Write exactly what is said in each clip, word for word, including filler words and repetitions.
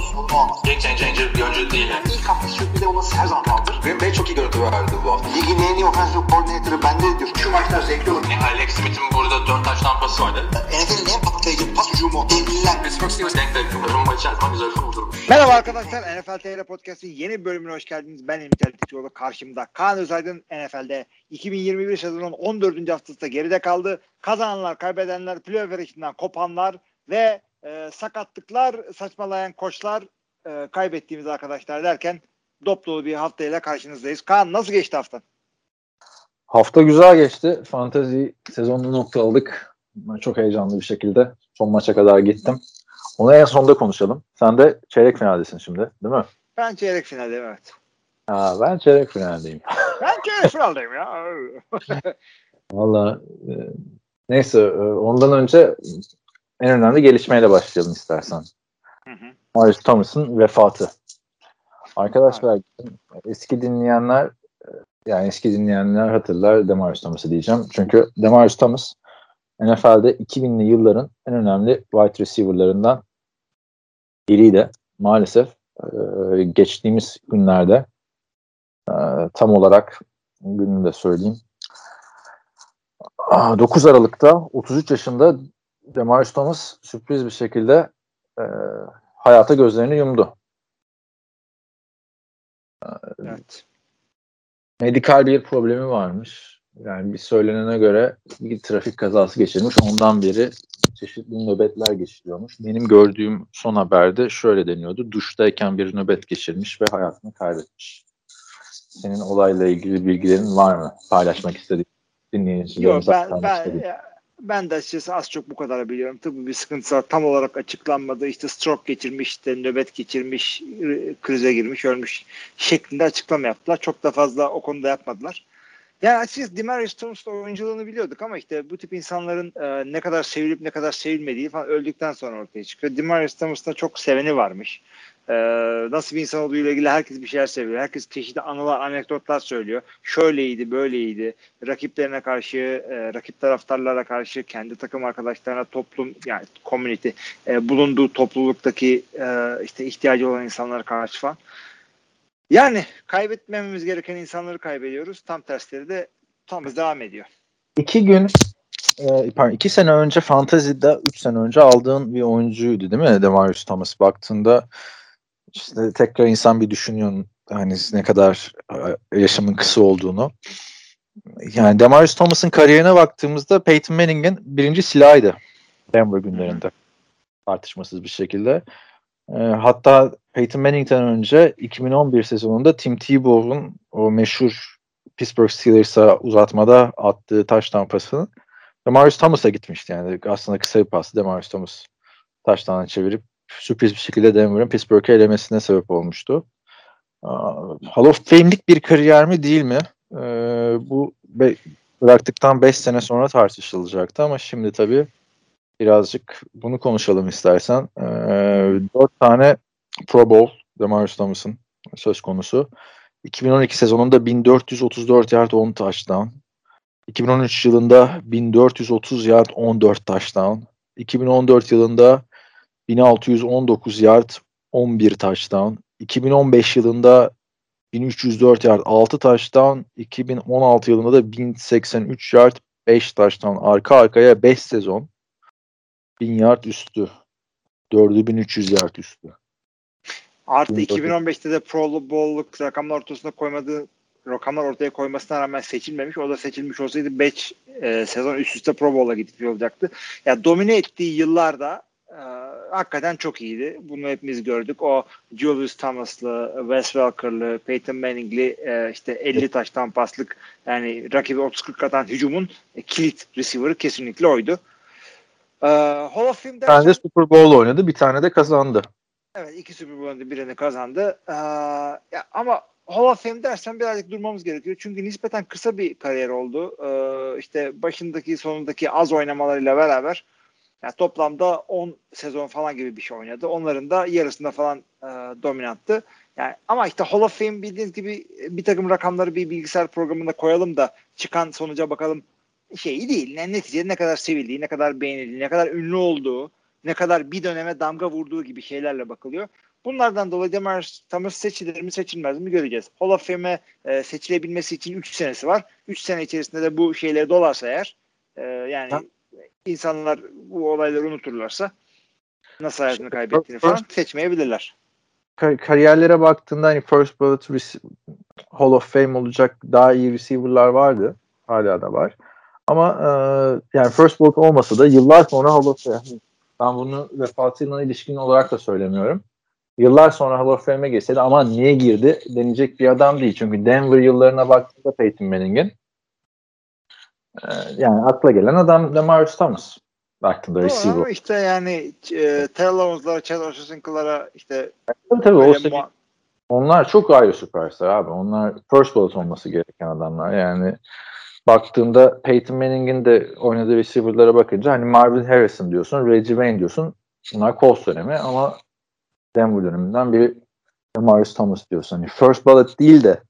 sorunu olmaz. Game changer bir oyuncu değil. Yani ilk hafta sürpülde olması her zaman kaldır. Green Bay çok iyi görüntü verdi bu hafta. Ligin en iyi offensive coordinator'ı bende diyor. Şu maçlar zevkli olur. Yani Alex Smith'in burada dört taş tampası vardı. N F L'in en patlayıcı pas ucumu. Devliler. Pittsburgh Steelers denk denk. Rumba içerisinde güzel kurdurmuş. Merhaba arkadaşlar. N F L T R Podcast'ın yeni bölümüne hoş geldiniz. Ben İmtel Tüyoğlu karşımda. Kaan Özaydın N F L'de iki bin yirmi bir sezonunun on dördüncü haftası da geride kaldı. Kazananlar, kaybedenler, playoff yarışından kopanlar ve e, sakatlıklar, saçmalayan koçlar, e, kaybettiğimiz arkadaşlar derken dop dolu bir haftayla karşınızdayız. Kaan, nasıl geçti haftan? Hafta güzel geçti. Fantezi sezonunu noktaladık. Ben çok heyecanlı bir şekilde son maça kadar gittim. Onu en sonda konuşalım. Sen de çeyrek finaldesin şimdi, değil mi? Ben çeyrek finaldeyim, evet. Ha, ben çeyrek finaldeyim. Ben çeyrek finaldeyim ya. Valla e, neyse e, ondan önce en önemli gelişmeyle başlayalım istersen. Demarius Thomas'ın vefatı. Arkadaşlar, eski dinleyenler yani eski dinleyenler hatırlar Demarius Thomas'ı diyeceğim. Çünkü Demarius Thomas N F L'de iki binli yılların en önemli wide receiver'larından biriydi. Maalesef e, geçtiğimiz günlerde e, tam olarak gününü de söyleyeyim. dokuz Aralık'ta otuz üç yaşında Demarius Thomas sürpriz bir şekilde e, hayata gözlerini yumdu. Evet. Medikal bir problemi varmış. Yani bir söylenene göre bir trafik kazası geçirmiş. Ondan beri çeşitli nöbetler geçiriyormuş. Benim gördüğüm son haberde şöyle deniyordu. Duştayken bir nöbet geçirmiş ve hayatını kaybetmiş. Senin olayla ilgili bilgilerin var mı? Paylaşmak istedik. Yok, ben, ben, ben de açıkçası az çok bu kadar biliyorum. Tıbbi bir sıkıntısı var. Tam olarak açıklanmadı. İşte stroke geçirmiş, işte nöbet geçirmiş, krize girmiş, ölmüş şeklinde açıklama yaptılar. Çok da fazla o konuda yapmadılar. Yani açıkçası Demarius Thomas'ın oyunculuğunu biliyorduk ama işte bu tip insanların e, ne kadar sevilip ne kadar sevilmediği falan öldükten sonra ortaya çıkıyor. Demarius Thomas'ın çok seveni varmış. E, nasıl bir insan olduğuyla ilgili herkes bir şeyler seviyor. Herkes çeşitli anılar, anekdotlar söylüyor. Şöyleydi, böyleydi. Rakiplerine karşı, e, rakip taraftarlara karşı, kendi takım arkadaşlarına, toplum, yani community, e, bulunduğu topluluktaki e, işte ihtiyacı olan insanlara karşı falan. Yani kaybetmememiz gereken insanları kaybediyoruz. Tam tersleri de tam devam ediyor. İki gün, e, pardon iki sene önce Fantasy'de üç sene önce aldığın bir oyuncuydu değil mi Demarius Thomas? Baktığında işte tekrar insan bir düşünüyor hani ne kadar yaşamın kısa olduğunu. Yani Demarius Thomas'ın kariyerine baktığımızda Peyton Manning'in birinci silahıydı Denver günlerinde. Tartışmasız bir şekilde. Hatta Peyton Manning'den önce iki bin on bir sezonunda Tim Tebow'un o meşhur Pittsburgh Steelers'a uzatmada attığı taş tampasını Demarius Thomas'a gitmişti. Yani aslında kısa bir pası Demarius Thomas taştan çevirip sürpriz bir şekilde Denver'ın Pittsburgh'e elemesine sebep olmuştu. Hall of Fame'lik bir kariyer mi değil mi? Bu bıraktıktan beş sene sonra tartışılacaktı ama şimdi tabii birazcık bunu konuşalım istersen. Dört tane Pro Bowl Demarius Thomas'ın söz konusu. iki bin on iki sezonunda bin dört yüz otuz dört yard on touchdown. iki bin on üç yılında bin dört yüz otuz yard on dört touchdown. iki bin on dört yılında bin altı yüz on dokuz yard on bir touchdown. iki bin on beş yılında bin üç yüz dört yard altı touchdown. iki bin on altı yılında da bin seksen üç yard beş touchdown. Arka arkaya beş sezon. bin yard üstü. dört bin üç yüz yard üstü. Artı iki bin on beşte de Pro Bowl'luk rakamlar ortasına koymadığı rakamlar ortaya koymasına rağmen seçilmemiş. O da seçilmiş olsaydı beş e, sezon üst üste Pro Bowl'a gidip olacaktı. Ya domine ettiği yıllarda e, hakikaten çok iyiydi. Bunu hepimiz gördük. O Julius Thomas'lı, Wes Welker'lı, Peyton Manning'li e, işte elli taştan paslık yani rakibi otuz kırk atan hücumun e, kilit receiver'ı kesinlikle oydu. Ee, Hall of Fame'den bir tane de Super Bowl oynadı, bir tane de kazandı. Evet, iki Super Bowl oynadı, birini kazandı. Ee, ya ama Hall of Fame dersen birazcık durmamız gerekiyor çünkü nispeten kısa bir kariyer oldu. Ee, işte başındaki, sonundaki az oynamalarıyla beraber, yani toplamda on sezon falan gibi bir şey oynadı. Onların da yarısında falan e, dominanttı. Yani ama işte Hall of Fame bildiğiniz gibi bir takım rakamları bir bilgisayar programına koyalım da çıkan sonuca bakalım şeyi değil. Yani neticede ne kadar sevildiği, ne kadar beğenildiği, ne kadar ünlü olduğu, ne kadar bir döneme damga vurduğu gibi şeylerle bakılıyor. Bunlardan dolayı Demarius Thomas seçilir mi seçilmez mi göreceğiz. Hall of Fame'e e, seçilebilmesi için üç senesi var. üç sene içerisinde de bu şeyleri dolarsa eğer e, yani ha? insanlar bu olayları unuturlarsa nasıl hayatını kaybettiğini falan seçmeyebilirler. Kariyerlere baktığında hani first ballot Hall of Fame olacak daha iyi receiver'lar vardı. Hala da var. Ama e, yani first ballot olmasa da yıllar sonra Hall of Fame. Ben bunu vefatıyla ilişkin olarak da söylemiyorum. Yıllar sonra Hall of Fame'e geçseydi ama niye girdi denecek bir adam değil. Çünkü Denver yıllarına baktığında Peyton Manning'in e, yani akla gelen adam Demarius Thomas. Baktığında receiver. Ama işte yani e, Terrell Owens'lara, Chad Ochocinco'lara işte tabii, tabii, o se- mu- onlar çok ayrı süperstar abi. Onlar first ballot olması gereken adamlar. Yani baktığında Peyton Manning'in de oynadığı receiver'lara bakınca hani Marvin Harrison diyorsun, Reggie Wayne diyorsun. Bunlar Colts dönemi ama Denver döneminden biri Demarius Thomas diyorsun. Hani first ballot değil de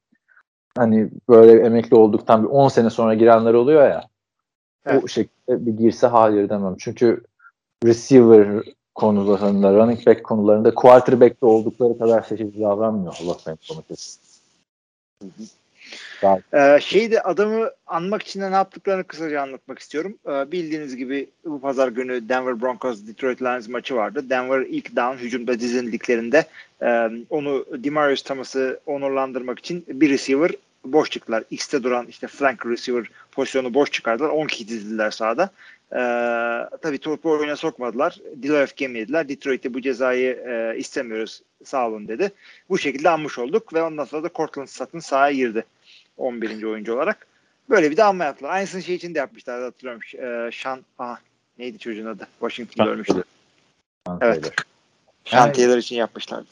hani böyle emekli olduktan bir on sene sonra girenler oluyor ya. Evet. O şekilde bir girse hayır demem. Çünkü receiver konularında, running back konularında quarterback'te oldukları kadar seçici davranmıyor Hall of Fame komitesi. Ee, şeyi de adamı anmak için de ne yaptıklarını kısaca anlatmak istiyorum. Ee, bildiğiniz gibi bu pazar günü Denver Broncos Detroit Lions maçı vardı. Denver ilk down hücumda dizindiklerinde e, onu Demarius Thomas'ı onurlandırmak için bir receiver boş çıktılar. X'te duran işte flank receiver pozisyonu boş çıkardılar. on kişi dizdiler sahada. Ee, tabii topu oyuna sokmadılar. Dilof gemiyediler. Detroit'te bu cezayı e, istemiyoruz sağ olun dedi. Bu şekilde anmış olduk ve ondan sonra da Cortland Sutton sahaya girdi. on birinci oyuncu olarak. Böyle bir de anma yaptılar. Aynısını şey için de yapmışlardı hatırlıyorum. Ee, Sean aha, neydi çocuğun adı? Washington'da ölmüştü. Evet. Sean Taylor için yapmışlardı.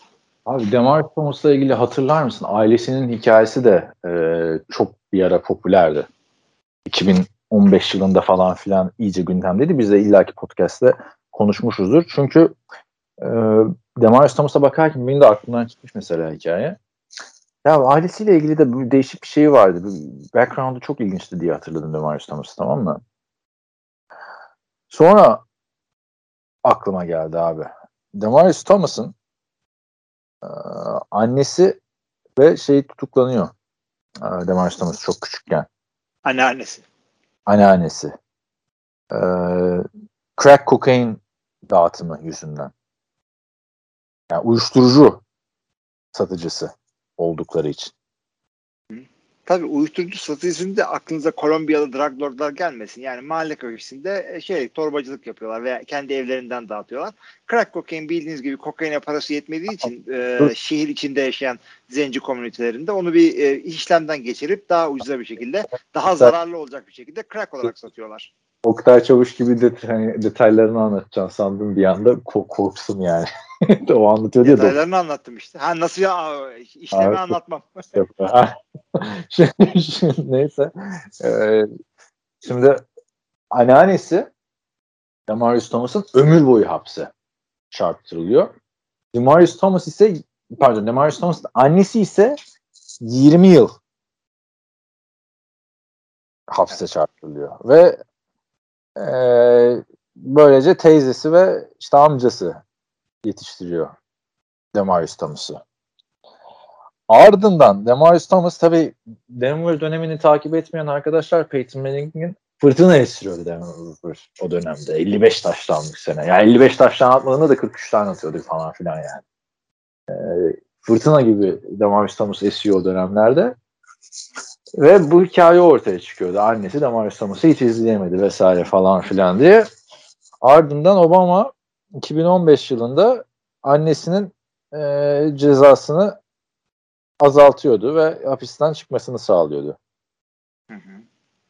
Abi Demarius Thomas'la ilgili hatırlar mısın? Ailesinin hikayesi de e, çok bir ara popülerdi. iki bin on beş yılında falan filan iyice gündemdeydi. Biz de illaki podcast'te konuşmuşuzdur. Çünkü e, Demarius Thomas'a bakarken benim de aklımdan çıkmış mesela hikaye. Ya ailesiyle ilgili de bir değişik bir şey vardı. Background'u çok ilginçti diye hatırladım Demarius Thomas'ı, tamam mı? Sonra aklıma geldi abi. Demarius Thomas'ın e, annesi ve şey tutuklanıyor. E, Demarius Thomas çok küçükken. Anneannesi. Anneannesi. E, crack cocaine dağıtımı yüzünden. Yani uyuşturucu satıcısı oldukları için. Tabii uyuşturucu satışında aklınıza Kolombiyalı drug lordlar gelmesin. Yani mahalle köşesinde şey torbacılık yapıyorlar veya kendi evlerinden dağıtıyorlar. Crack kokain bildiğiniz gibi kokaine parası yetmediği için e, şehir içinde yaşayan zenci komünitelerinde onu bir e, işlemden geçirip daha ucuza bir şekilde, daha zararlı olacak bir şekilde crack olarak satıyorlar. Oktay Çavuş gibi detay, hani detaylarını anlatacağım sandım bir anda. Ko- korksun yani. O anlatıyor diye. Detaylarını da anlattım işte. Ha nasıl ya? İşlemi abi, anlatmam. şimdi, şimdi, neyse. Ee, şimdi anneannesi Demarius Thomas'ın ömür boyu hapse çarptırılıyor. Demarius Thomas ise pardon Demarius Thomas'ın annesi ise yirmi yıl hapse çarptırılıyor. Ve Ee, böylece teyzesi ve işte amcası yetiştiriyor Demarius Thomas'ı. Ardından Demarius Thomas tabii Denver dönemini takip etmeyen arkadaşlar Peyton Manning'in fırtına estiriyordu Denver o dönemde. elli beş taşlanmış sene. Yani elli beş taşlan atmadığında da kırk üç tane atıyordu falan filan yani. Ee, fırtına gibi Demarius Thomas esiyor o dönemlerde. Ve bu hikaye ortaya çıkıyordu. Annesi Demarius Thomas'ı hiç izleyemedi vesaire falan filan diye. Ardından Obama iki bin on beş yılında annesinin e, cezasını azaltıyordu ve hapisten çıkmasını sağlıyordu. Hı hı.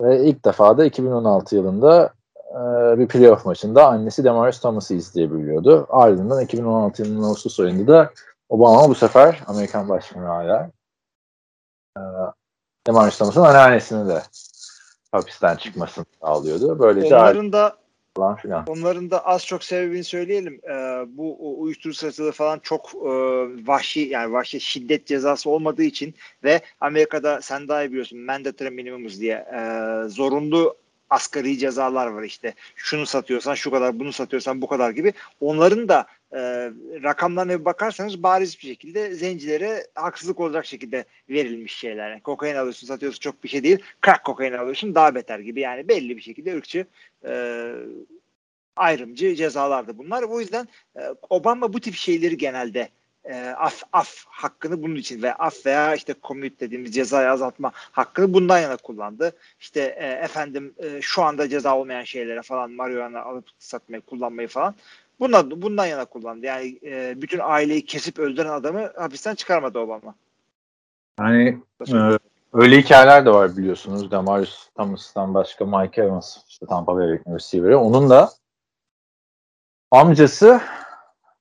Ve ilk defa da iki bin on altı yılında e, bir playoff maçında annesi Demarius Thomas'ı izleyebiliyordu. Ardından iki bin on altı yılının Ağustos ayında da Obama bu sefer Amerikan başkanı hala e, Demarius Thomas'ın anneannesini de hapisten çıkmasını sağlıyordu. Böylece onların da falan filan. Onların da az çok sebebini söyleyelim. Ee, bu uyuşturucu satışı falan çok e, vahşi, yani vahşi şiddet cezası olmadığı için ve Amerika'da sen daha iyi biliyorsun mandatory minimums diye e, zorunlu asgari cezalar var işte. Şunu satıyorsan şu kadar, bunu satıyorsan bu kadar gibi. Onların da e, rakamlarına bir bakarsanız bariz bir şekilde zencilere haksızlık olacak şekilde verilmiş şeyler. Yani kokain alıyorsun, satıyorsun, çok bir şey değil. Crack kokain alıyorsun, daha beter gibi. Yani belli bir şekilde ırkçı e, ayrımcı cezalardı bunlar. O yüzden e, Obama bu tip şeyleri genelde E, af, af hakkını bunun için ve af veya işte commute dediğimiz cezayı azaltma hakkını bundan yana kullandı. İşte e, efendim e, şu anda ceza olmayan şeylere falan marihuana alıp satmayı, kullanmayı falan bundan, bundan yana kullandı. Yani e, bütün aileyi kesip öldüren adamı hapisten çıkarmadı Obama. Yani e, öyle hikayeler de var biliyorsunuz. Demarius Thomas'tan başka Mike Evans, işte Tampa Bay receiver'ı. Onun da amcası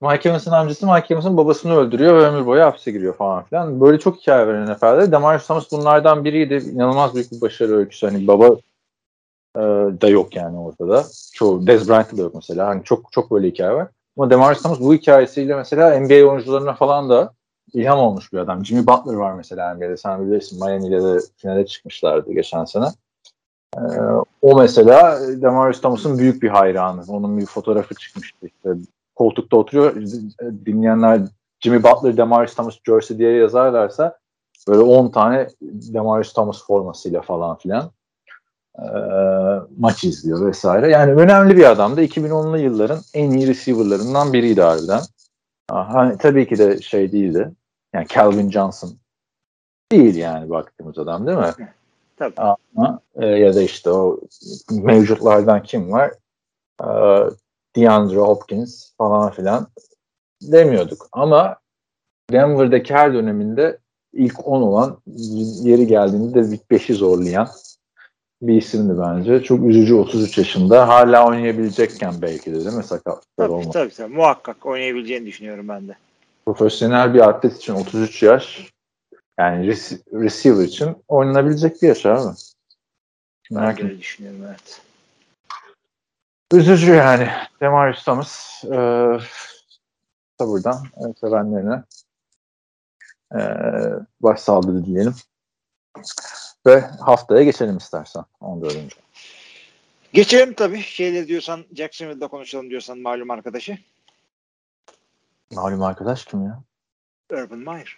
Mike Evans'ın amcası Mike Evans'ın babasını öldürüyor ve ömür boyu hapse giriyor falan filan. Böyle çok hikaye var N F L'de. Demarius Thomas bunlardan biriydi. İnanılmaz büyük bir başarı öyküsü. Hani baba e, da yok yani ortada. Çoğu Dez Bryant'ta da yok mesela. Hani çok çok böyle hikaye var. Ama Demarius Thomas bu hikayesiyle mesela N B A oyuncularına falan da ilham olmuş bir adam. Jimmy Butler var mesela N B A'de. Sen bilirsin, Miami'de de finale çıkmışlardı geçen sene. Ee, o mesela Demarius Thomas'ın büyük bir hayranı. Onun bir fotoğrafı çıkmıştı işte. Koltukta oturuyor. Dinleyenler Jimmy Butler, Demarius Thomas jersey diye yazarlarsa böyle on tane Demarius Thomas formasıyla falan filan e, maç izliyor vesaire. Yani önemli bir adamdı. iki bin onlu yılların en iyi receiver'larından biriydi harbiden. Hani tabii ki de şey değildi. Yani Calvin Johnson değil yani baktığımız adam, değil mi? Tabii. Ama, e, ya da işte o mevcutlardan kim var? Eee DeAndre Hopkins falan filan demiyorduk. Ama Denver'daki her döneminde ilk on olan, yeri geldiğinde de ilk beşi zorlayan bir isimdi bence. Çok üzücü, otuz üç yaşında. Hala oynayabilecekken belki de, değil mi? Sakatlıklar olmadı. Tabii tabii. Muhakkak oynayabileceğini düşünüyorum ben de. Profesyonel bir atlet için otuz üç yaş, yani rec- receiver için oynanabilecek bir yaş abi. Merak ediyorum. Düşünüyorum, evet. Üzücü yani. Demarius Thomas e, buradan sevenlerine e, başsağlığı dileyelim. Ve haftaya geçelim istersen. on dördüncü Geçelim tabii. Şeyleri diyorsan, Jacksonville'da konuşalım diyorsan malum arkadaşı. Malum arkadaş kim ya? Urban Meyer.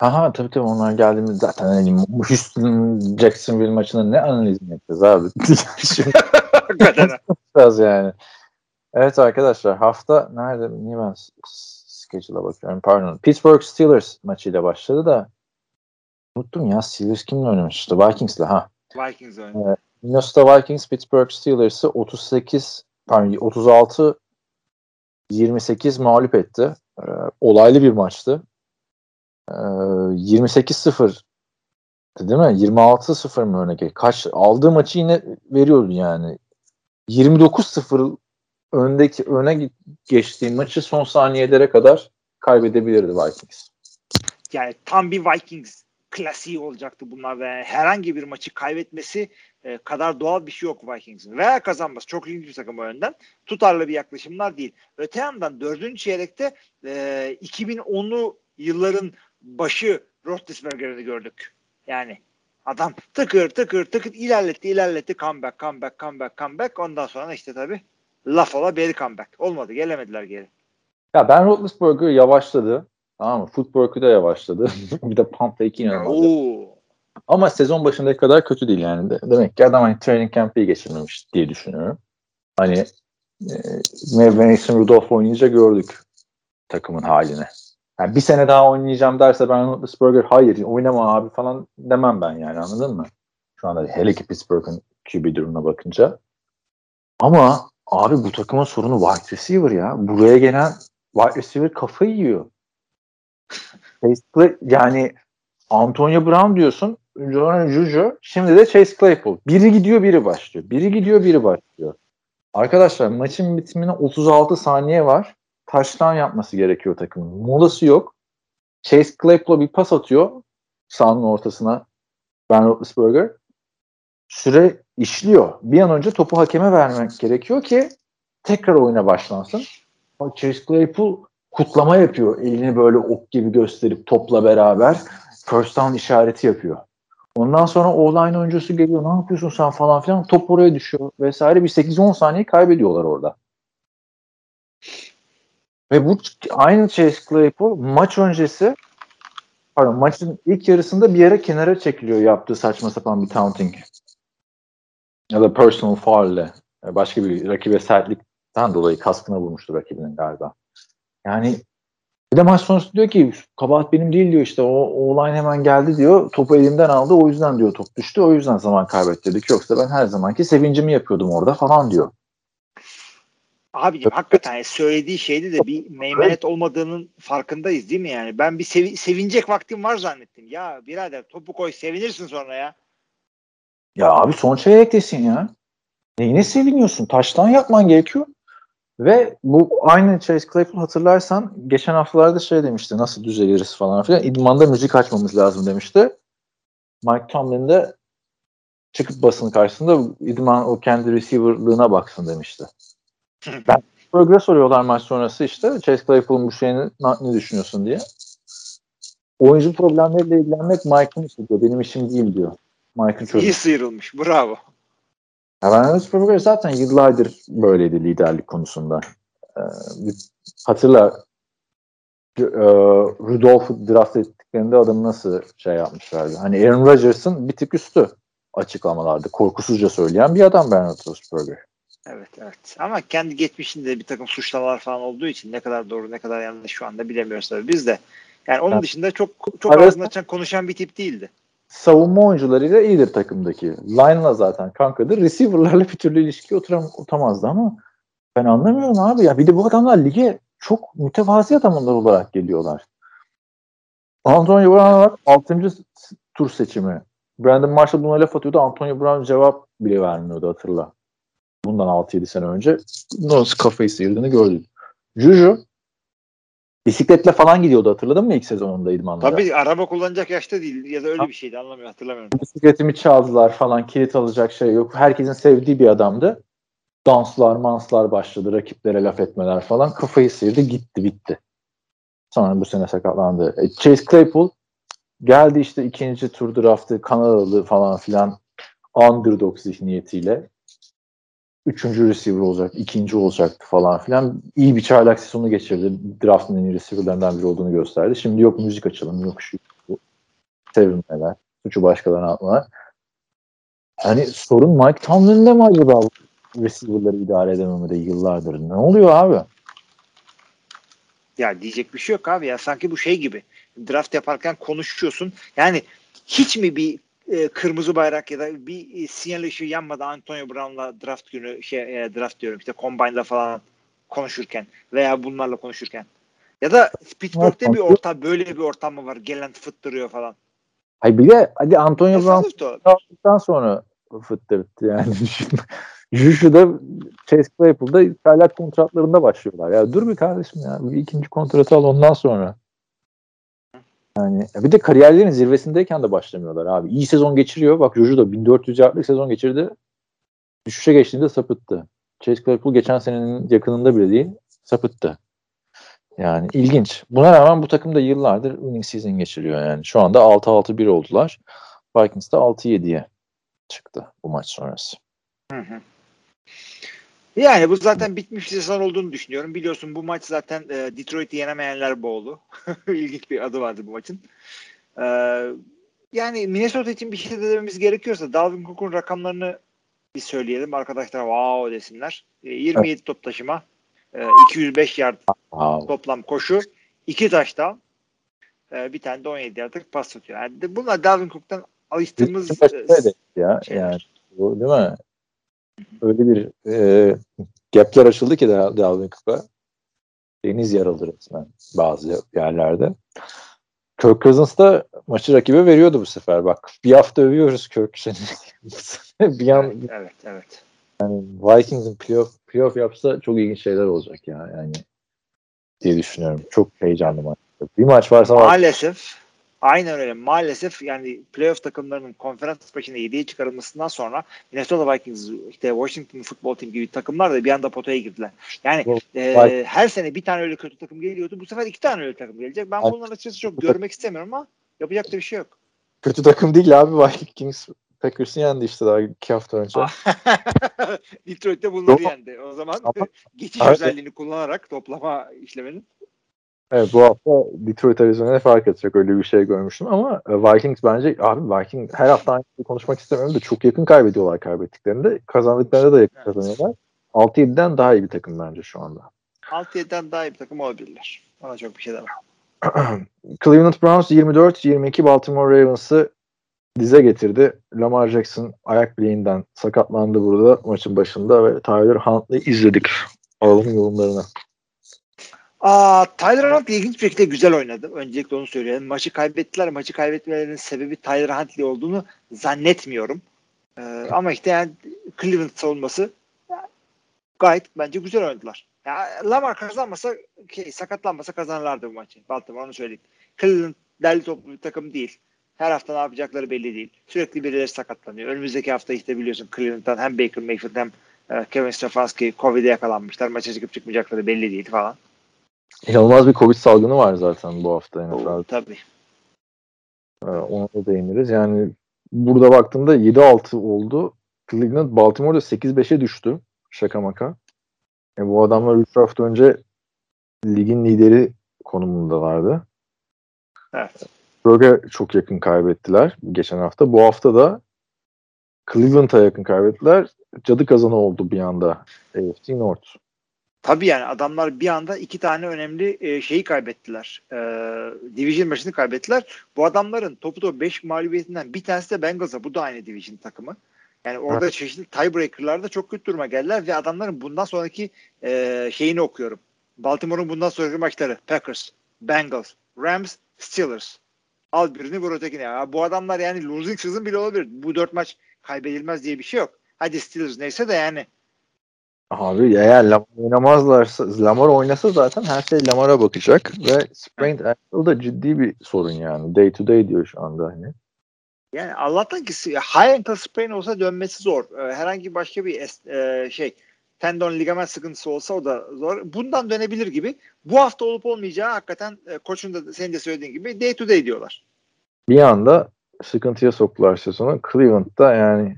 Aha tabii tabii, onlar geldiğimiz zaten hani Houston Jacksonville maçında ne analizini yapacağız abi. Biraz yani. Evet arkadaşlar, hafta nerede? Niye ben schedule'a bakıyorum? Pardon. Pittsburgh Steelers maçıyla başladı da unuttum ya, Steelers kimle oynamıştı? Vikings'le ha. Vikings oynadı. Minnesota Vikings Pittsburgh Steelers'ı otuz sekiz pardon otuz altı yirmi sekiz mağlup etti. Olaylı bir maçtı. yirmi sekiz sıfır değil mi? yirmi altı sıfır mı öne geçti? Kaç aldığı maçı yine veriyordu yani. yirmi dokuz sıfır öndeki öne geçtiği maçı son saniyelere kadar kaybedebilirdi Vikings. Yani tam bir Vikings klasiği olacaktı bunlar ve herhangi bir maçı kaybetmesi kadar doğal bir şey yok Vikings'in. Veya kazanması. Çok ilginç bir takım o yönden. Tutarlı bir yaklaşımlar değil. Öte yandan dördüncü çeyrekte iki bin onlu yılların başı Roethlisberger'ini gördük. Yani adam tıkır tıkır tıkır ilerletti ilerletti. Comeback, comeback, comeback, comeback. Ondan sonra işte tabii laf ola beri comeback. Olmadı. Gelemediler geri. Ya ben Roethlisberger yavaşladı. Tamam mı? Footwork'u da yavaşladı. Bir de pump fake'i inanılmazdı. Ama sezon başındaki kadar kötü değil yani. Demek ki adam hani training camp'i geçirmemiş diye düşünüyorum. Hani e, Mason Rudolph oynayınca gördük takımın halini. Yani bir sene daha oynayacağım derse ben Roethlisberger hayır oynama abi falan demem ben yani, anladın mı? Şu anda hele ki Pittsburgh'ın Q B durumuna bakınca. Ama abi bu takıma sorunu wide receiver ya. Buraya gelen wide receiver kafayı yiyor. Yani Antonio Brown diyorsun, Johnny Juju, şimdi de Chase Claypool. Biri gidiyor biri başlıyor. Biri gidiyor biri başlıyor. Arkadaşlar maçın bitimine otuz altı saniye var. Touchdown yapması gerekiyor takımın. Molası yok. Chase Claypool'a bir pas atıyor sahanın ortasına Ben Roethlisberger. süre işliyor. Bir an önce topu hakeme vermek gerekiyor ki tekrar oyuna başlansın. Chase Claypool kutlama yapıyor. Elini böyle ok gibi gösterip topla beraber first down işareti yapıyor. Ondan sonra online oyuncusu geliyor. Ne yapıyorsun sen falan filan. Top oraya düşüyor vesaire. Bir sekiz on saniye kaybediyorlar orada. Ve bu aynı Chase Claypool maç öncesi pardon maçın ilk yarısında bir yere kenara çekiliyor yaptığı saçma sapan bir taunting. Ya da personal foul ile başka bir rakibe sertlikten dolayı kaskına vurmuştu rakibinin galiba. Yani bir de maç sonrası diyor ki kabahat benim değil diyor işte o, o olay hemen geldi diyor. Topu elimden aldı o yüzden diyor top düştü o yüzden zaman kaybettirdik. Yoksa ben her zamanki sevincimi yapıyordum orada falan diyor. Abiciğim hakikaten söylediği şeyde de bir meymenet olmadığının farkındayız değil mi yani? Ben bir sevi- sevinecek vaktim var zannettim. Ya birader topu koy sevinirsin sonra ya. Ya abi son çeyrektesin ya. Neyine seviniyorsun? Taştan yapman gerekiyor. Ve bu aynı Chase Claypool hatırlarsan geçen haftalarda şey demişti nasıl düzeliriz falan filan. İdmanda müzik açmamız lazım demişti. Mike Tomlin de çıkıp basın karşısında idman o kendi receiver'lığına baksın demişti. Ben Pittsburgh'a soruyorlar maç sonrası işte Chase Claypool'un bu şeyini ne düşünüyorsun diye. Oyuncu problemleriyle ilgilenmek Mike'ın işi diyor. Benim işim değil diyor. Mike'ın çocuğu. İyi sıyrılmış. Bravo. Ya ben Pittsburgh zaten yıllardır böyleydi liderlik konusunda. Ee, hatırla e, Rudolph'u draft ettiklerinde adamı nasıl şey yapmışlardı. Hani Aaron Rodgers'ın bir tık üstü açıklamalarda. Korkusuzca söyleyen bir adam Bernard Pittsburgh. Evet evet ama kendi geçmişinde bir takım suçlamalar falan olduğu için ne kadar doğru ne kadar yanlış şu anda bilemiyoruz tabii biz de. Yani onun evet. dışında çok çok evet. ağzını açan konuşan bir tip değildi. Savunma oyuncularıyla iyidir takımdaki. Line'la zaten kankadır. Receiver'larla bir türlü ilişki oturam- otamazdı ama ben anlamıyorum abi ya. Bir de bu adamlar lige çok mütevazi adamlar olarak geliyorlar. Antonio Brown var altıncı tur seçimi. Brandon Marshall buna laf atıyordu. Antonio Brown cevap bile vermiyordu hatırla. Bundan altı yedi sene önce nasıl kafayı sıyırdığını gördük. Juju bisikletle falan gidiyordu hatırladın mı ilk sezonunda idmanlara? Tabii araba kullanacak yaşta değil ya da öyle ha. bir şeydi anlamıyorum hatırlamıyorum. Bisikletimi çaldılar falan kilit alacak şey yok. Herkesin sevdiği bir adamdı. Danslar manslar başladı rakiplere laf etmeler falan kafayı sıyırdı gitti bitti. Sonra bu sene sakatlandı. E, Chase Claypool geldi işte ikinci tur draftı Kanadalı falan filan underdog zihniyetiyle. Üçüncü receiver olacak, ikinci olacaktı falan filan. İyi bir çaylak sezonu geçirdi. Draft'ın en iyi receiver'larından biri olduğunu gösterdi. Şimdi yok müzik açalım, yok şu sevinmeler, suçu başkalarına atmalar. Hani sorun Mike Tomlin'de mi acaba receiver'ları idare edememede yıllardır? Ne oluyor abi? Ya diyecek bir şey yok abi ya. Sanki bu şey gibi. Draft yaparken konuşuyorsun. Yani hiç mi bir kırmızı bayrak ya da bir sinyal ışığı yanmadı Antonio Brown'la draft günü şey draft diyorum işte Combine'da falan konuşurken veya bunlarla konuşurken ya da Pittsburgh'te bir ortam böyle bir ortam mı var gelen fıttırıyor falan. Hayır bir de hadi Antonio Brown'dan sonra fıttırdı yani. Juju'da Chase Claypool'da İtalyan kontratlarında başlıyorlar. Ya dur bir kardeşim ya bir ikinci kontratı al ondan sonra. Yani bir de kariyerlerin zirvesindeyken de başlamıyorlar abi. İyi sezon geçiriyor. Bak Juju da bin dört yüz yardlık sezon geçirdi. Düşüşe geçtiğinde sapıttı. Chase Claypool geçen senenin yakınında bile değil. Sapıttı. Yani ilginç. Buna rağmen bu takım da yıllardır winning season geçiriyor yani. Şu anda altı altı bir oldular. Vikings de altı yediye çıktı bu maç sonrası. Hı hı. Yani bu zaten bitmiş sezon olduğunu düşünüyorum. Biliyorsun bu maç zaten e, Detroit'i yenemeyenler boğulu. İlginç bir adı vardı bu maçın. E, yani Minnesota için bir şey de dememiz gerekiyorsa Dalvin Cook'un rakamlarını bir söyleyelim. Arkadaşlar wow desinler. E, yirmi yedi top taşıma, e, iki yüz beş yard wow. Toplam koşu, iki taştan, e, bir tane de on yedi yardlık pas tutuyor. Yani bunlar Dalvin Cook'tan alıştığımız e, ya, yani, bu, değil mi? Öyle bir e, gapler açıldı ki Dalvin Cook'a deniz yarıldı resmen bazı yerlerde. Kirk Cousins da maçı rakibe veriyordu bu sefer. Bak bir hafta övüyoruz Kirk seni. bir an, evet, evet, evet. Yani Vikings'in playoff, playoff yapsa çok ilginç şeyler olacak ya yani diye düşünüyorum. Çok heyecanlı maç. Bir maç varsa maalesef Aynen öyle. Maalesef yani playoff takımlarının konferans başına yediye çıkarılmasından sonra Minnesota Vikings, işte Washington Football Team gibi takımlar da bir anda potaya girdiler. Yani e, her sene bir tane öyle kötü takım geliyordu. Bu sefer iki tane öyle takım gelecek. Ben bunların açıkçası çok görmek istemiyorum ama yapacak da bir şey yok. Kötü takım değil abi Vikings. Packers'ın yendi işte daha iki hafta önce. Detroit'te bunları yendi. O zaman geçiş abi, özelliğini kullanarak toplama işleminin. Evet, bu hafta Detroit Arizona'ya fark edecek, öyle bir şey görmüştüm ama Vikings bence abi Vikings her hafta aynı şeyi konuşmak istemiyorum da çok yakın kaybediyorlar, kaybettiklerinde kazandıklarında da yakın evet. kazanıyorlar. altı yediden daha iyi bir takım bence şu anda. altı yediden daha iyi bir takım olabilirler. Bana çok bir şey demem. Cleveland Browns yirmi dört yirmi iki Baltimore Ravens'ı dize getirdi. Lamar Jackson ayak bileğinden sakatlandı burada maçın başında ve Tyler Huntley'i izledik. Alalım yorumlarını. Aa, Tyler Huntley ilginç bir şekilde güzel oynadı. Öncelikle onu söyleyelim. Maçı kaybettiler. Maçı kaybetmelerinin sebebi Tyler Huntley olduğunu zannetmiyorum. Ee, ama işte yani Cleveland savunması yani gayet bence güzel oynadılar. Yani Lamar kazanmasa, şey, sakatlanmasa kazanırlardı bu maçı. Baltimore, onu söyleyeyim. Cleveland derli toplu bir takım değil. Her hafta ne yapacakları belli değil. Sürekli birileri sakatlanıyor. Önümüzdeki hafta işte biliyorsun Cleveland'dan hem Baker Mayfield hem Kevin Stefanski Covid'e yakalanmışlar. Maça çıkıp çıkmayacakları belli değil falan. İnanılmaz bir Covid salgını var zaten bu hafta. Yani tabii. Ona da değiniriz. Yani burada baktığımda yedi altı oldu. Cleveland Baltimore'da sekiz beşe düştü. Şaka maka. Yani bu adamlar üç hafta önce ligin lideri konumundalardı. Evet. Pittsburgh'e çok yakın kaybettiler geçen hafta. Bu hafta da Cleveland'a yakın kaybettiler. Cadı kazanı oldu bir anda A F C North. Tabii yani adamlar bir anda iki tane önemli şeyi kaybettiler. E, division maçını kaybettiler. Bu adamların topu topu beş mağlubiyetinden bir tanesi de Bengals'a. Bu da aynı division takımı. Yani orada evet. çeşitli tiebreaker'larda çok kötü duruma geldiler ve adamların bundan sonraki e, şeyini okuyorum. Baltimore'un bundan sonraki maçları Packers, Bengals, Rams, Steelers. Al birini vur ötekine. Ya bu adamlar yani losing season bile olabilir. Bu dört maç kaybedilmez diye bir şey yok. Hadi Steelers neyse de yani. Abi ya, ya Lamar oynamazlarsa, Lamar oynasa zaten her şey Lamar'a bakacak ve sprained ankle'da ciddi bir sorun yani. Day to day diyor şu anda hani. Yani Allah'tan ki high ankle sprain olsa dönmesi zor. Herhangi başka bir es, e, şey tendon ligament sıkıntısı olsa o da zor. Bundan dönebilir gibi. Bu hafta olup olmayacağı hakikaten e, koçun da senin de söylediğin gibi day to day diyorlar. Bir anda sıkıntıya soktular sezonu. Cleveland'da yani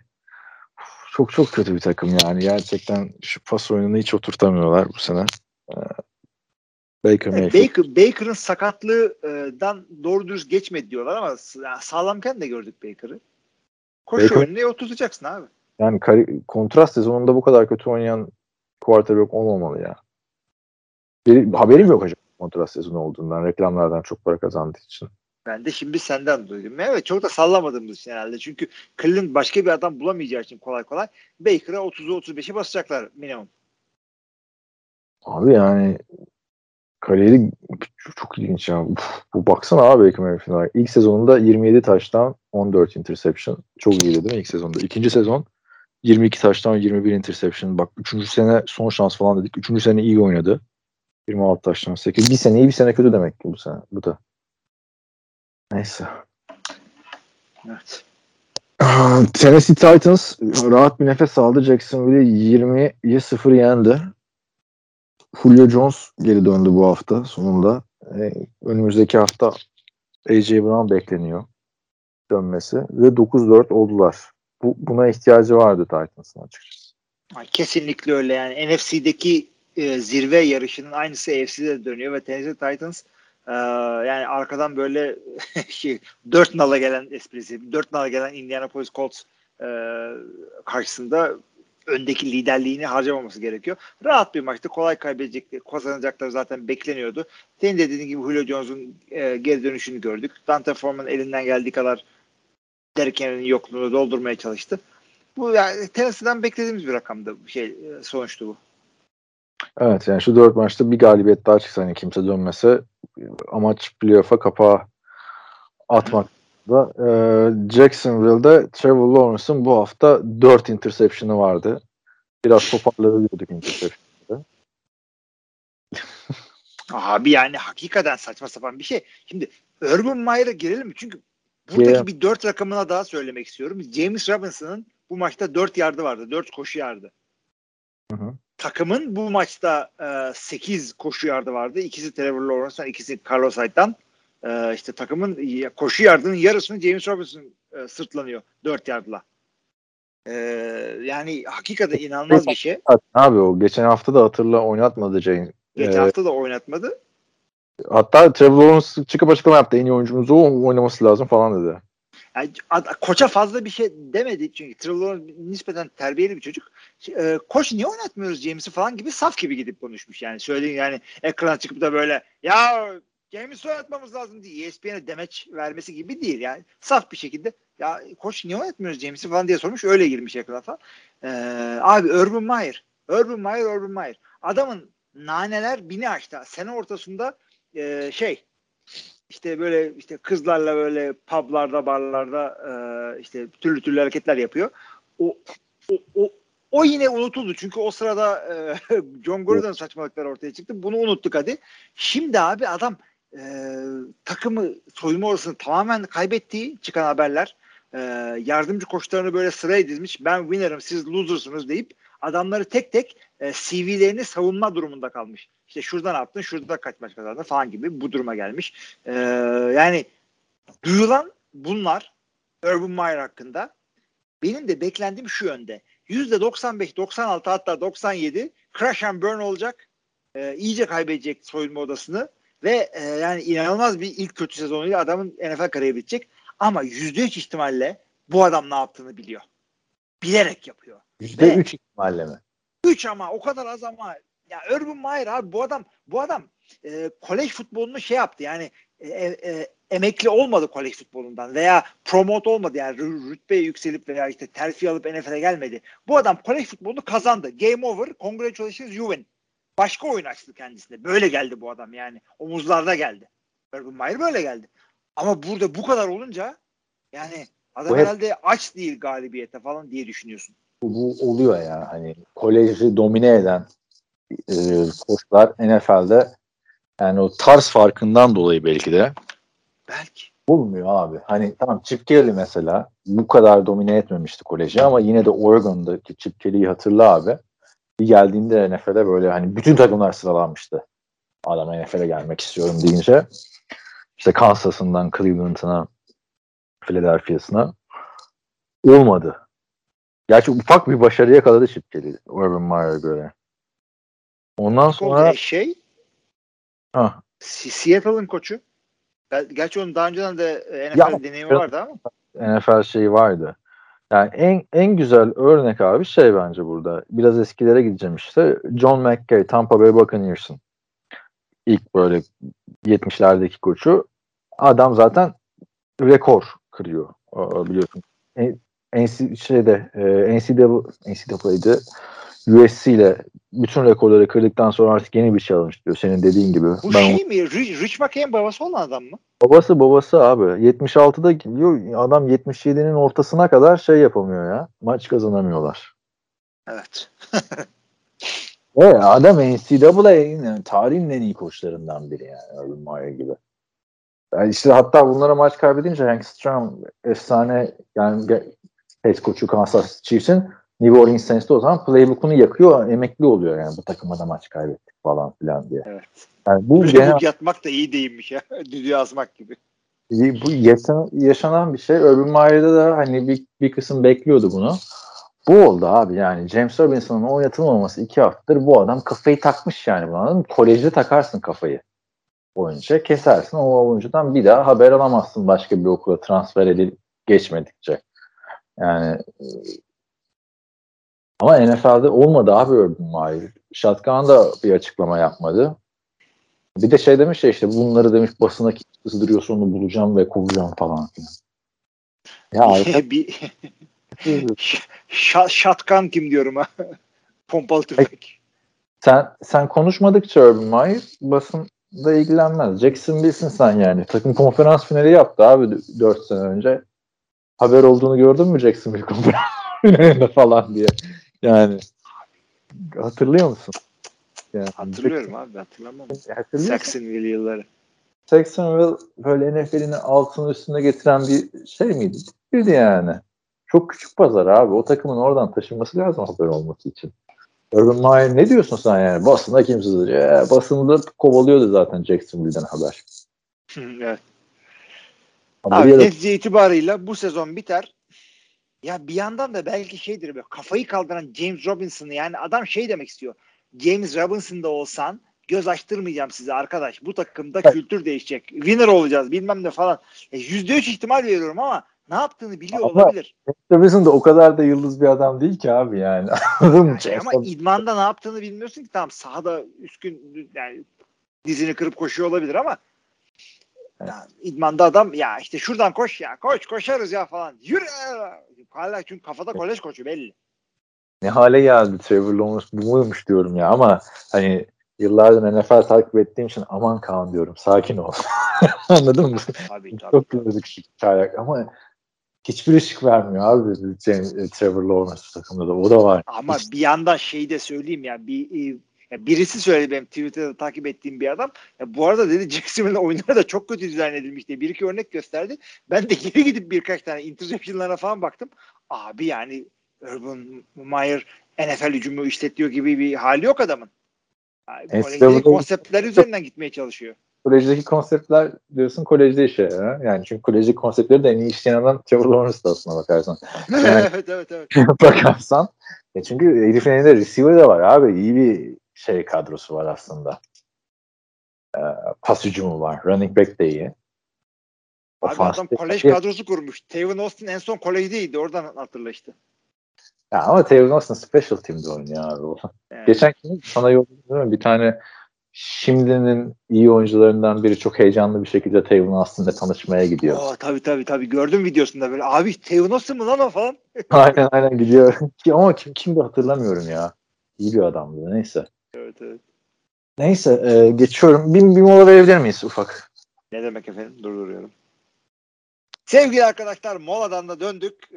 çok çok kötü bir takım yani. Gerçekten şu pas oyununu hiç oturtamıyorlar bu sene. Ee, Baker Mayfield. Baker, Baker'ın sakatlığından doğru dürüst geçmedi diyorlar ama sağlamken de gördük Baker'ı. Koş Baker... oyununu oturtacaksın abi. Yani kontrast sezonunda bu kadar kötü oynayan quarterback olmamalı ya. Bir, haberim yok hocam kontrast sezonu olduğundan. Reklamlardan çok para kazandığı için. Ben de şimdi senden duydum. Evet, çok da sallamadığımız için herhalde. Çünkü Cleveland başka bir adam bulamayacağı için kolay kolay Baker'a otuza otuz beşi basacaklar minimum. Abi yani kariyeri çok ilginç ya. Uf, bu baksana abi Baker Mayfield'in. İlk sezonunda yirmi yedi taştan on dört interception. Çok iyiydi değil mi ilk sezonda? İkinci sezon yirmi iki taştan yirmi bir interception. Bak üçüncü sene son şans falan dedik. Üçüncü sene iyi oynadı. yirmi altı taştan sekiz. Bir sene iyi bir sene kötü demek ki bu sene. Bu da. Neyse. Evet. Tennessee Titans rahat bir nefes aldı. Jacksonville yirmiye sıfır yendi. Julio Jones geri döndü bu hafta sonunda. Ee, önümüzdeki hafta A J Brown bekleniyor dönmesi. Ve dokuz dört oldular. Bu, buna ihtiyacı vardı Titans'ın açıkçası. Kesinlikle öyle yani. N F C'deki e, zirve yarışının aynısı A F C'de dönüyor ve Tennessee Titans Ee, yani arkadan böyle şey, dört nala gelen esprisi, dört nala gelen Indianapolis Colts e, karşısında öndeki liderliğini harcamaması gerekiyor. Rahat bir maçtı. Kolay kaybedecek, kazanacakları zaten bekleniyordu. Senin dediğin gibi Julio Jones'un e, geri dönüşünü gördük. Dante Foreman elinden geldiği kadar Derek Henry'nin yokluğunu doldurmaya çalıştı. Bu yani Tennessee'den beklediğimiz bir rakamdı. Şey, sonuçtu bu. Evet yani şu dört maçta bir galibiyet daha çıksa hani kimse dönmese amaç playoff'a kapağı atmak da e, Jacksonville'de Trevor Lawrence'ın bu hafta dört interception'ı vardı. Biraz toparlayabiliyorduk interception'ı. Abi yani hakikaten saçma sapan bir şey. Şimdi Urban Meyer'a gelelim çünkü buradaki yeah. bir dört rakamına daha söylemek istiyorum. James Robinson'ın bu maçta dört yardı vardı. dört koşu yardı. Hı-hı. Takımın bu maçta e, sekiz koşu yardı vardı. İkisi Trevor Lawrence'dan, ikisi Carlos Hyde'dan. E, işte takımın koşu yardının yarısını James Robinson e, sırtlanıyor dört yardla. E, yani hakikaten inanılmaz bir şey. Abi o geçen hafta da hatırla oynatmadı James. Geçen ee, hafta da oynatmadı. Hatta Trevor Lawrence çıkıp açıklama yaptı. En iyi oyuncumuzu o oynaması lazım falan dedi. Yani, koça fazla bir şey demedi çünkü Trevor Lawrence nispeten terbiyeli bir çocuk. E, koç niye oynatmıyoruz James'i falan gibi saf gibi gidip konuşmuş yani. Söyleyin yani ekrana çıkıp da böyle ya James'i oynatmamız lazım diye E S P N'e demeç vermesi gibi değil yani. Saf bir şekilde ya koç niye oynatmıyoruz James'i falan diye sormuş. Öyle girmiş ekrana falan. E, abi Urban Meyer. Urban Meyer, Urban Meyer. Adamın naneler bini açtı. Sene ortasında e, şey İşte böyle işte kızlarla böyle publarda, barlarda e, işte türlü türlü hareketler yapıyor. O o o, o yine unutuldu. Çünkü o sırada e, John Gordon saçmalıkları ortaya çıktı. Bunu unuttuk hadi. Şimdi abi adam e, takımı soyunma odasını tamamen kaybettiği çıkan haberler. E, yardımcı koçlarını böyle sıraya dizmiş. Ben winner'ım, siz loser'sınız deyip adamları tek tek e, C V'lerini savunma durumunda kalmış. İşte şuradan attın, şurada kaç maç kazandın falan gibi bu duruma gelmiş. Ee, yani duyulan bunlar Urban Meyer hakkında. Benim de beklendiğim şu yönde. yüzde doksan beş doksan altı hatta doksan yedi crash and burn olacak. Ee, iyice kaybedecek soyunma odasını ve e, yani inanılmaz bir ilk kötü sezonuyla adamın N F L kariyeri bitecek. Ama yüzde üç ihtimalle bu adam ne yaptığını biliyor. Bilerek yapıyor. yüzde üç ve ihtimalle mi? üç ama o kadar az ama ya Urban Meyer abi bu adam bu adam e, kolej futbolunu şey yaptı yani e, e, emekli olmadı kolej futbolundan veya promote olmadı yani rütbeye yükselip veya işte terfi alıp N F L'e gelmedi. Bu adam kolej futbolunu kazandı. Game over, congratulations you win. Başka oyun açtı kendisine. Böyle geldi bu adam yani. Omuzlarda geldi. Urban Meyer böyle geldi. Ama burada bu kadar olunca yani adam herhalde aç değil galibiyete falan diye düşünüyorsun. Bu, bu oluyor ya hani koleji domine eden E, koçlar N F L'de yani o tarz farkından dolayı belki de belki olmuyor abi. Hani tamam Chip Kelly mesela bu kadar domine etmemişti koleji ama yine de Oregon'daki Chip Kelly'yi hatırla abi. Bir geldiğinde N F L'de böyle hani bütün takımlar sıralanmıştı. Adam N F L'e gelmek istiyorum deyince işte Kansas'ından Cleveland'ına Philadelphia'sına olmadı. Gerçi ufak bir başarı yakaladı Chip Kelly Urban Meyer'a göre. Ondan sonra şey ha. Seattle'ın koçu. Gerçi onun daha önceden de N F L deneyimi vardı ama. N F L şeyi vardı. Yani en en güzel örnek abi şey bence burada. Biraz eskilere gideceğim işte. John McKay, Tampa Bay Buccaneers'ın ilk böyle yetmişlerdeki koçu. Adam zaten rekor kırıyor biliyorsun. N C şeyde N C A A'de U S C ile bütün rekorları kırdıktan sonra artık yeni bir challenge diyor. Senin dediğin gibi. Bu ben şey o... mi? Rich, Rich McKay'in babası olan adam mı? Babası babası abi. yetmiş altıda gidiyor. Adam yetmiş yedinin ortasına kadar şey yapamıyor ya. Maç kazanamıyorlar. Evet. Ve adam N C A A'nin yani tarihin en iyi koçlarından biri yani. Urban Meyer gibi. Yani işte hatta bunlara maç kaybedince Hank Stram efsane yani head coach'u Kansas Chiefs'in New Orleans Saints'te o zaman playbook'unu yakıyor, emekli oluyor yani bu takıma da maç kaybettik falan filan diye. Evet. Yani bu genel... yatmak da iyi değilmiş ya. Düdüğü asmak gibi. Bu yaşanan, yaşanan bir şey. Urban Meyer'da da hani bir, bir kısım bekliyordu bunu. Bu oldu abi yani. James Robinson'ın oynatılmaması iki haftadır bu adam kafayı takmış yani buna. Anladın mı? Kolejde takarsın kafayı. Oyuncuya kesersin. O oyuncudan bir daha haber alamazsın başka bir okula transfer edip geçmedikçe. Yani ama N F L'de olmadı abi Urban Meyer. Shotgun da bir açıklama yapmadı. Bir de şey demiş ya işte bunları demiş basına kimse duruyorsa onu bulacağım ve kovacağım falan filan. Ya bir Shotgun kim diyorum ha. Pompalı tüfek. Sen sen konuşmadıkça Urban Meyer basında ilgilenmez. Jackson bilsin sen yani. Takım konferans finali yaptı abi dört sene önce. Haber olduğunu gördün mü Jacksonville konferans finalinde falan diye. Yani hatırlıyor musun? Yani, hatırlıyorum abi hatırlamam. Jacksonville yılları. Jacksonville böyle N F L'ini altının üstüne getiren bir şey miydi? Değildi yani. Çok küçük pazar abi. O takımın oradan taşınması lazım haber olması için. Urban Meyer ne diyorsun sen yani? Basında kimsizdir. Ee, basında kovalıyordu zaten Jacksonville'den haber. Evet. Abi netice itibarıyla bu sezon biter. Ya bir yandan da belki şeydir böyle kafayı kaldıran James Robinson'ı yani adam şey demek istiyor. James Robinson'da olsan göz açtırmayacağım size arkadaş. Bu takımda kültür değişecek. Winner olacağız bilmem ne falan. E, yüzde üç ihtimal veriyorum ama ne yaptığını biliyor ama olabilir. Robinson da o kadar da yıldız bir adam değil ki abi yani. yani ama idmanda ne yaptığını bilmiyorsun ki tam sahada üst gün yani dizini kırıp koşuyor olabilir ama ya, idmanda adam ya işte şuradan koş ya koş koşarız ya falan. Yürü. Hala çünkü kafada kolej koşuyor belli. Ne hale geldi Trevor Lawrence bu muymuş diyorum ya ama hani yıllardır N F L takip ettiğim için aman Kaan diyorum sakin ol. Anladın mı? Abi, tabii. Çok gözüküyor çaylak ama hiçbir ışık vermiyor abi James, Trevor Lawrence takımda da o da var. Ama işte. Bir yandan şeyi de söyleyeyim ya bir ya birisi söyledi benim Twitter'da takip ettiğim bir adam. Ya bu arada dedi Jacksonville'in oyunları da çok kötü dizayn edilmiş diye bir iki örnek gösterdi. Ben de geri gidip birkaç tane interception'lara falan baktım. Abi yani Urban Meyer N F L hücumu işletiyor gibi bir hali yok adamın. Yani konseptler üzerinden gitmeye çalışıyor. Kolejdeki konseptler diyorsun kolejde işe. Ya. Yani çünkü kolejdeki konseptleri de en iyi işleyen adam Trevor Lawrence'da aslına bakarsan. Yani evet evet evet. Bakarsan. Ya çünkü herifin elinde receiver de var abi. İyi bir şey kadrosu var aslında. Ee, pas hücumu var. Running back de iyi. Abi adam kolej de... kadrosu kurmuş. Tavon Austin en son kolejdeydi. Oradan hatırla işte. Ya ama Tavon Austin special team'de oynuyor abi o. Evet. Geçen gün sana yolladım bir tane şimdinin iyi oyuncularından biri çok heyecanlı bir şekilde Tavon Austin'le tanışmaya gidiyor. Aa, tabii tabii tabii gördüm videosunda böyle abi Tavon Austin mı lan o falan. aynen aynen gidiyor. Ama kim kimdi hatırlamıyorum ya. İyi bir adamdı neyse. Evet evet. Neyse e, geçiyorum. Bir, bir mola verebilir miyiz ufak? Ne demek efendim durduruyorum. Sevgili arkadaşlar moladan da döndük. Ee,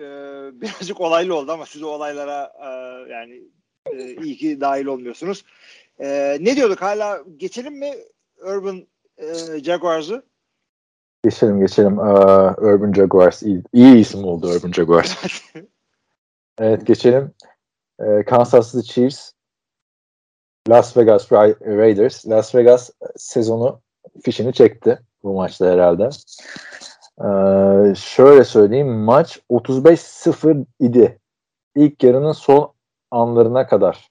birazcık olaylı oldu ama siz o olaylara e, yani e, iyi ki dahil olmuyorsunuz. Ee, ne diyorduk hala geçelim mi Urban e, Jaguars'ı? Geçelim geçelim. Uh, Urban Jaguars iyi, iyi isim oldu Urban Jaguars. evet geçelim. Ee, Kansas City Chiefs, Las Vegas Ra- Raiders. Las Vegas sezonu fişini çekti bu maçta herhalde. Ee, şöyle söyleyeyim maç otuz beş sıfır idi. İlk yarının son anlarına kadar.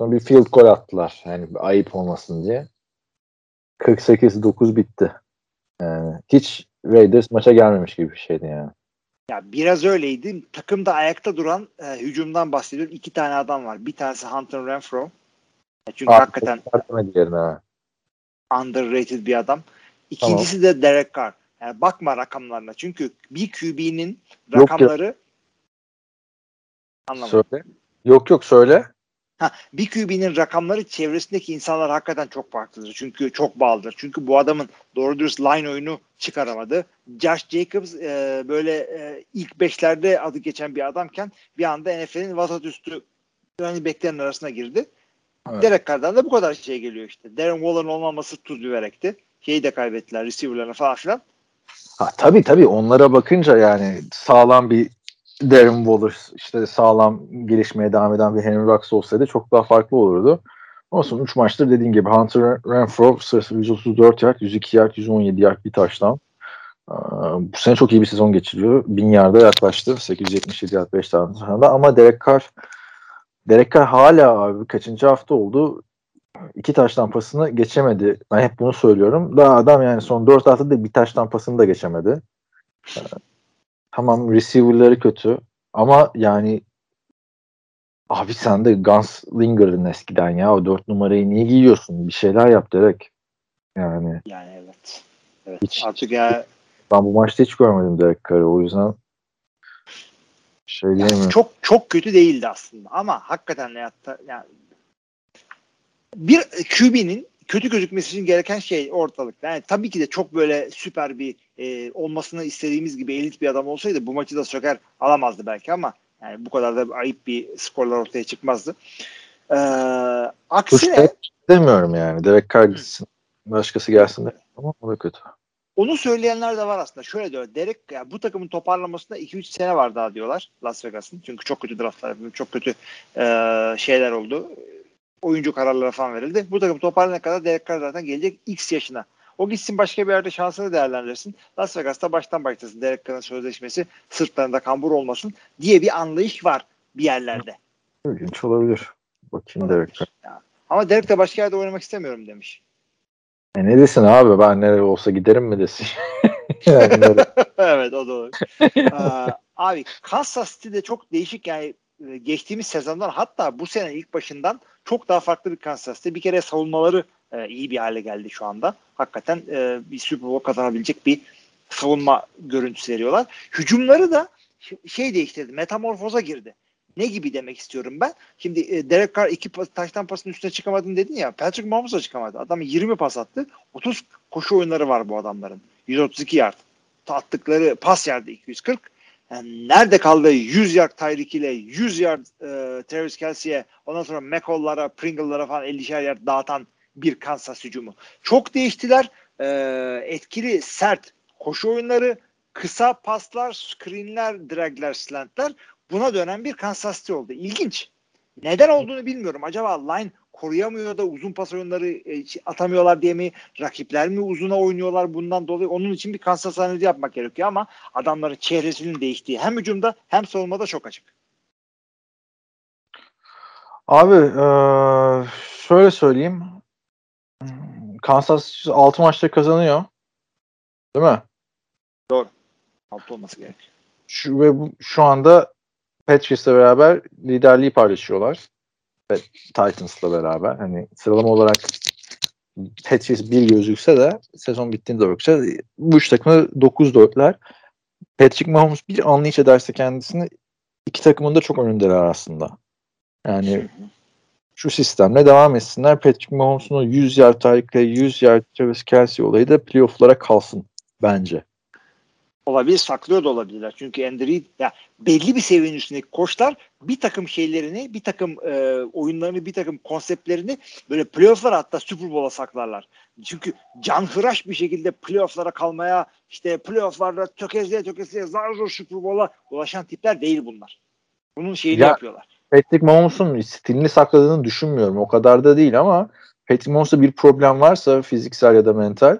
Sonra bir field goal attılar. Yani ayıp olmasın diye. kırk sekiz dokuz bitti. Yani hiç Raiders maça gelmemiş gibi bir şeydi yani. Ya biraz öyleydi. Takımda ayakta duran e, hücumdan bahsediyorum. İki tane adam var. Bir tanesi Hunter Renfrow. Çünkü Aa, hakikaten underrated bir adam. İkincisi tamam. de Derek Carr. Yani bakma rakamlarına. Çünkü bir Q B'nin rakamları yok anlamadım. Söyle. Yok yok söyle. Ha, bir Q B'nin rakamları çevresindeki insanlar hakikaten çok farklıdır. Çünkü çok bağlıdır. Çünkü bu adamın doğru dürüst line oyunu çıkaramadı. Josh Jacobs e, böyle e, ilk beşlerde adı geçen bir adamken bir anda N F L'in vasat üstü yani beklerin arasına girdi. Evet. Derek Carr'dan da bu kadar şey geliyor işte. Darren Waller'ın olmaması tuz biberekti. Şeyi de kaybettiler receiver'larını falan filan. Ha, tabii tabii onlara bakınca yani sağlam bir Darren Waller işte sağlam gelişmeye devam eden bir Henry Ruggs olsaydı çok daha farklı olurdu. Olsun üç maçtır dediğim gibi Hunter Renfrow sırası yüz otuz dört yard, yüz iki yard, yüz on yedi yard bir taştan. Ee, bu sene çok iyi bir sezon geçiriyor. bin yarda yaklaştı. sekiz yüz yetmiş yedi yard beş tane sonra ama Derek Carr Derek Carr hala abi kaçıncı hafta oldu? İki taştan pasını geçemedi. Ben hep bunu söylüyorum. Daha adam yani son dört haftada bir taştan pasını da geçemedi. Ee, Tamam receiver'ları kötü ama yani abi sen de Gunslinger'ın eskiden ya o dört numarayı niye giyiyorsun? Bir şeyler yap Derek. Yani. Yani evet. Evet. Hiç, artık ya ben bu maçta hiç görmedim Derek Carr'ı o yüzden şey yani diyemiyorum. Çok çok kötü değildi aslında ama hakikaten hayatta yani bir Q B'nin kötü gözükmesi için gereken şey ortalıkta. Yani tabii ki de çok böyle süper bir e, olmasını istediğimiz gibi elit bir adam olsaydı bu maçı da söker alamazdı belki ama yani bu kadar da ayıp bir skorlar ortaya çıkmazdı. Ee, aksine demiyorum yani. Derek Carr gitsin. başkası gelsin de. Ama o da kötü. Onu söyleyenler de var aslında. Şöyle diyor. Derek, yani bu takımın toparlanmasında iki üç sene var daha diyorlar Las Vegas'ın. Çünkü çok kötü draftlar, çok kötü e, şeyler oldu. Oyuncu kararları falan verildi. Bu takım toparlanana kadar Derek Carr zaten gelecek X yaşına. O gitsin başka bir yerde şansını değerlendirsin. Las Vegas'ta baştan başlasın. Derek Carr'ın sözleşmesi sırtlarında kambur olmasın diye bir anlayış var bir yerlerde. İlginç olabilir. Bakayım Derek Carr. Ama Derek de başka yerde oynamak istemiyorum demiş. E ne desin abi, ben nereye olsa giderim mi desin? Yani evet, o doğru. Aa, abi Kansas City'de çok değişik, yani geçtiğimiz sezondan hatta bu sene ilk başından çok daha farklı bir Kansas City. Bir kere savunmaları e, iyi bir hale geldi şu anda. Hakikaten e, bir Super Bowl kazanabilecek bir savunma görüntüsü veriyorlar. Hücumları da şey değiştirdi, metamorfoza girdi. Ne gibi demek istiyorum ben? Şimdi Derek Carr iki pas, taştan pasının üstüne çıkamadın dedin ya. Patrick Mahomes'a çıkamadı. Adam yirmi pas attı. otuz koşu oyunları var bu adamların. yüz otuz iki yard. Attıkları pas yerde iki yüz kırk. Yani nerede kaldı? yüz yard Tyreek ile, yüz yard e, Travis Kelsey'e, ondan sonra McCall'lara, Pringle'lara falan ellişer yard dağıtan bir Kansas hücumu. Çok değiştiler. E, etkili, sert koşu oyunları, kısa paslar, screenler, dragler, slantler. Buna dönen bir Kansas City oldu. İlginç. Neden olduğunu bilmiyorum. Acaba line koruyamıyor da uzun pas oyunları atamıyorlar diye mi? Rakipler mi uzuna oynuyorlar bundan dolayı? Onun için bir Kansas analizi yapmak gerekiyor ama adamların çehresinin değiştiği hem hücumda hem savunmada çok açık. Abi ee, şöyle söyleyeyim. Kansas altı maçta kazanıyor. Değil mi? Doğru. altı olması gerek. Şu, ve bu, şu anda Patriots'la beraber liderliği paylaşıyorlar. Ve Titans'la beraber. Hani sıralama olarak Patriots bir gözükse de sezon bittiğinde bakacağız. Bu üç takımı dokuz dörtler. Patrick Mahomes bir anlayış ederse kendisini, iki takımın da çok önündeler aslında. Yani şu sistemle devam etsinler. Patrick Mahomes'un o yüz yard Tyreek'le yüz yard Travis Kelsey olayı da playoff'lara kalsın bence. Olabilir, saklıyor da olabilirler. Çünkü Andrew, ya belli bir seviyenin üstündeki koçlar bir takım şeylerini, bir takım e, oyunlarını, bir takım konseptlerini böyle playoff'lara, hatta Super Bowl'a saklarlar. Çünkü canhıraş bir şekilde playoff'lara kalmaya, işte playoff'larda tökezleye tökezleye zar zor Super Bowl'a ulaşan tipler değil bunlar. Bunun şeyini ya, yapıyorlar. Patrick Mahomes'un stilini sakladığını düşünmüyorum. O kadar da değil ama Patrick Mahomes'da bir problem varsa fiziksel ya da mental,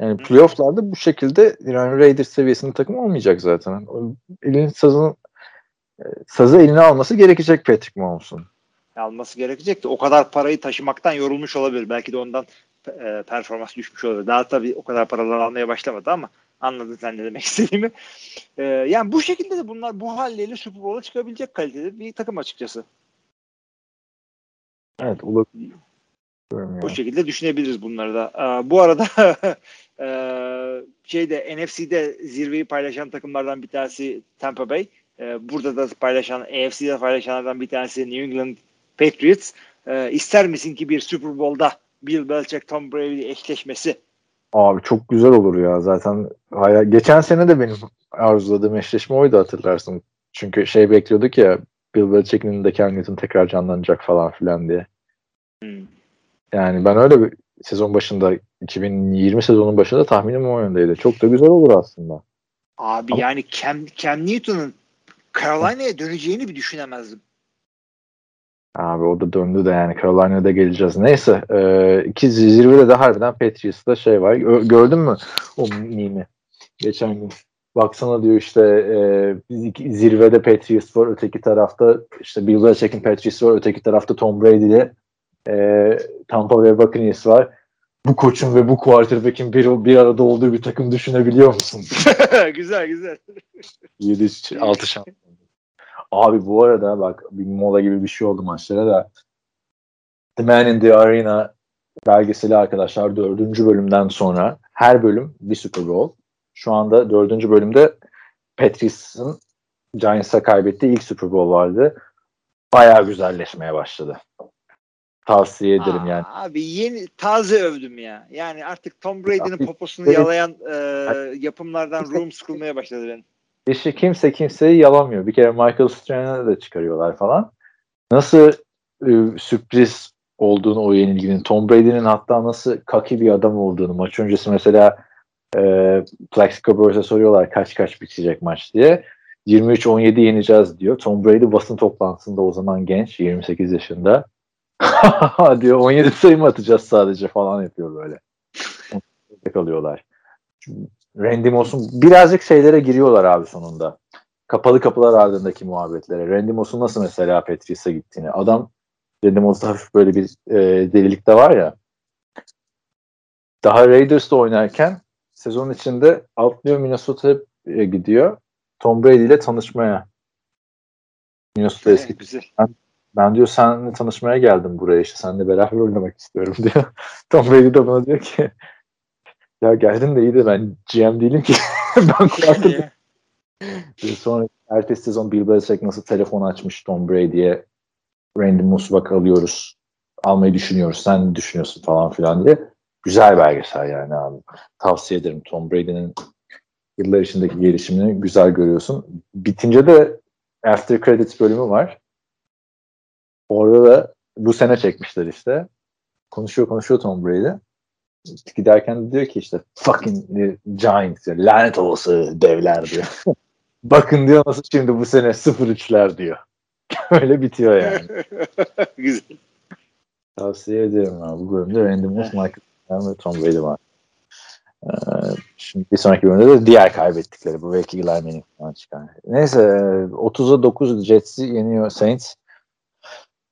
yani playoff'larda bu şekilde yani Raiders seviyesinde takım olmayacak zaten. Elin sazın sazı eline alması gerekecek Patrick Mahomes'un. Alması gerekecek de o kadar parayı taşımaktan yorulmuş olabilir. Belki de ondan e, performans düşmüş olabilir. Daha tabii o kadar paralar almaya başlamadı ama anladın sen ne demek istediğimi. E, yani bu şekilde de bunlar bu haliyle Super Bowl'a çıkabilecek kalitede bir takım açıkçası. Evet, olabilir. Bu şekilde düşünebiliriz bunları da. Ee, bu arada e, şeyde N F C'de zirveyi paylaşan takımlardan bir tanesi Tampa Bay. E, burada da paylaşan, A F C'de paylaşanlardan bir tanesi New England Patriots. E, ister misin ki bir Super Bowl'da Bill Belichick Tom Brady eşleşmesi? Abi çok güzel olur ya zaten. Hayal, geçen sene de benim arzuladığım eşleşme oydu, hatırlarsın. Çünkü şey bekliyorduk ya, Bill Belichick'in de Cam Newton tekrar canlanacak falan filan diye. Hmm. Yani ben öyle bir sezon başında, iki bin yirmi sezonun başında tahminim o yöndeydi. Çok da güzel olur aslında. Abi ama yani Cam, Cam Newton'un Carolina'ya döneceğini bir düşünemezdim. Abi o da döndü de yani Carolina'da geleceğiz. Neyse e, iki zirvede de harbiden Patriots'da şey var. Ö, gördün mü o mimi? Geçen gün. Baksana diyor işte e, zirvede Patriots var, öteki tarafta işte Bill Belichick'in Patriots var, öteki tarafta Tom Brady'de E, Tampa Bay Buccaneers var. Bu koçun ve bu quarterback'in bir, bir arada olduğu bir takım düşünebiliyor musun? Güzel güzel. yedi altı şampiyon. Abi bu arada bak bir mola gibi bir şey oldu maçlara da. The Man in the Arena belgeseli arkadaşlar dördüncü bölümden sonra her bölüm bir Super Bowl. Şu anda dördüncü bölümde Patriots'ın Giants'a kaybettiği ilk Super Bowl vardı. Bayağı güzelleşmeye başladı. Tavsiye ederim Aa, yani. Abi yeni taze övdüm ya. Yani artık Tom Brady'nin poposunu yalayan e, yapımlardan ruhum sıkılmaya başladı benim. İşte kimse kimseyi yalamıyor. Bir kere Michael Strahan'a da çıkarıyorlar falan. Nasıl e, sürpriz olduğunu, o yenilginin, Tom Brady'nin hatta nasıl kaki bir adam olduğunu, maç öncesi mesela e, Plaxico Burress'e soruyorlar kaç kaç bitecek maç diye. yirmi üç on yedi yeneceğiz diyor. Tom Brady basın toplantısında, o zaman genç, yirmi sekiz yaşında. diyor on yedi sayı mı atacağız sadece falan yapıyor böyle. Kalıyorlar. Randy Moss'un birazcık şeylere giriyorlar abi sonunda. Kapalı kapılar ardındaki muhabbetlere. Randy Moss'un nasıl mesela Patrice'e gittiğini. Adam Randy Moss'ta hafif böyle bir e, delilik de var ya. Daha Raiders'da oynarken sezon içinde atlıyor, Minnesota'ya gidiyor. Tom Brady ile tanışmaya. Minnesota eski ben, ben diyor seninle tanışmaya geldim buraya, işte seninle beraber oynamak istiyorum diyor. Tom Brady de bana diyor ki ya geldim de iyi de ben G M değilim ki. ben kulaklık. Sonra ertesi sezon Bill Belichick nasıl telefon açmış Tom Brady'ye, Randy Moss'u bak alıyoruz, almayı düşünüyoruz, sen düşünüyorsun falan filan diye. Güzel belgesel yani abi. Tavsiye ederim. Tom Brady'nin yıllar içindeki gelişimini güzel görüyorsun. Bitince de After Credits bölümü var. Orada da bu sene çekmişler işte. Konuşuyor konuşuyor Tom Brady. Giderken diyor ki işte fucking Giants diyor. Lanet olası devler diyor. Bakın diyor nasıl şimdi bu sene sıfır üçler diyor. Öyle bitiyor yani. Güzel. Tavsiye ederim abi. Bu bölümde Randy Moss, Michael Sam ve Tom Brady var. Ee, şimdi bir sonraki bölümde de diğer kaybettikleri. Bu belki Eli Manning falan çıkar. Neyse otuza dokuz Jets'i yeniyor Saints.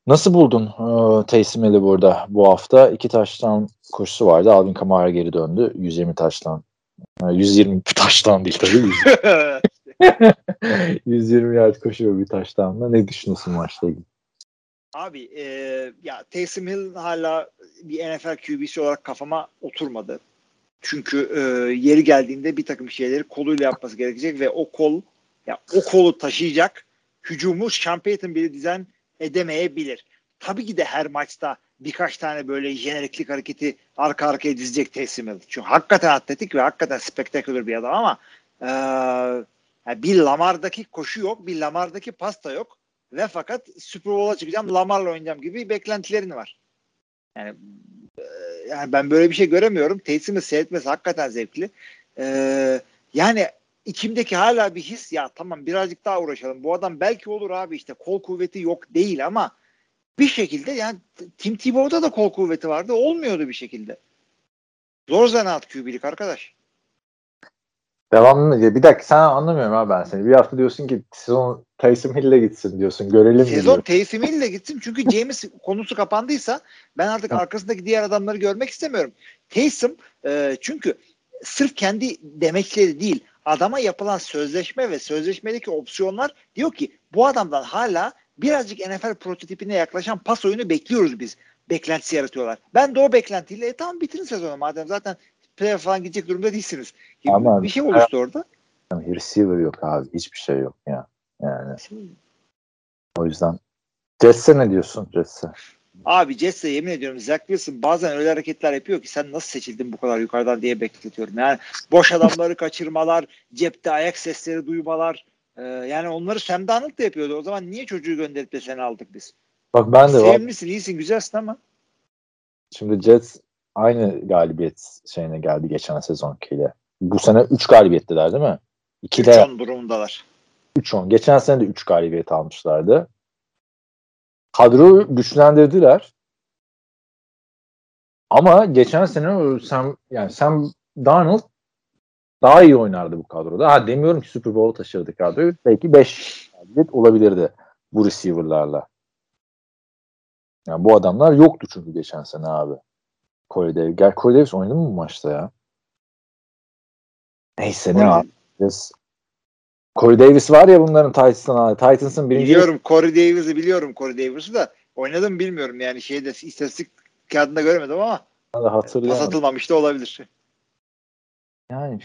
Nasıl buldun ee, Taysom Hill'i burada bu hafta? İki taştan koşusu vardı. Alvin Kamara geri döndü. yüz yirmi taştan. yüz yirmi taştan değil tabii. yüz yirmi yard koşuyor bir taştanla. Ne düşünüyorsun maçla ilgili? Abi e, ya Taysom Hill hala bir N F L Q B'si olarak kafama oturmadı. Çünkü e, yeri geldiğinde bir takım şeyleri koluyla yapması gerekecek ve o kol ya o kolu taşıyacak hücumu Sean Payton bile dizayn edemeyebilir. Tabii ki de her maçta birkaç tane böyle jeneriklik hareketi arka arkaya dizecek Taysom Hill. Çünkü hakikaten atletik ve hakikaten spektaküler bir adam ama e, yani bir Lamar'daki koşu yok, bir Lamar'daki pasta yok ve fakat Super Bowl'a çıkacağım, Lamar'la oynayacağım gibi beklentilerin var. Yani, e, yani ben böyle bir şey göremiyorum. Taysom Hill'i seyretmesi hakikaten zevkli. E, yani İçimdeki hala bir his, ya tamam birazcık daha uğraşalım. Bu adam belki olur abi, işte kol kuvveti yok değil ama bir şekilde yani Tim Tebow'da da kol kuvveti vardı. Olmuyordu bir şekilde. Zor zanaat Q B'lik arkadaş. Devamlı. Bir dakika sen anlamıyorum abi ben seni. Bir hafta diyorsun ki sezon Taysom Hill'le gitsin diyorsun. Görelim. Sezon Taysom Hill'le gitsin çünkü James konusu kapandıysa ben artık arkasındaki diğer adamları görmek istemiyorum. Taysom e, çünkü sırf kendi demekleri değil, adama yapılan sözleşme ve sözleşmedeki opsiyonlar diyor ki bu adamdan hala birazcık N F L prototipine yaklaşan pas oyunu bekliyoruz biz. Beklentisi yaratıyorlar. Ben de o beklentiyle e, tamam bitirin sezonu madem zaten playoff falan gidecek durumda değilsiniz. Ama bir şey oluştu orada. Receiver yok abi. Hiçbir şey yok ya. Yani. Şimdi, o yüzden Jets'e ne diyorsun? Jets'e. Abi Jets'e yemin ediyorum Zach Wilson bazen öyle hareketler yapıyor ki sen nasıl seçildin bu kadar yukarıdan diye bekletiyorum. Yani boş adamları kaçırmalar, cepte ayak sesleri duymalar. E, yani onları Sam Darnold da yapıyordu. O zaman niye çocuğu gönderip de seni aldık biz? Bak ben de sevimlisin, iyisin, güzelsin ama. Şimdi Jets aynı galibiyet şeyine geldi geçen sezonkiyle. Bu sene üç galibiyettiler değil mi? ikide üç on durumundalar. üç on. Geçen sene de üç galibiyet almışlardı. Kadro güçlendirdiler. Ama geçen sene Sam, yani Sam Darnold daha iyi oynardı bu kadroda. Ha demiyorum ki Super Bowl'a taşırdı kadroyu. Belki beş galibiyet olabilirdi bu receiver'larla. Yani bu adamlar yoktu çünkü geçen sene abi. Corey Davis. Gel Corey Davis oynadı mı bu maçta ya? Neyse ne abi. Corey Davis var ya bunların Titans'ın Titans'ın birinci... Biliyorum Corey Davis'i biliyorum Corey Davis'i da oynadım bilmiyorum yani şeyde istatistik kağıdında göremedim ama pas atılmamış da olabilir. Yani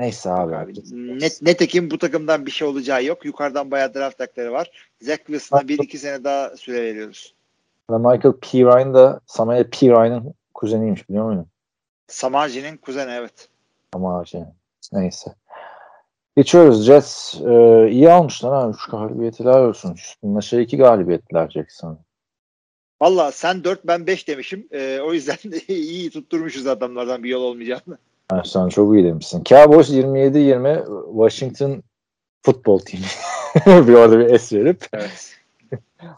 neyse abi. abi. Net, netekim bu takımdan bir şey olacağı yok. Yukarıdan bayağı draft takları var. Zach Wilson'a bir iki sene daha süre veriyoruz. Michael P. Ryan da Samuel P. Ryan'ın kuzeniymiş biliyor musun? Samaji'nin kuzeni evet. Ama şey, neyse. Geçiyoruz. Jets e, iyi almışlar ha. Üç galibiyetler olsun. Üstünde şey iki galibiyetler Jackson. Valla sen dört ben beş demişim. E, o yüzden iyi tutturmuşuz adamlardan bir yol olmayacağını. Ha, sen çok iyi demişsin. Cowboys yirmi yedi yirmi Washington Football Team. bir orada bir es verip. Evet.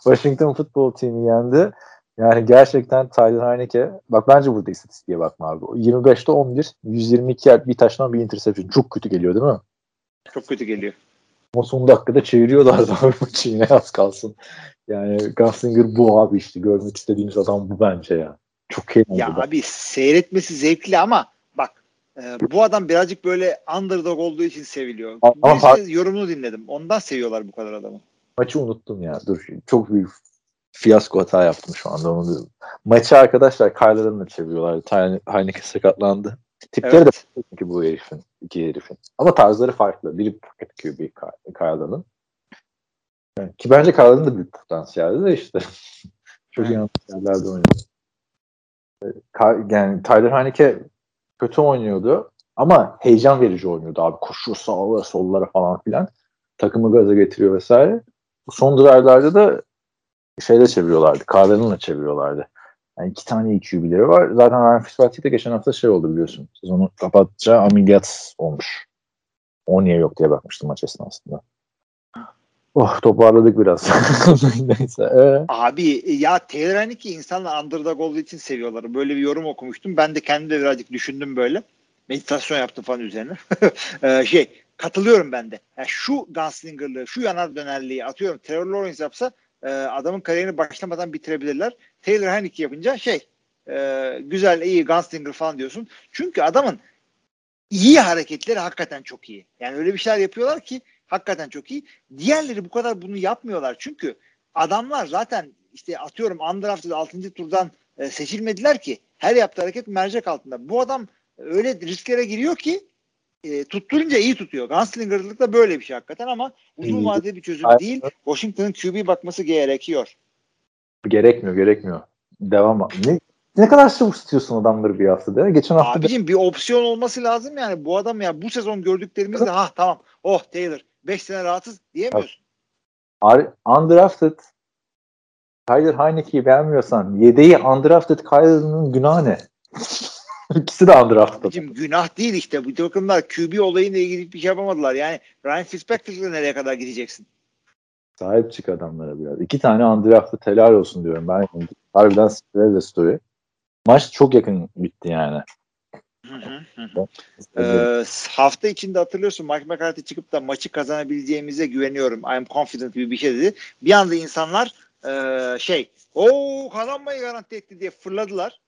Washington Football Team'i yendi. Yani gerçekten Tyler Heineke, bak bence burada istatistiğe bakma abi. yirmi beşte on bir, yüz yirmi iki yard, bir taştan bir interception. Çok kötü geliyor değil mi? Çok kötü geliyor. Ama son dakikada çeviriyorlardı abi maçı yine az kalsın. Yani Gunslinger bu abi işte. Görmek istediğimiz adam bu bence ya. Çok keyifli. Ya ben. Abi seyretmesi zevkli ama bak e, bu adam birazcık böyle underdog olduğu için seviliyor. Ama işte, har- yorumunu dinledim. Ondan seviyorlar bu kadar adamı. Maçı unuttum ya. Dur çok büyük fiyasko hata yaptım şu anda onu diyorum. Maçı arkadaşlar Kyler'ınla çeviriyorlardı. Heineke sakatlandı. Tipleri evet. de çünkü bu herifin, iki herifin. Ama tarzları farklı. Biri pocket Q B Kyler'ın. Yani, ki bence Kyler'ın da büyük potansiyeldi de işte. Çok evet. yanlış yerlerde oynadı. Yani Tyler Heineke kötü oynuyordu ama heyecan verici oynuyordu abi. Koşuyor sağlara sollara falan filan. Takımı gaza getiriyor vesaire. Bu son drive'larda da şeyle çeviriyorlardı. Kahverenle çeviriyorlardı. Yani iki tane iyi Q B'leri var. Zaten Ryan Fitzpatrick de geçen hafta şey oldu biliyorsun. Sezonu kapatacağı ameliyat olmuş. O niye yok diye bakmıştım maç esnasında. Oh toparladık biraz. Neyse. Ee? Abi ya Taylor Heineke insanlar underdog olduğu için seviyorlar. Böyle bir yorum okumuştum. Ben de kendim de birazcık düşündüm böyle. Meditasyon yaptım falan üzerine. ee, şey katılıyorum ben de. Yani şu Gunslinger'lığı, şu yanar dönerliği atıyorum. Trevor Lawrence yapsa adamın kariyerini başlamadan bitirebilirler. Taylor Heineke yapınca şey e, güzel, iyi, Gunslinger falan diyorsun. Çünkü adamın iyi hareketleri hakikaten çok iyi. Yani öyle bir şeyler yapıyorlar ki hakikaten çok iyi. Diğerleri bu kadar bunu yapmıyorlar. Çünkü adamlar zaten işte atıyorum undrafted altıncı turdan e, seçilmediler ki. Her yaptığı hareket mercek altında. Bu adam öyle risklere giriyor ki E, tutturunca iyi tutuyor. Gunslinger'lık da böyle bir şey hakikaten ama uzun vadeli bir çözüm değil. Washington'ın Q B bakması gerekiyor. Gerekmiyor, gerekmiyor. Devam. Ne, ne kadar çabuk tutuyorsun adamları bir haftada? Geçen hafta abicim de... bir opsiyon olması lazım yani. Bu adam ya bu sezon gördüklerimizle evet. ha tamam. Oh Taylor beş sene rahatsız diyemiyorsun. Evet. Undrafted Tyler Heineke'yi beğenmiyorsan yedeği undrafted Kyler'ın günahı ne? İkisi de undraft'ta. Günah değil işte. Bu takımlar Q B olayıyla ilgili bir şey yapamadılar. Yani Ryan Fitzpatrick'la nereye kadar gideceksin? Sahip çık adamlara biraz. İki tane undraft'ta helal olsun diyorum. Ben harbiden spread the story. Maç çok yakın bitti yani. Hı hı hı. Ee, hafta içinde hatırlıyorsun Mike McCarthy çıkıp da maçı kazanabileceğimize güveniyorum. I'm confident gibi bir şey dedi. Bir anda insanlar ee, şey ooo kazanmayı garanti etti diye fırladılar.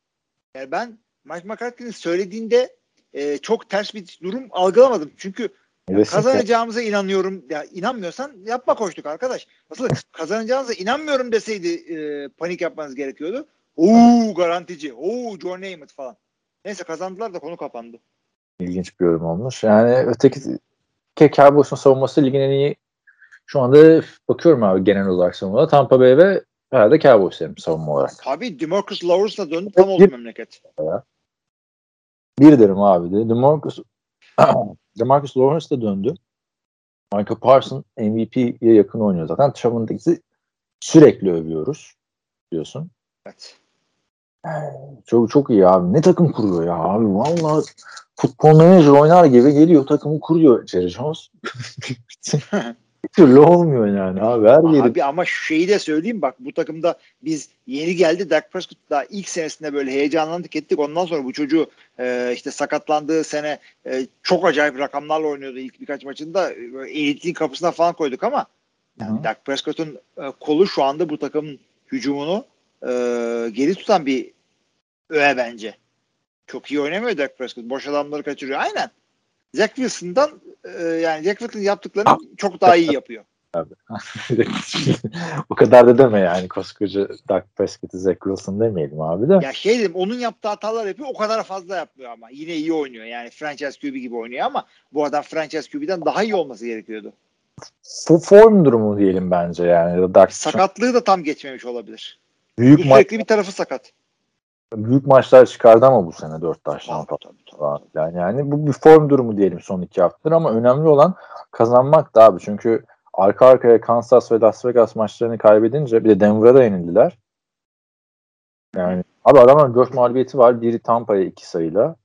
Yani ben Mike McCarthy'nin söylediğinde e, çok ters bir durum algılamadım. Çünkü ya, kazanacağımıza inanıyorum. Ya inanmıyorsan yapma koştuk arkadaş. Nasıl kazanacağınıza inanmıyorum deseydi e, panik yapmanız gerekiyordu. Ooo garantici. Ooo John Namath falan. Neyse kazandılar da konu kapandı. İlginç bir yorum olmuş. Yani öteki Cowboys'un savunması ligin en iyi şu anda bakıyorum abi genel olarak savunmada. Tampa Bay ve herhalde Cowboys'un savunma olarak. Abi Demarcus Lawrence'la döndü tam oldu memleket. Evet. Bir derim abi de. DeMarcus, DeMarcus Lawrence da döndü. Michael Parsons M V P'ye yakın oynuyor zaten. Trevor Lawrence'i sürekli övüyoruz diyorsun. Evet. Çok çok iyi abi. Ne takım kuruyor ya abi. Vallahi futbol manager oynar gibi geliyor. Takımı kuruyor Jerry Jones. Bir türlü olmuyor yani abi. Her abi yeri... ama şeyi de söyleyeyim bak bu takımda biz yeni geldi Dak Prescott daha ilk senesinde böyle heyecanlandık ettik ondan sonra bu çocuğu e, işte sakatlandığı sene e, çok acayip rakamlarla oynuyordu ilk birkaç maçında elitliğin kapısına falan koyduk ama yani Dak Prescott'un e, kolu şu anda bu takımın hücumunu e, geri tutan bir öğe bence. Çok iyi oynamıyor Dak Prescott. Boş adamları kaçırıyor. Aynen. Jack Wilson'dan yani Jack Wilson yaptıklarını çok daha iyi yapıyor. Abi. O kadar da deme yani koskoca Dak Prescott'ı Jack Wilson demeyelim abi de. Ya şey dedim onun yaptığı hatalar yapıyor o kadar fazla yapmıyor ama yine iyi oynuyor yani franchise Q B gibi oynuyor ama bu adam franchise Q B'den daha iyi olması gerekiyordu. Bu form durumu diyelim bence yani. Dak sakatlığı da tam geçmemiş olabilir. Büyük Sürekli ma- bir tarafı sakat. büyük maçlar çıkardı ama bu sene dört taştan falan. Yani, yani bu bir form durumu diyelim son iki haftadır ama önemli olan kazanmak da abi. Çünkü arka arkaya Kansas ve Las Vegas maçlarını kaybedince bir de Denver'a da yenildiler. Yani abi adamın dört mağlubiyeti var. Biri Tampa'ya iki sayıyla.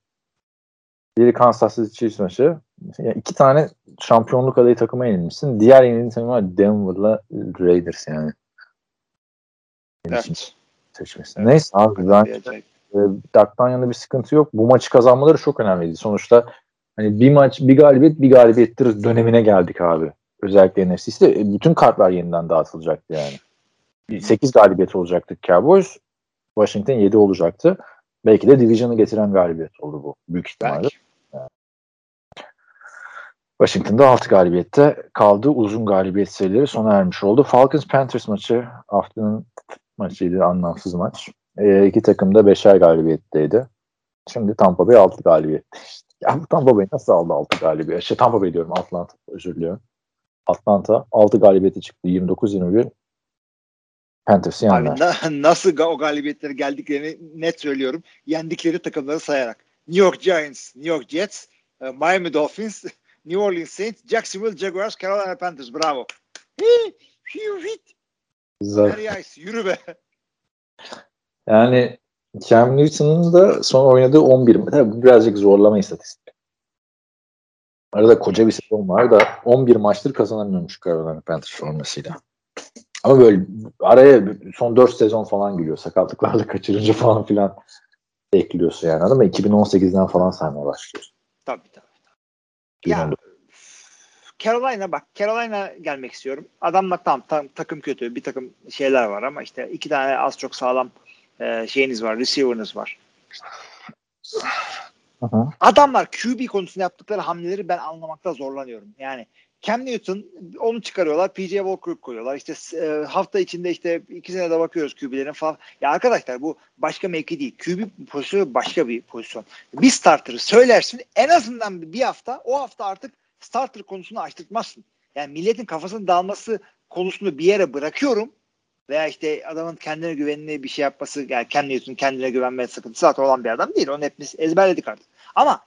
Biri Kansas City Chiefs maçı. Yani iki tane şampiyonluk adayı takıma yenilmişsin. Diğer yenildiğin takım var Denver'la Raiders yani. Evet. Seçmesi. Evet. Neyse abi ben e, Dak'tan yana bir sıkıntı yok. Bu maçı kazanmaları çok önemliydi. Sonuçta hani bir maç bir galibiyet bir galibiyettir dönemine geldik abi. Özellikle N F C'de bütün kartlar yeniden dağıtılacaktı yani. sekiz galibiyet olacaktı Cowboys. Washington yedi olacaktı. Belki de Division'ı getiren galibiyet oldu bu. Büyük ihtimalle. Yani. Washington'da altı galibiyette kaldı. Uzun galibiyet serileri sona ermiş oldu. Falcons-Panthers maçı haftanın maçıydı. Anlamsız maç. E, iki takım da beşer galibiyetteydi. Şimdi Tampa Bay altı galibiyette. Ya bu Tampa Bay nasıl aldı altı galibiyet? İşte Tampa Bay diyorum. Atlanta. Özür diliyorum. Atlanta altı galibiyete çıktı. yirmi dokuz yirmi bir. Panthers yani. Na- nasıl o galibiyetlere geldiklerini net söylüyorum. Yendikleri takımları sayarak. New York Giants, New York Jets, Miami Dolphins, New Orleans Saints, Jacksonville Jaguars, Carolina Panthers. Bravo. Demarius yürü be. Yani Cam Newton'un da son oynadığı on bir. Tabii bu birazcık zorlama istatistik. Arada koca bir sezon var da on bir maçtır kazanamıyormuş Carolina Panthers formasıyla. Ama böyle araya son dört sezon falan giriyor. Sakatlıklarla kaçırınca falan filan ekliyorsun yani. Ama iki bin on sekizden falan saymaya başlıyorsun. Tabii tabii. tabii. Ya Carolina bak. Carolina gelmek istiyorum. Adamla tam, tam takım kötü. Bir takım şeyler var ama işte iki tane az çok sağlam e, şeyiniz var. Receiver'ınız var. Aha. Adamlar Q B konusunda yaptıkları hamleleri ben anlamakta zorlanıyorum. Yani Cam Newton onu çıkarıyorlar. P J Walker koyuyorlar. İşte e, hafta içinde işte ikisine de bakıyoruz Q B'lerin falan. Ya arkadaşlar bu başka mevki değil. Q B pozisyonu başka bir pozisyon. Bir starter'ı söylersin. En azından bir hafta o hafta artık starter konusunu açtırtmazsın. Yani milletin kafasının dağılması konusunu bir yere bırakıyorum. Veya işte adamın kendine güvenini bir şey yapması. Yani Cam Newton kendine güvenmeye sıkıntısı zaten olan bir adam değil. Onu hepimiz ezberledik artık. Ama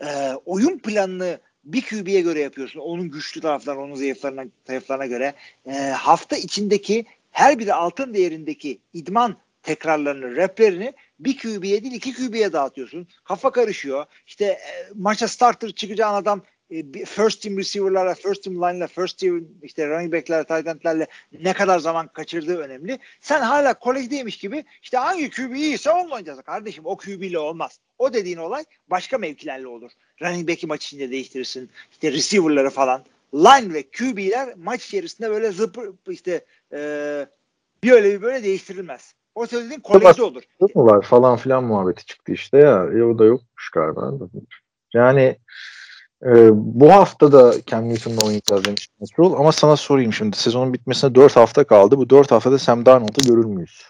e, oyun planını bir Q B'ye göre yapıyorsun. Onun güçlü taraflarına, onun zayıflarına, taraflarına göre. E, hafta içindeki her biri altın değerindeki idman tekrarlarını, replerini bir Q B'ye değil iki Q B'ye dağıtıyorsun. Kafa karışıyor. İşte e, maça starter çıkacağın adam e, first team receiver'larla, first team line'la, first team işte running back'lerle, tight end'lerle ne kadar zaman kaçırdığı önemli. Sen hala kolejdeymiş gibi işte hangi Q B iyiyse onunla oynayacağız. Kardeşim o Q B'yle olmaz. O dediğin olay başka mevkilerle olur. Running back'i maç içinde değiştirirsin. İşte receiver'ları falan. Line ve Q B'ler maç içerisinde böyle zıpır işte ee, bir öyle bir böyle değiştirilmez. O söylediğin kolejde olur. Yok mu var falan filan muhabbeti çıktı işte ya. E, o da yokmuş galiba. Yani e, bu hafta da Cam Newton'la oynayacağız demiş Mesrul. Ama sana sorayım şimdi. Sezonun bitmesine dört hafta kaldı. Bu dört haftada Sam Darnold'u görür müyüz?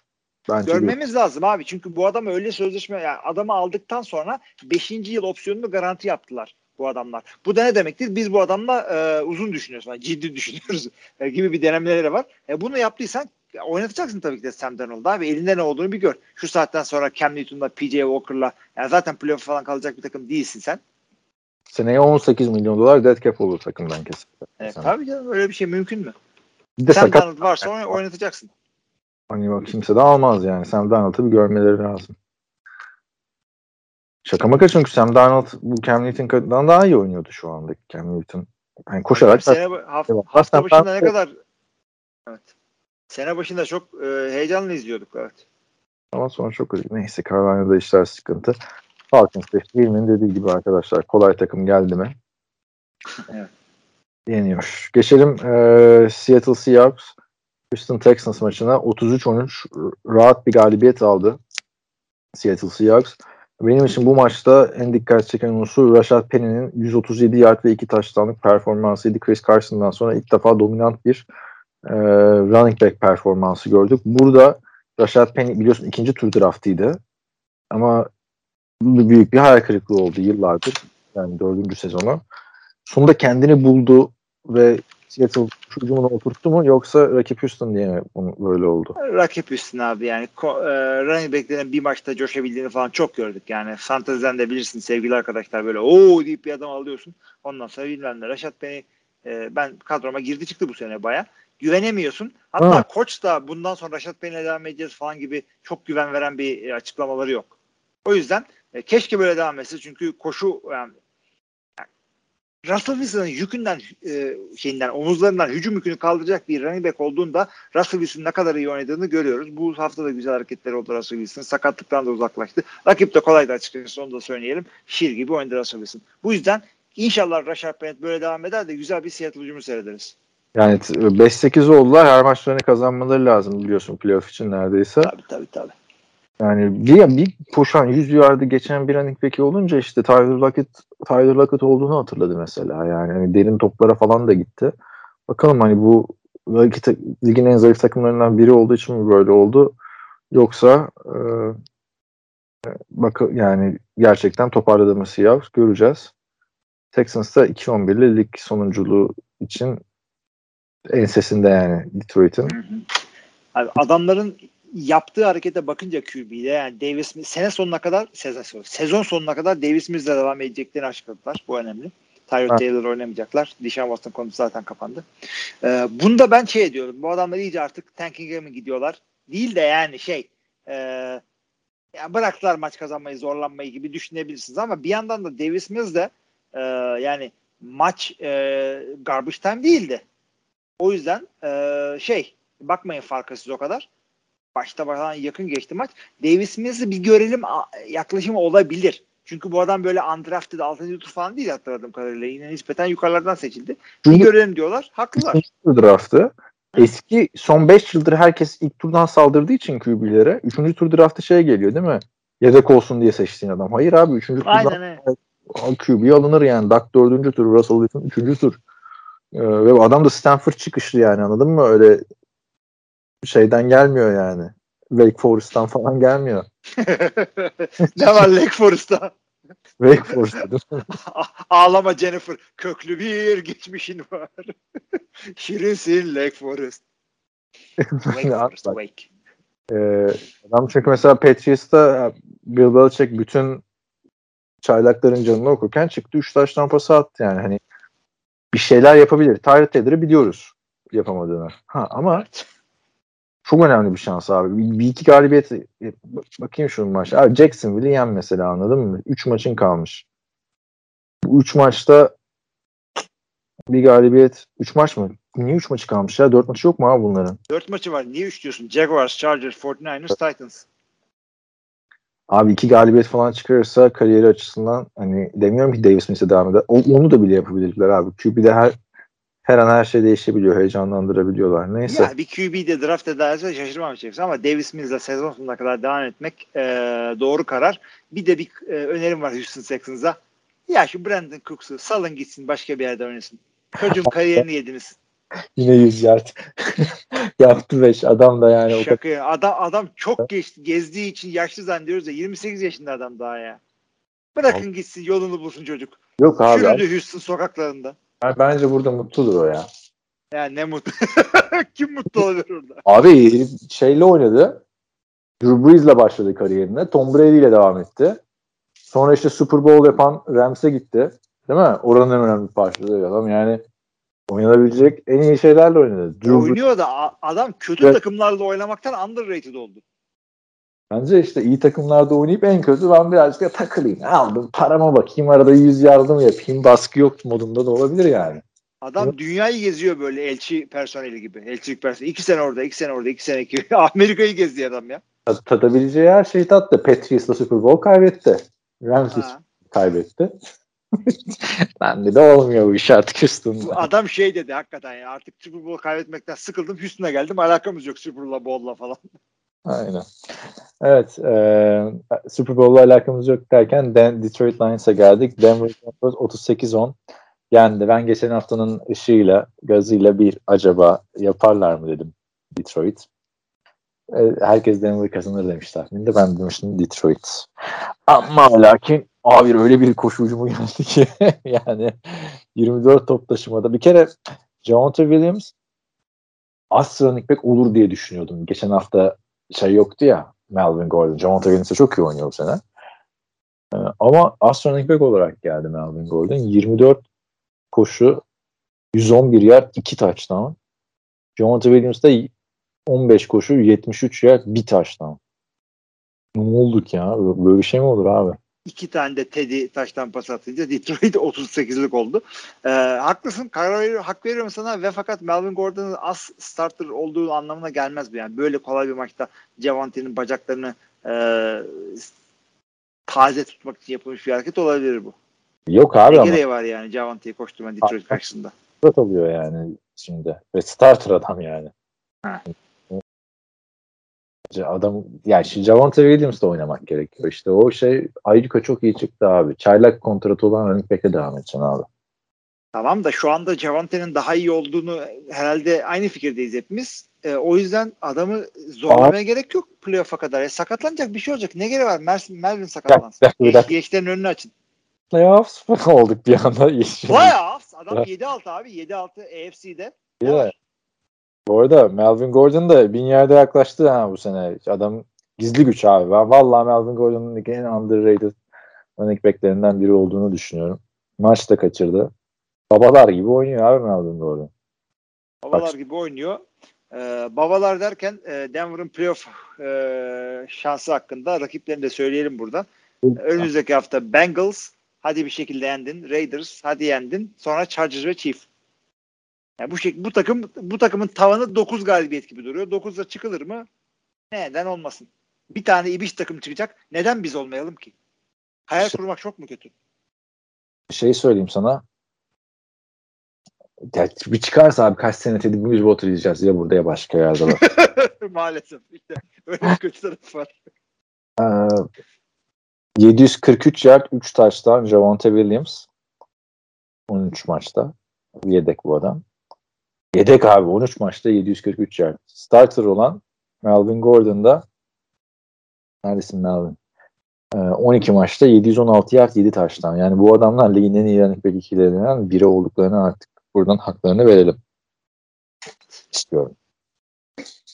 Bence görmemiz değil. Lazım abi. Çünkü bu adam öyle sözleşme yani adamı aldıktan sonra beşinci yıl opsiyonunu garanti yaptılar bu adamlar. Bu da ne demektir? Biz bu adamla e, uzun düşünüyoruz. Yani ciddi düşünüyoruz e, gibi bir denemeleri var. E, bunu yaptıysan oynatacaksın tabii ki de Sam Darnold'u abi. Elinde ne olduğunu bir gör. Şu saatten sonra Cam Newton'la, P J Walker'la yani zaten playoff falan kalacak bir takım değilsin sen. Seneye on sekiz milyon dolar dead cap olur takımdan kesin. E, tabii canım. Öyle bir şey mümkün mü? Sam Darnold varsa onu oynatacaksın. Hani bak kimse de almaz yani. Sam Darnold'u bir görmeleri lazım. Şaka maka çünkü Sam Darnold bu Cam Newton'dan daha iyi oynuyordu şu andaki Cam Newton. Yani koşarak yani sene, hafta, hafta başında Darnold ne kadar evet. Sene başında çok e, heyecanlı izliyorduk evet. Ama sonra çok üzüldüm. Neyse Carolina'da işler sıkıntı. Falcons'da Hilmi'nin dediği gibi arkadaşlar kolay takım geldi mi? Evet. Yeniyor. Geçelim e, Seattle Seahawks Houston Texans maçına otuz üç on üç rahat bir galibiyet aldı Seattle Seahawks. Benim için bu maçta en dikkat çeken unsur Rashad Penny'nin yüz otuz yedi yard ve iki touchdown'lık performansıydı. Chris Carson'dan sonra ilk defa dominant bir e, running back performansı gördük. Burada Rashad Penny biliyorsun ikinci tur draftıydı. Ama büyük bir hayal kırıklığı oldu yıllardır. Yani dördüncü sezonu. Sonunda kendini buldu ve Seattle hücumunu oturttu mu yoksa rakip Houston diye mi böyle oldu? Rakip Houston abi yani ko- running back'lerin bir maçta coşabildiğini falan çok gördük yani. Fantasy'den de bilirsin sevgili arkadaşlar böyle ooo deyip bir adam alıyorsun. Ondan sonra bilmem ne. Raşat beni e, ben kadroma girdi çıktı bu sene baya. Güvenemiyorsun. Hatta ha. koç da bundan sonra Raşat Bey'le devam edeceğiz falan gibi çok güven veren bir e, açıklamaları yok. O yüzden e, keşke böyle devam etse çünkü koşu yani Russell Wilson'ın yükünden e, şeyinden omuzlarından hücum yükünü kaldıracak bir running back olduğunda Russell Wilson ne kadar iyi oynadığını görüyoruz. Bu hafta da güzel hareketleri oldu Russell Wilson. Sakatlıktan da uzaklaştı. Rakip de kolaydı açıkçası onu da söyleyelim. Şiir gibi oynadı Russell Wilson. Bu yüzden inşallah Rashad Bennett böyle devam eder de güzel bir Seattle hücumu seyrederiz. Yani beş sekiz oldular. Her maçlarını kazanmaları lazım biliyorsun playoff için neredeyse. Tabii tabii tabii. Yani bir, bir koşan yüz yardı geçen bir running back'i olunca işte Tyler Lockett, Tyler Lockett olduğunu hatırladı mesela. Yani hani derin toplara falan da gitti. Bakalım hani bu belki ligin en zayıf takımlarından biri olduğu için mi böyle oldu? Yoksa e, bak yani gerçekten toparladı mı Seahawks göreceğiz. Texans'ta iki on bir'li lig sonunculuğu için ensesinde yani Detroit'in. Abi adamların yaptığı harekete bakınca Q B'de yani Davis sene sonuna kadar sezon, sezon sonuna kadar Davis Mills'le devam edeceklerini açıkladılar. Bu önemli. Tyrod Taylor oynamayacaklar. Deshaun Watson konusu zaten kapandı. Ee, bunu da ben şey diyorum. Bu adamlar iyice artık tanking'e mi gidiyorlar? Değil de yani şey e, yani bıraktılar maç kazanmayı, zorlanmayı gibi düşünebilirsiniz ama bir yandan da Davis Mills de e, yani maç e, garbage time değildi. O yüzden e, şey bakmayın farka siz o kadar. Başta baştan yakın geçti maç. Davis Mills'i bir görelim yaklaşımı olabilir. Çünkü bu adam böyle undrafted altıncı tur falan değil hatırladığım kadarıyla. Yine nispeten yukarılardan seçildi. Bir görelim diyorlar. Haklılar. üçüncü draftı. Eski son beş yıldır herkes ilk turdan saldırdığı için Q B'lere. üçüncü tur draftı şeye geliyor değil mi? Yedek olsun diye seçtiğin adam. Hayır abi üçüncü turdan Q B'ye alınır yani. Dak dördüncü tur. Russell Wilson üçüncü tur. Ve adam da Stanford çıkışlı yani anladın mı? Öyle şeyden gelmiyor yani. Wake Forest'tan falan gelmiyor. Ne var Lake Forest'ta? Wake Forest'ta değil mi? Ağlama Jennifer. Köklü bir geçmişin var. Şirinsin Lake Forest. Wake Forest Wake. Ee, adam çünkü mesela Patriots'ta Bill Belichick bütün çaylakların canını okurken çıktı. Üç taş tampası attı yani. Hani bir şeyler yapabilir. Tyrod Taylor'ı biliyoruz yapamadığını. Ha ama çok önemli bir şans abi. Bir, bir iki galibiyet bakayım şu maç. Abi Jacksonville'i yen mesela anladın mı? Üç maçın kalmış. Bu üç maçta bir galibiyet. Üç maç mı? Niye üç maçı kalmış ya? Dört maçı yok mu abi bunların? Dört maçı var. Niye üç diyorsun? Jaguars, Chargers, kırk dokuzers, Titans. Abi iki galibiyet falan çıkarırsa kariyeri açısından hani demiyorum ki Davis Mills'e devam eder. O, onu da bile yapabilirler abi. Q B'de her her an her şey değişebiliyor. Heyecanlandırabiliyorlar. Neyse. Ya bir Q B'de draft ederse şaşırmam şey ama Davis Mills'le sezon sonuna kadar devam etmek ee, doğru karar. Bir de bir e, önerim var Houston Texans'a. Ya şu Brandon Cooks'u salın gitsin başka bir yerde oynasın. Çocuğun kariyerini yediniz. Yine yüz yard. Yaptı beş adam da yani. Şaka ya. Adam, adam çok geçti, gezdiği için yaşlı zannediyoruz da yirmi sekiz yaşında adam daha ya. Bırakın abi gitsin yolunu bulsun çocuk. Yok abi. Şürüdü Houston sokaklarında. Yani bence burada mutludur o ya. Ya ne mutlu. Kim mutlu olur orada? Abi şeyle oynadı. Drew Brees'le başladı kariyerine. Tom Brady ile devam etti. Sonra işte Super Bowl yapan Rams'e gitti. Değil mi? Oranın en önemli parçası adam yani. Oynanabilecek en iyi şeylerle oynadı. Drew Oynuyor da adam kötü evet. takımlarla oynamaktan underrated oldu. Bence işte iyi takımlarda oynayıp en kötü ben birazcık da takılayım. Aldım parama bakayım arada yüz yardım yapayım. Baskı yok modunda da olabilir yani. Adam evet. Dünyayı geziyor böyle elçi personeli gibi. Elçilik personeli. İki sene orada, iki sene orada, iki sene iki. Amerika'yı gezdi adam ya. Tadabileceği her şeyi tattı. Patriots'la Super Bowl kaybetti. Ramsey kaybetti. Bende de olmuyor bu iş artık Houston'da. Adam şey dedi hakikaten ya artık Super Bowl kaybetmekten sıkıldım Houston'a geldim alakamız yok Super Bowl'la Bowl'la falan. Aynen. Evet e, Super Bowl'la alakamız yok derken Detroit Lions'a geldik. Denver Broncos otuz sekiz on yendi. Ben geçen haftanın ışığıyla gazıyla bir acaba yaparlar mı dedim Detroit. E, herkes Denver kazanır demiş tahminde. Ben demiştim Detroit. Ama lakin abi öyle bir koşu hücumu geldi ki yani yirmi dört top taşımada. Bir kere Javonte Williams az sıra running back olur diye düşünüyordum. Geçen hafta şey yoktu ya, Melvin Gordon. Javonte Williams'e çok iyi oynuyor bu sene. Ee, ama az running back olarak geldi Melvin Gordon. yirmi dört koşu, yüz on bir yard, iki touchdown. Javonte Williams'da on beş koşu, yetmiş üç yard, bir touchdown. Ne olduk ya? Böyle bir şey mi olur abi? İki tane de Teddy taştan pas atınca Detroit otuz sekizlik oldu. Ee, haklısın. Karar, hak veriyorum sana ve fakat Melvin Gordon'ın az starter olduğu anlamına gelmez bu. Yani böyle kolay bir maçta Javante'nin bacaklarını e, taze tutmak için yapılmış bir hareket olabilir bu. Yok abi ne ama. Ne gereği var yani Javante'yi koşturman Detroit karşısında? Start oluyor yani şimdi. Ve starter adam yani. Ha. Adam, yani şimdi Javonte Williams'la oynamak gerekiyor. İşte o şey Ayyuka çok iyi çıktı abi. Çaylak kontratı olan running back'e devam edeceksin abi. Tamam da şu anda Javante'nin daha iyi olduğunu herhalde aynı fikirdeyiz hepimiz. E, o yüzden adamı zorlamaya abi, gerek yok playoff'a kadar. E, sakatlanacak bir şey olacak. Ne gereği var? Mersin, Melvin sakatlansın. Geçlerin önünü açın. Playoffs mı olduk bir anda? Playoffs? Adam yedi altı abi. yedi altı A F C'de. Evet. Bu arada Melvin Gordon da bin yerde yaklaştı ha bu sene. Adam gizli güç abi. Ben vallahi Melvin Gordon'un en underrated running backlerinden biri olduğunu düşünüyorum. Maç da kaçırdı. Babalar gibi oynuyor abi Melvin Gordon. Babalar Bak. gibi oynuyor. Ee, babalar derken Denver'ın playoff e, şansı hakkında rakiplerini de söyleyelim buradan. Önümüzdeki hafta Bengals, hadi bir şekilde yendin. Raiders, hadi yendin. Sonra Chargers ve Chiefs. Yani bu şekilde bu takım bu takımın tavanı dokuz galibiyet gibi duruyor. dokuzda çıkılır mı? Neden olmasın? Bir tane ibiş takım çıkacak. Neden biz olmayalım ki? Hayal şey, kurmak çok mu kötü? Şey söyleyeyim sana. Ya bir çıkarsa abi kaç sene Teddy Bridgewater diyeceğiz ya burada ya başka yerde var. Maalesef işte öyle bir kötü taraf var. Ee, yedi yüz kırk üç yard, üç taştan Javonte Williams on üç maçta. Yedek bu adam. Yedek abi on üç maçta yedi yüz kırk üç yard. Starter olan Melvin Gordon'da neredesin Melvin? on iki maçta yedi yüz on altı yard, yedi taştan. Yani bu adamlar ligin en iyi running back ikilerinden biri olduklarını artık buradan haklarını verelim. İstiyorum.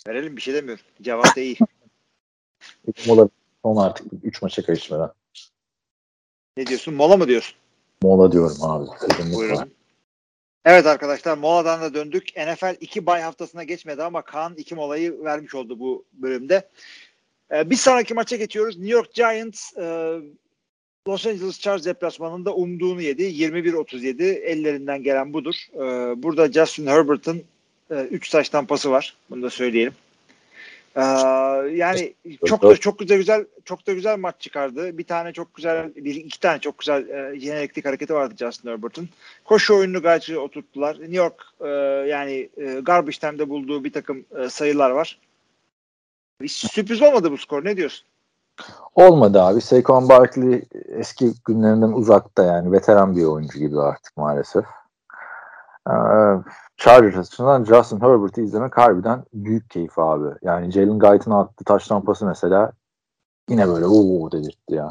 Verelim bir şey demiyorum. Cevap da iyi. Mola son artık üç maça karışmadan. Ne diyorsun? Mola mı diyorsun? Mola diyorum abi. Buyurun. Evet arkadaşlar, moladan da döndük. N F L iki bay haftasına geçmedi ama Kaan iki molayı vermiş oldu bu bölümde. Ee, bir sonraki maça geçiyoruz. New York Giants e, Los Angeles Chargers deplasmanında umduğunu yedi. yirmi bir otuz yedi ellerinden gelen budur. Ee, burada Justin Herbert'ın üç e, taştan pası var. Bunu da söyleyelim. Ee, yani çok da çok güzel güzel çok da güzel maç çıkardı. Bir tane çok güzel, bir iki tane çok güzel e, jeneriklik hareketi vardı Justin Herbert'ın. Koşu oyununu gayet oturttular. New York e, yani e, garbage time'de bulduğu bir takım e, sayılar var. Bir sürpriz olmadı bu skor. Ne diyorsun? Olmadı abi. Saquon Barkley eski günlerinden uzakta, yani veteran bir oyuncu gibi artık maalesef. Ee, Chargers açısından Justin Herbert'i izlemek harbiden büyük keyif abi. Yani Jalen Guyton'a attığı touchdown pası mesela yine böyle ooo dedirtti ya.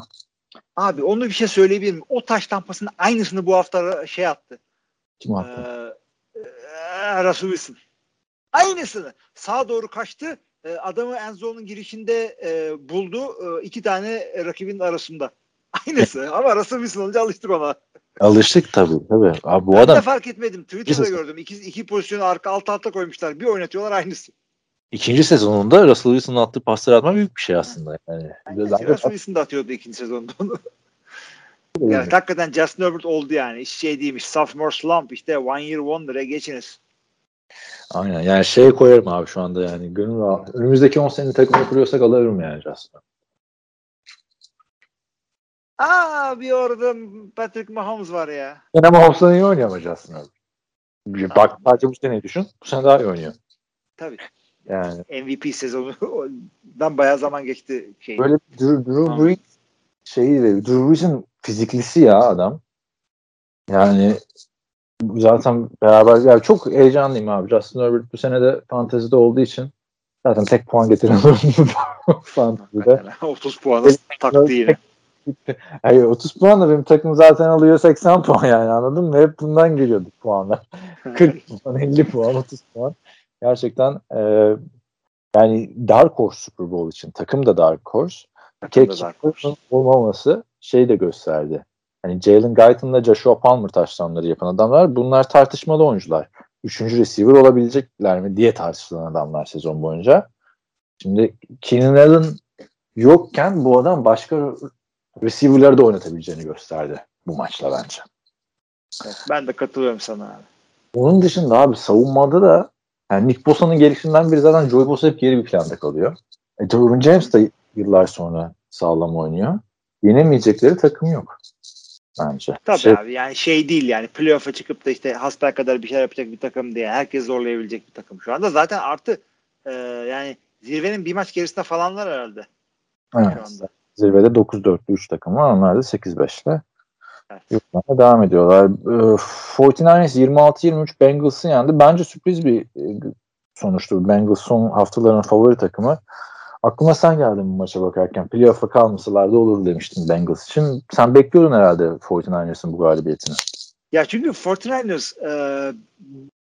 Abi onu bir şey söyleyebilir miyim? O touchdown pasının aynısını bu hafta şey attı. Kim attı? Ee, Russell Wilson. Aynısını. Sağa doğru kaçtı. Adamı Enzo'nun girişinde e, buldu. E, iki tane rakibin arasında. Aynısı. Ama Russell Wilson olunca alıştık ona. Alıştık tabii tabii. Abi bu ben adam... de fark etmedim. Twitter'da sezon... gördüm. İki, iki pozisyonu arka alt alta koymuşlar. Bir oynatıyorlar aynısı. İkinci sezonunda Russell Wilson'ın attığı pasları atma büyük bir şey aslında. Yani. Biraz Russell at... Wilson da atıyordu ikinci sezonda onu. Yani hakikaten Justin Herbert oldu yani. Hiç şey değilmiş. Sophomore slump işte. One year wonder'a geçiniz. Aynen. Yani şeye koyarım abi şu anda yani. Gönül rahat. Önümüzdeki on seneyi takımda kuruyorsak alırım yani Justin. Aa bir orada Patrick Mahomes var ya. Yine Mahomes'la iyi oynayamayacaksın abi. Tamam. Bak sadece bu seneyi düşün. Bu sene daha iyi oynuyor. Tabii. Yani. M V P sezonundan bayağı zaman geçti. Şey. Böyle Drew Brees şeyi veriyor. Drew Brees'in fiziklisi ya adam. Yani zaten beraber yani çok heyecanlıyım abi. Justin Herbert bu sene de fantezide olduğu için zaten tek puan getirelim. Fantezide. otuz puanı taktiğiyle. Yani otuz puan da benim takım zaten alıyor seksen puan yani anladın mı? Hep bundan geliyordu puanlar. kırk puan, elli puan, otuz puan. Gerçekten e, yani dark horse Super Bowl için. Takım da dark horse. Takım dark horse olmaması şey de gösterdi. Hani Jalen Guyton'la Joshua Palmer taşlamları yapan adamlar. Bunlar tartışmalı oyuncular. Üçüncü receiver olabilecekler mi diye tartışılan adamlar sezon boyunca. Şimdi Keenan Allen yokken bu adam başka receiver'ları da oynatabileceğini gösterdi bu maçla bence. Evet, ben de katılıyorum sana abi. Onun dışında abi savunmada da yani Nick Bosa'nın gelişinden beri zaten Joey Bosa hep geri bir planda kalıyor. E, Derwin James de yıllar sonra sağlam oynuyor. Yenemeyecekleri takım yok bence. Tabii şey, abi yani şey değil yani playoff'a çıkıp da işte hasta kadar bir şeyler yapacak bir takım diye herkes zorlayabilecek bir takım şu anda. Zaten artı e, yani zirvenin bir maç gerisinde falanlar herhalde. Evet. Şu anda. Zirvede dokuz dörtlü üç takım var. Onlar da sekiz beşle evet. Yurtlarına devam ediyorlar. E, kırk dokuzlar yirmi altı yirmi üç Bengals'ın yendi. Bence sürpriz bir e, sonuçtu. Bengals son haftaların favori takımı. Aklıma sen geldin bu maça bakarken. Playoff'a kalmasalar da olur demiştin Bengals için. Sen bekliyordun herhalde kırk dokuzların bu galibiyetini. Ya çünkü kırk dokuzlar e,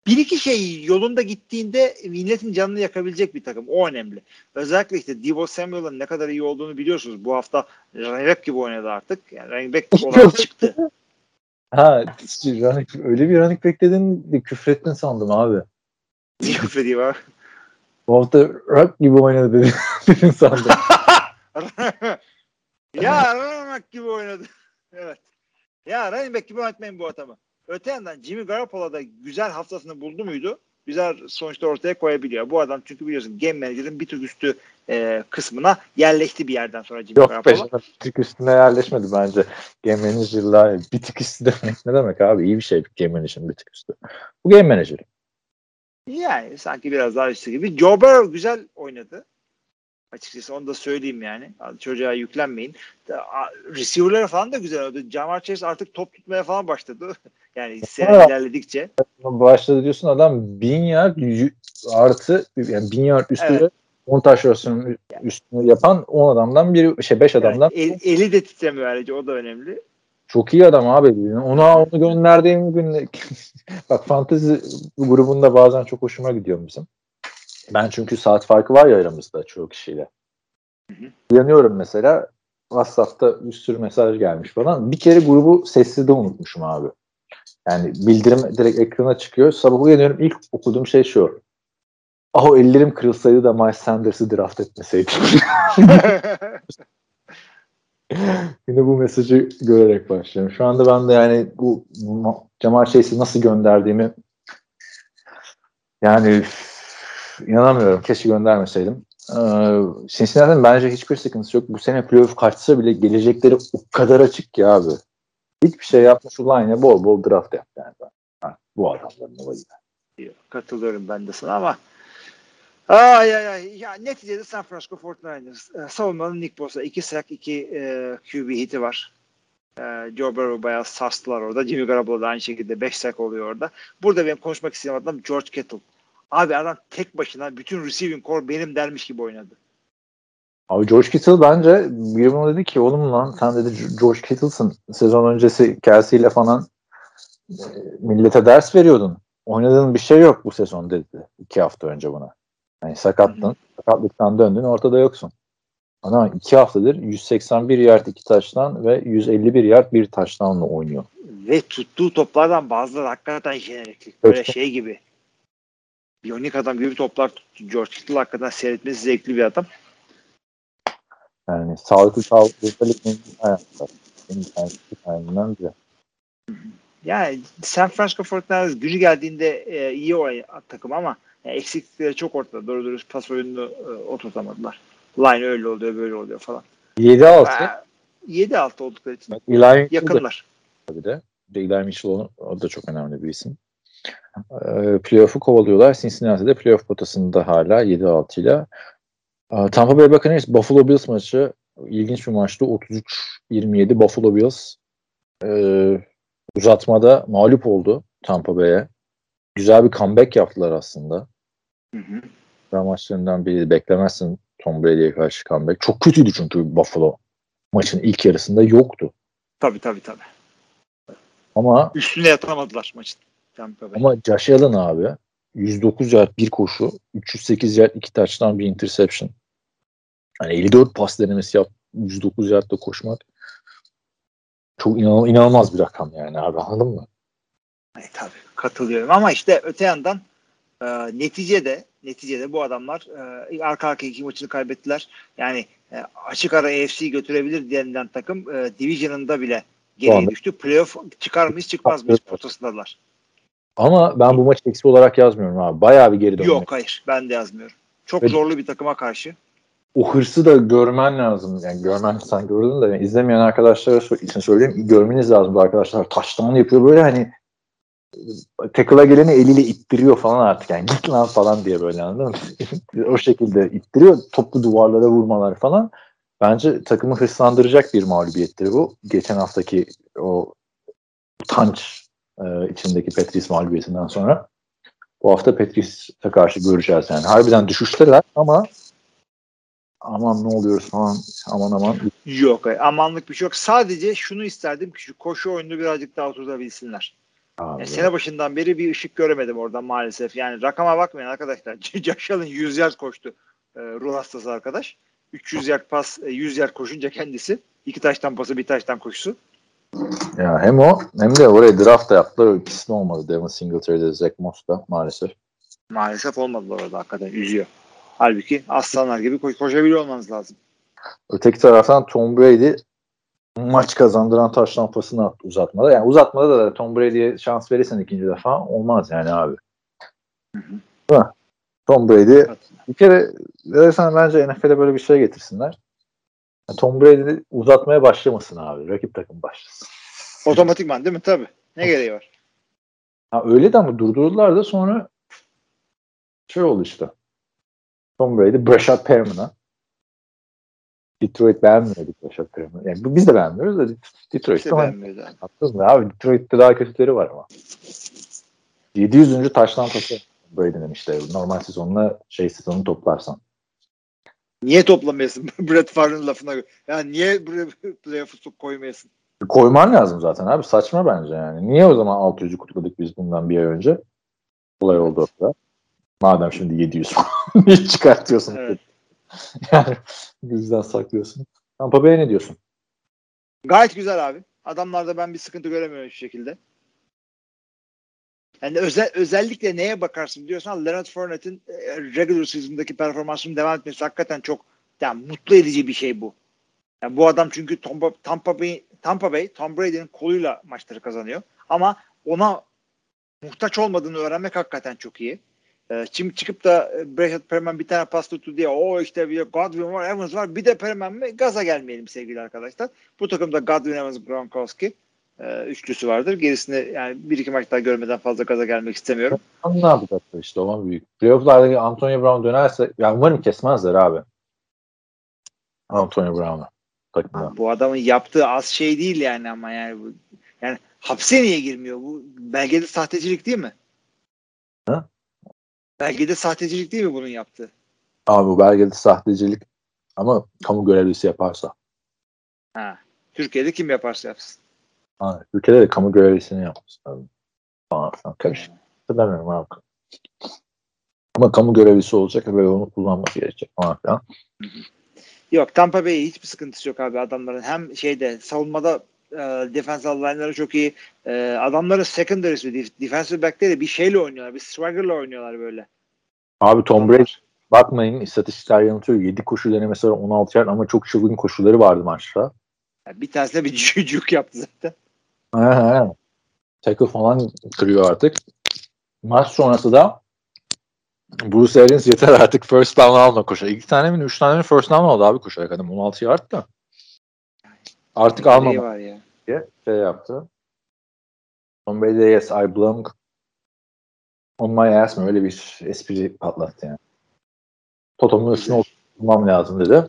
bir iki şey yolunda gittiğinde milletin canını yakabilecek bir takım. O önemli. Özellikle işte Deebo Samuel'ın ne kadar iyi olduğunu biliyorsunuz. Bu hafta running back gibi oynadı artık. Yani running back olarak çıktı. Ha, öyle bir running back dedin küfrettin sandım abi. Niye küfredeyim abi? Bu hafta rock gibi oynadı dedin, dedin sandım. Ya rock gibi oynadı. Evet. Ya running back gibi oynatmayın bu adamı. Öte yandan Jimmy Garoppolo da güzel haftasını buldu muydu? Güzel sonuçta ortaya koyabiliyor. Bu adam çünkü biliyorsun game manager'ın bir tık üstü e, kısmına yerleşti bir yerden sonra Jimmy Yok, Garoppolo. Yok be, bir tık üstüne yerleşmedi bence. Game manager'la bir tık üstü demek ne demek abi? İyi bir şey game manager'ın bir tık üstü. Bu game manager. Yani sanki biraz daha üstü gibi. Joe Burrow güzel oynadı. Açıkçası onu da söyleyeyim yani. Çocuğa yüklenmeyin. Receiver'ları falan da güzel oldu. Jamar Chase artık top tutmaya falan başladı. Yani sene ilerledikçe. Başladı diyorsun adam bin yard artı yani bin yard üstü evet. on taşlarının üstünü yapan on adamdan biri şey beş adamdan. Yani el, eli de titremiyor ayrıca o da önemli. Çok iyi adam abi. Ona onu gönderdiğim gün bak fantezi grubunda bazen çok hoşuma gidiyor bizim. Ben çünkü saat farkı var ya aramızda çoğu kişiyle. Uyanıyorum mesela. WhatsApp'ta bir sürü mesaj gelmiş falan. Bir kere grubu sessizde unutmuşum abi. Yani bildirim direkt ekrana çıkıyor. Sabah uyanıyorum. İlk okuduğum şey şu. Ah o ellerim kırılsaydı da Miles Sanders'ı draft etmeseydim. Yine bu mesajı görerek başlıyorum. Şu anda ben de yani bu Jamar Chase'i nasıl gönderdiğimi yani İnanamıyorum. Keşke göndermeseydim. Ee, Cincinnati'nin bence hiçbir sıkıntısı yok. Bu sene playoff kaçsa bile gelecekleri o kadar açık ki abi. Hiçbir şey yapmış olan yine bol bol draft yaptı. Yani. Ha, bu adamların olayı. Katılıyorum ben de sana ama ay ay ay. Ya, neticede San Francisco kırk dokuzlar. Ee, savunmanın Nick Bosa. iki sack, iki e, Q B hiti var. Ee, Joe Burrow bayağı sarstılar orada. Jimmy Garoppolo da aynı şekilde beş sack oluyor orada. Burada benim konuşmak istediğim adam George Kittle. Abi adam tek başına bütün receiving core benim dermiş gibi oynadı. Abi George Kittle bence biri bana dedi ki oğlum lan sen dedi George Kittle'sın. Sezon öncesi Kelsey ile falan e, millete ders veriyordun. Oynadığın bir şey yok bu sezon dedi. İki hafta önce buna. Yani sakattın. Hı-hı. Sakatlıktan döndün ortada yoksun. Ama iki haftadır yüz seksen bir yard iki taştan ve yüz elli bir yard bir taştanla oynuyor. Ve tuttuğu toplardan bazıları hakikaten jeneriklik. Böyle evet. Şey gibi. Biyonik adam gibi toplar tuttu. George Kittle hakikaten seyretmesi zevkli bir adam. Yani sağlıklı sağlıklı özellikle hayatta. Yani San Francisco kırk dokuzlar gücü geldiğinde e, iyi oynayan takım ama yani eksiklikleri çok ortada. Doğru dürüst pas oyununu e, oturtamadılar. Line öyle oluyor böyle oluyor falan. yedi altı. yedi altı oldukları için Eli yakınlar. Tabii de. Eli Mitchell o da çok önemli bir isim. Playoff'u kovalıyorlar. Cincinnati'de playoff potasında hala yedi altı ile. Tampa Bay Buccaneers Buffalo Bills maçı ilginç bir maçtı. otuz üç yirmi yedi Buffalo Bills ee, uzatmada mağlup oldu Tampa Bay'e. Güzel bir comeback yaptılar aslında. Hı hı. Ben maçlarından biri beklemezsin Tom Brady'ye karşı comeback. Çok kötüydü çünkü Buffalo maçın ilk yarısında yoktu. Tabii tabii tabii. Ama üstüne yatamadılar maçın. Tampa Bay. Ama Josh Allen abi yüz dokuz yard bir koşu, üç yüz sekiz yard iki touchdown bir interception. Yani elli dört pas denemesi yap, yüz dokuz yardla koşmak çok inan- inanılmaz bir rakam yani abi, anladın mı? E, tabii katılıyorum ama işte öte yandan e, neticede neticede bu adamlar e, arka arkaya iki maçını kaybettiler. Yani e, açık ara A F C'yi götürebilir denilen takım e, Division'ında bile geriye düştü. Playoff çıkar mıyız çıkmaz mıyız potasındalar. Ama ben bu maçı eksi olarak yazmıyorum abi. Bayağı bir geri dönüyor. Yok hayır, ben de yazmıyorum. Çok evet. Zorlu bir takıma karşı. O hırsı da görmen lazım. Yani görmen, sen gördün de yani izlemeyen arkadaşlara için söyleyeyim. Görmeniz lazım bu arkadaşlar. Taştan yapıyor böyle hani tackle'a geleni eliyle ittiriyor falan artık. Yani git lan falan diye böyle, anladın mı? O şekilde ittiriyor. Toplu duvarlara vurmalar falan. Bence takımı hırslandıracak bir mağlubiyettir bu. Geçen haftaki o utanç e, içindeki Patriots mağlubiyetinden sonra bu hafta Patriots'a karşı göreceğiz yani. Harbiden düşüşteler ama aman ne oluyoruz falan, aman aman. Yok, amanlık bir şey yok. Sadece şunu isterdim ki şu koşu oyunu birazcık daha oturtabilsinler. Yani sene başından beri bir ışık göremedim oradan maalesef. Yani rakama bakmayın arkadaşlar. Josh Allen yüz yard koştu. E, ruh hastası arkadaş. üç yüz yard pas, yüz yard koşunca kendisi. İki taştan pası, bir taştan koşusu. Ya hem o hem de oraya draft da yaptılar. O ikisi de olmadı. Devin Singletary'de, Zach Moss'da maalesef. Maalesef olmadılar orada hakikaten. Üzüyor. Halbuki aslanlar gibi koş- koşabiliyor olmanız lazım. Öteki taraftan Tom Brady maç kazandıran taştan pasını attı uzatmada. Yani uzatmada da Tom Brady'ye şans verirsen ikinci defa olmaz yani abi. Hı hı. Ha. Tom Brady bir kere dersen bence N F L'e böyle bir şey getirsinler. Yani Tom Brady uzatmaya başlamasın abi. Rakip takım başlasın. Otomatikman değil mi? Tabii. Ne gereği var? Ha, öyle de ama durdurdular da sonra şey oldu işte. Tom Brady Brashad Perriman'a. Detroit beğenmiyordu Brashad Perriman'ı. Yani biz de beğenmiyoruz da Detroit'te beğenmiyoruz. Haklısın da abi, Detroit'te daha kötüleri var ama. yedi yüzüncü taştan pası. Brady'nin işte normal sezonla şey sezonu toplarsan. Niye toplamayasın? Brett Favre'ın lafına göre. Yani niye playoff'u koymayasın? Koyman lazım zaten abi. Saçma bence yani. Niye o zaman altı yüzü kutladık biz bundan bir ay önce? Olay oldu orada. Madem şimdi yedi yüz niye çıkartıyorsun? Evet. Yani gözden saklıyorsun. Tampa Bay'e ne diyorsun? Gayet güzel abi. Adamlarda ben bir sıkıntı göremiyorum şu şekilde. Yani özel, özellikle neye bakarsın diyorsan Leonard Fournette'in e, regular season'daki performansının devam etmesi hakikaten çok yani mutlu edici bir şey bu. Yani bu adam çünkü Tompa, Tampa Bay, Tampa Bay, Tom Brady'nin koluyla maçları kazanıyor. Ama ona muhtaç olmadığını öğrenmek hakikaten çok iyi. E, şimdi çıkıp da e, Brashad Perriman bir tane pas tuttu diye o işte bir Godwin var, Evans var, bir de Perriman mı? Gaza gelmeyelim sevgili arkadaşlar. Bu takımda Godwin, Evans, Gronkowski üçlüsü vardır. Gerisini yani bir iki maç daha görmeden fazla gaza gelmek istemiyorum. Ne yapacak işte o büyük. Playoff'larda Antonio Brown dönerse yani umarım kesmezler abi. Antonio Brown'u. Takımda. Bu adamın yaptığı az şey değil yani ama yani bu, yani hapse niye girmiyor? Bu belgede sahtecilik değil mi? Hı? Belgede sahtecilik değil mi bunun yaptığı? Abi bu belgede sahtecilik ama kamu görevlisi yaparsa. Ha. Türkiye'de kim yaparsa yapsın. Ha, ülkede de kamu görevlisini yapmışlar. Falan falan karışık. Hatırlamıyorum abi. Ama kamu görevlisi olacak ve onu kullanması gerekecek falan filan. Yok, Tampa Bay'e hiçbir sıkıntısı yok abi adamların. Hem şeyde savunmada e, defensive line'ları çok iyi. E, adamların secondary'si, defensive back'leri bir şeyle oynuyorlar. Bir swagger'la oynuyorlar böyle. Abi Tom Brady bakmayın istatistikler yanıtıyor. yedi koşu denemesi var, on altı yer ama çok çılgın koşuları vardı maçta. Yani bir tanesine bir cücük yaptı zaten. He. Tackle falan kırıyor artık. Maç sonrası da Bruce Arians yeter artık first down alma koşar. İki tane mi? Üç tane mi first down aldı abi koşarak adam. on altı yard da. Artık yani almama ya diye şey yaptı. On Brady yes I belong. On my ass mı? Öyle bir espri patlattı yani. Toto'nun üstüne oturmam lazım dedi.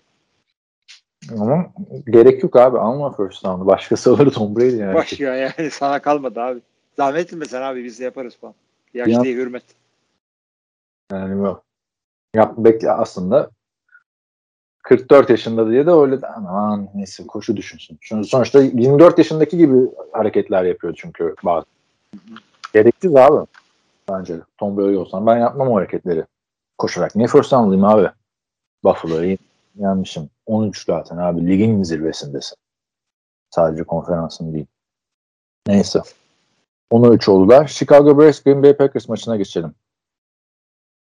Ama gerek yok abi. Alma first down'u. Başkası alır Tom Brady yani. Başka yani. Sana kalmadı abi. Zahmet etme sen abi. Biz de yaparız falan. Yaşlıya ya, hürmet. Yani bu. Yap, bekle aslında. kırk dört yaşında diye de öyle de aman neyse koşu düşünsün. Sonuçta yirmi dört yaşındaki gibi hareketler yapıyor çünkü bazı. Gereksiz abi. Bence Tom Brady olsam ben yapmam o hareketleri. Koşarak. Niye first down alayım abi? Buffalo'yu yenmişim. on üç zaten abi. Ligin zirvesindesin. Sadece konferansın değil. Neyse. on üç oldular. Chicago Bears Green Bay Packers maçına geçelim.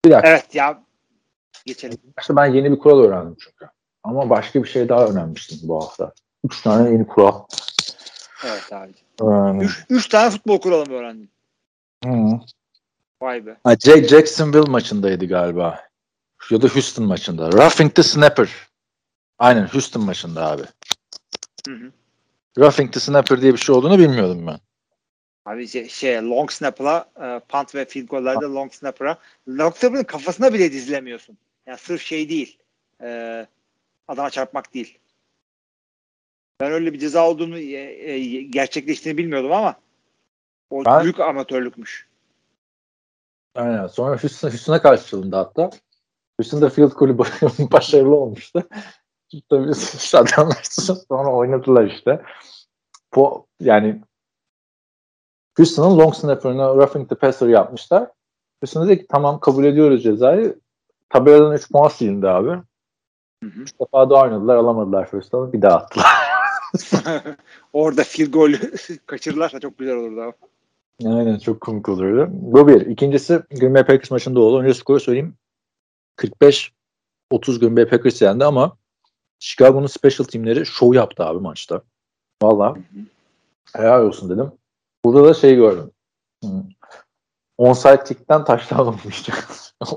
Bir dakika. Evet ya. Geçelim. İşte ben yeni bir kural öğrendim çünkü. Ama başka bir şey daha öğrenmiştim bu hafta. üç tane yeni kural. Evet abi. üç tane futbol kuralı mı öğrendin? Hı. Vay be. Ha, Jack, Jacksonville maçındaydı galiba. Ya da Houston maçında. Roughing the Snapper. Aynen Houston maçında abi. Hı hı. Roughing the Snapper diye bir şey olduğunu bilmiyordum ben. Abi şey, şey long snapper'a, e, punt ve field goal'larda long snapper'a. Long snapper'ın kafasına bile dizilemiyorsun. Yani sırf şey değil. E, adama çarpmak değil. Ben öyle bir ceza olduğunu e, e, gerçekleştiğini bilmiyordum ama o ben, büyük amatörlükmüş. Aynen. Sonra Houston, Houston'a karşılığında hatta. Houston'da field goal'ü başarılı olmuştu. Tabii adamlar sonra oynadılar işte. Po, yani Houston'ın long snapper'ına roughing the passer yapmışlar. Houston dedi ki tamam kabul ediyoruz cezayı. Tabeladan üç puan silindi abi. Hı hı. Üç defa da oynadılar alamadılar Houston'ı bir daha attılar. Orada field golü kaçırırlarsa çok güzel olurdu abi. Aynen çok komik olurdu. Bu bir. İkincisi Green Bay Packers maçında oldu. Önce skoru söyleyeyim. kırk beş otuz Green Bay Packers yendi ama Chicago'nun special teamleri şov yaptı abi maçta. Valla helal olsun dedim. Burada da şey gördüm. Hmm. Onside kick'ten taştan olmayacak.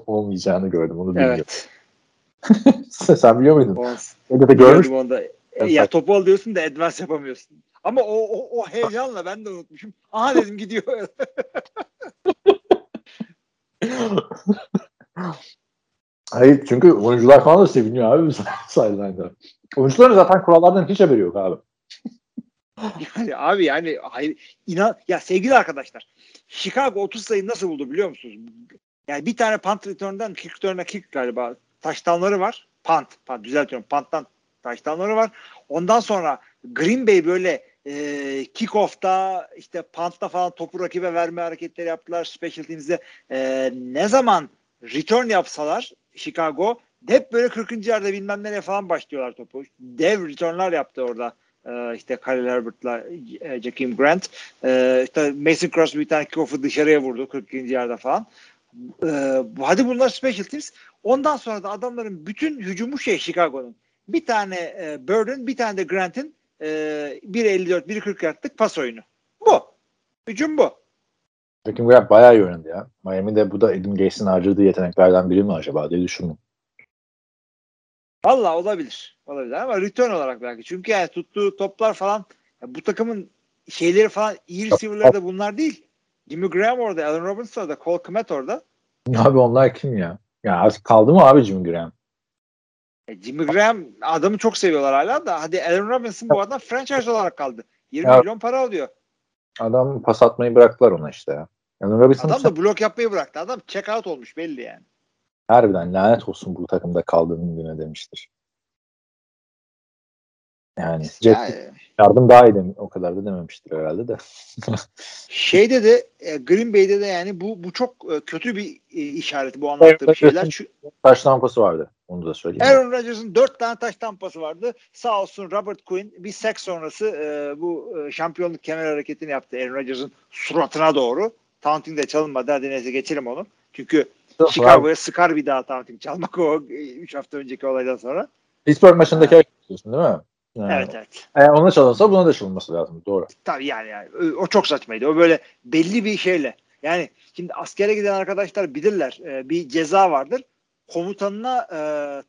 olmayacağını gördüm. Onu bilmiyorum. Evet. Sen biliyor muydun? Onu da görmüştüm. Onda. Ya topu alıyorsun da advance yapamıyorsun. Ama o, o, o heyecanla ben de unutmuşum. Aha dedim gidiyor. Hayır çünkü oyuncular falan da seviniyor abi. Sideline'da. Oyuncuların zaten kurallardan hiç haberi yok abi. Yani abi yani hayır, inan ya sevgili arkadaşlar Chicago otuz sayı nasıl buldu biliyor musunuz? Yani bir tane punt return'dan kick return'a kick galiba touchdown'ları var. Punt, punt düzeltiyorum. Punt'tan touchdown'ları var. Ondan sonra Green Bay böyle e, kick-off'ta işte punt'ta falan topu rakibe verme hareketleri yaptılar. Special teams'de e, ne zaman return yapsalar Chicago hep böyle kırkıncı yerde bilmem nereye falan başlıyorlar topu. Dev return'lar yaptı orada. Ee, işte Khalil Herbert'la e, Jakeem Grant. Ee, işte Mason Crosby bir tane kickoff'u dışarıya vurdu kırkıncı yerde falan. Ee, hadi bunlar special teams. Ondan sonra da adamların bütün hücumu şey Chicago'nun. Bir tane e, Bird'ün bir tane de Grant'in e, bir elli dört bir kırk yardlık pas oyunu. Bu. Hücum bu. Jakeem Grant bayağı iyi oynadı ya. Miami'de bu da Adam Gase'in harcadığı yeteneklerden biri mi acaba diye düşündüm. Valla olabilir. Olabilir ama return olarak belki. Çünkü yani tuttuğu toplar falan bu takımın şeyleri falan iyi receiver'ları da bunlar değil. Jimmy Graham orada, Allen Robinson orada, Cole Kmet orada. Abi onlar kim ya? Ya artık kaldı mı abi Jimmy Graham? E, Jimmy Graham adamı çok seviyorlar hala da. Hadi Allen Robinson bu adam franchise olarak kaldı. yirmi ya, milyon para alıyor. Adam pas atmayı bıraktılar ona işte ya. Allen Robinson adam da sen... blok yapmayı bıraktı. Adam check out olmuş belli yani. Harbiden lanet olsun bu takımda kaldığının güne demiştir. Yani Jack yani, yardım daha iyi demiş. O kadar da dememiştir herhalde de. Şeyde de Green Bay'de de yani bu bu çok kötü bir işaret bu anlattığım şeyler. Taş tampası vardı. Onu da söyleyeyim. Aaron Rodgers'ın dört tane taş tampası vardı. Sağ olsun Robert Quinn bir sek sonrası bu şampiyonluk kemer hareketini yaptı. Aaron Rodgers'ın suratına doğru. Taunting de çalınmadı. Hadi neyse geçelim onu. Çünkü Chicago'ya sıkar bir daha taunting çalmak o üç hafta önceki olaydan sonra. Pittsburgh maçındaki evet. Hareketi değil mi? Yani evet evet. Eğer ona çalınsa buna da çalınması lazım. Doğru. Tabii yani, yani. O çok saçmaydı. O böyle belli bir şeyle. Yani şimdi askere giden arkadaşlar bilirler. Bir ceza vardır. Komutanına e,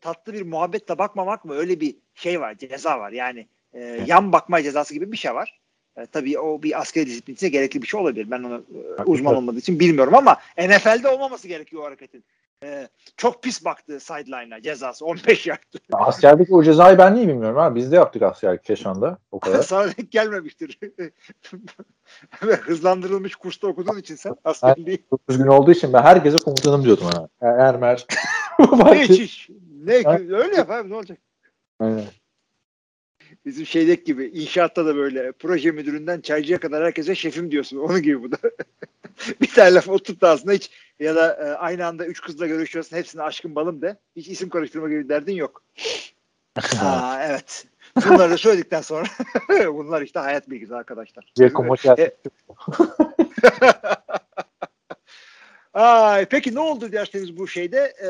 tatlı bir muhabbetle bakmamak mı? Öyle bir şey var. Ceza var. Yani e, yan bakma cezası gibi bir şey var. E, tabii o bir askeri disiplinsine gerekli bir şey olabilir. Ben onu e, uzman olmadığı için bilmiyorum ama N F L'de olmaması gerekiyor o hareketin. E, çok pis baktı sideline'a cezası. on beş yaptı. Askerdeki o cezayı ben niye bilmiyorum abi. Biz de yaptık askerlik Keşan'da. O kadar. Sana denk gelmemiştir. Hızlandırılmış kursta okuduğun için sen askerliği. dokuz gün olduğu için ben herkese komutanım diyordum ona. Ermer. Ne hiç hiç. Ne, öyle yap abi ne olacak? Aynen. Bizim şeydeki gibi inşaatta da böyle proje müdüründen çaycıya kadar herkese şefim diyorsun. Onun gibi bu da. Bir tane laf oturup da aslında hiç ya da e, aynı anda üç kızla görüşüyorsun, hepsine aşkım balım de. Hiç isim karıştırma gibi derdin yok. Aa, evet. Bunları da söyledikten sonra bunlar işte hayat bilgisi arkadaşlar. Cekom hoş geldin. Ay, peki ne oldu derseniz bu şeyde e,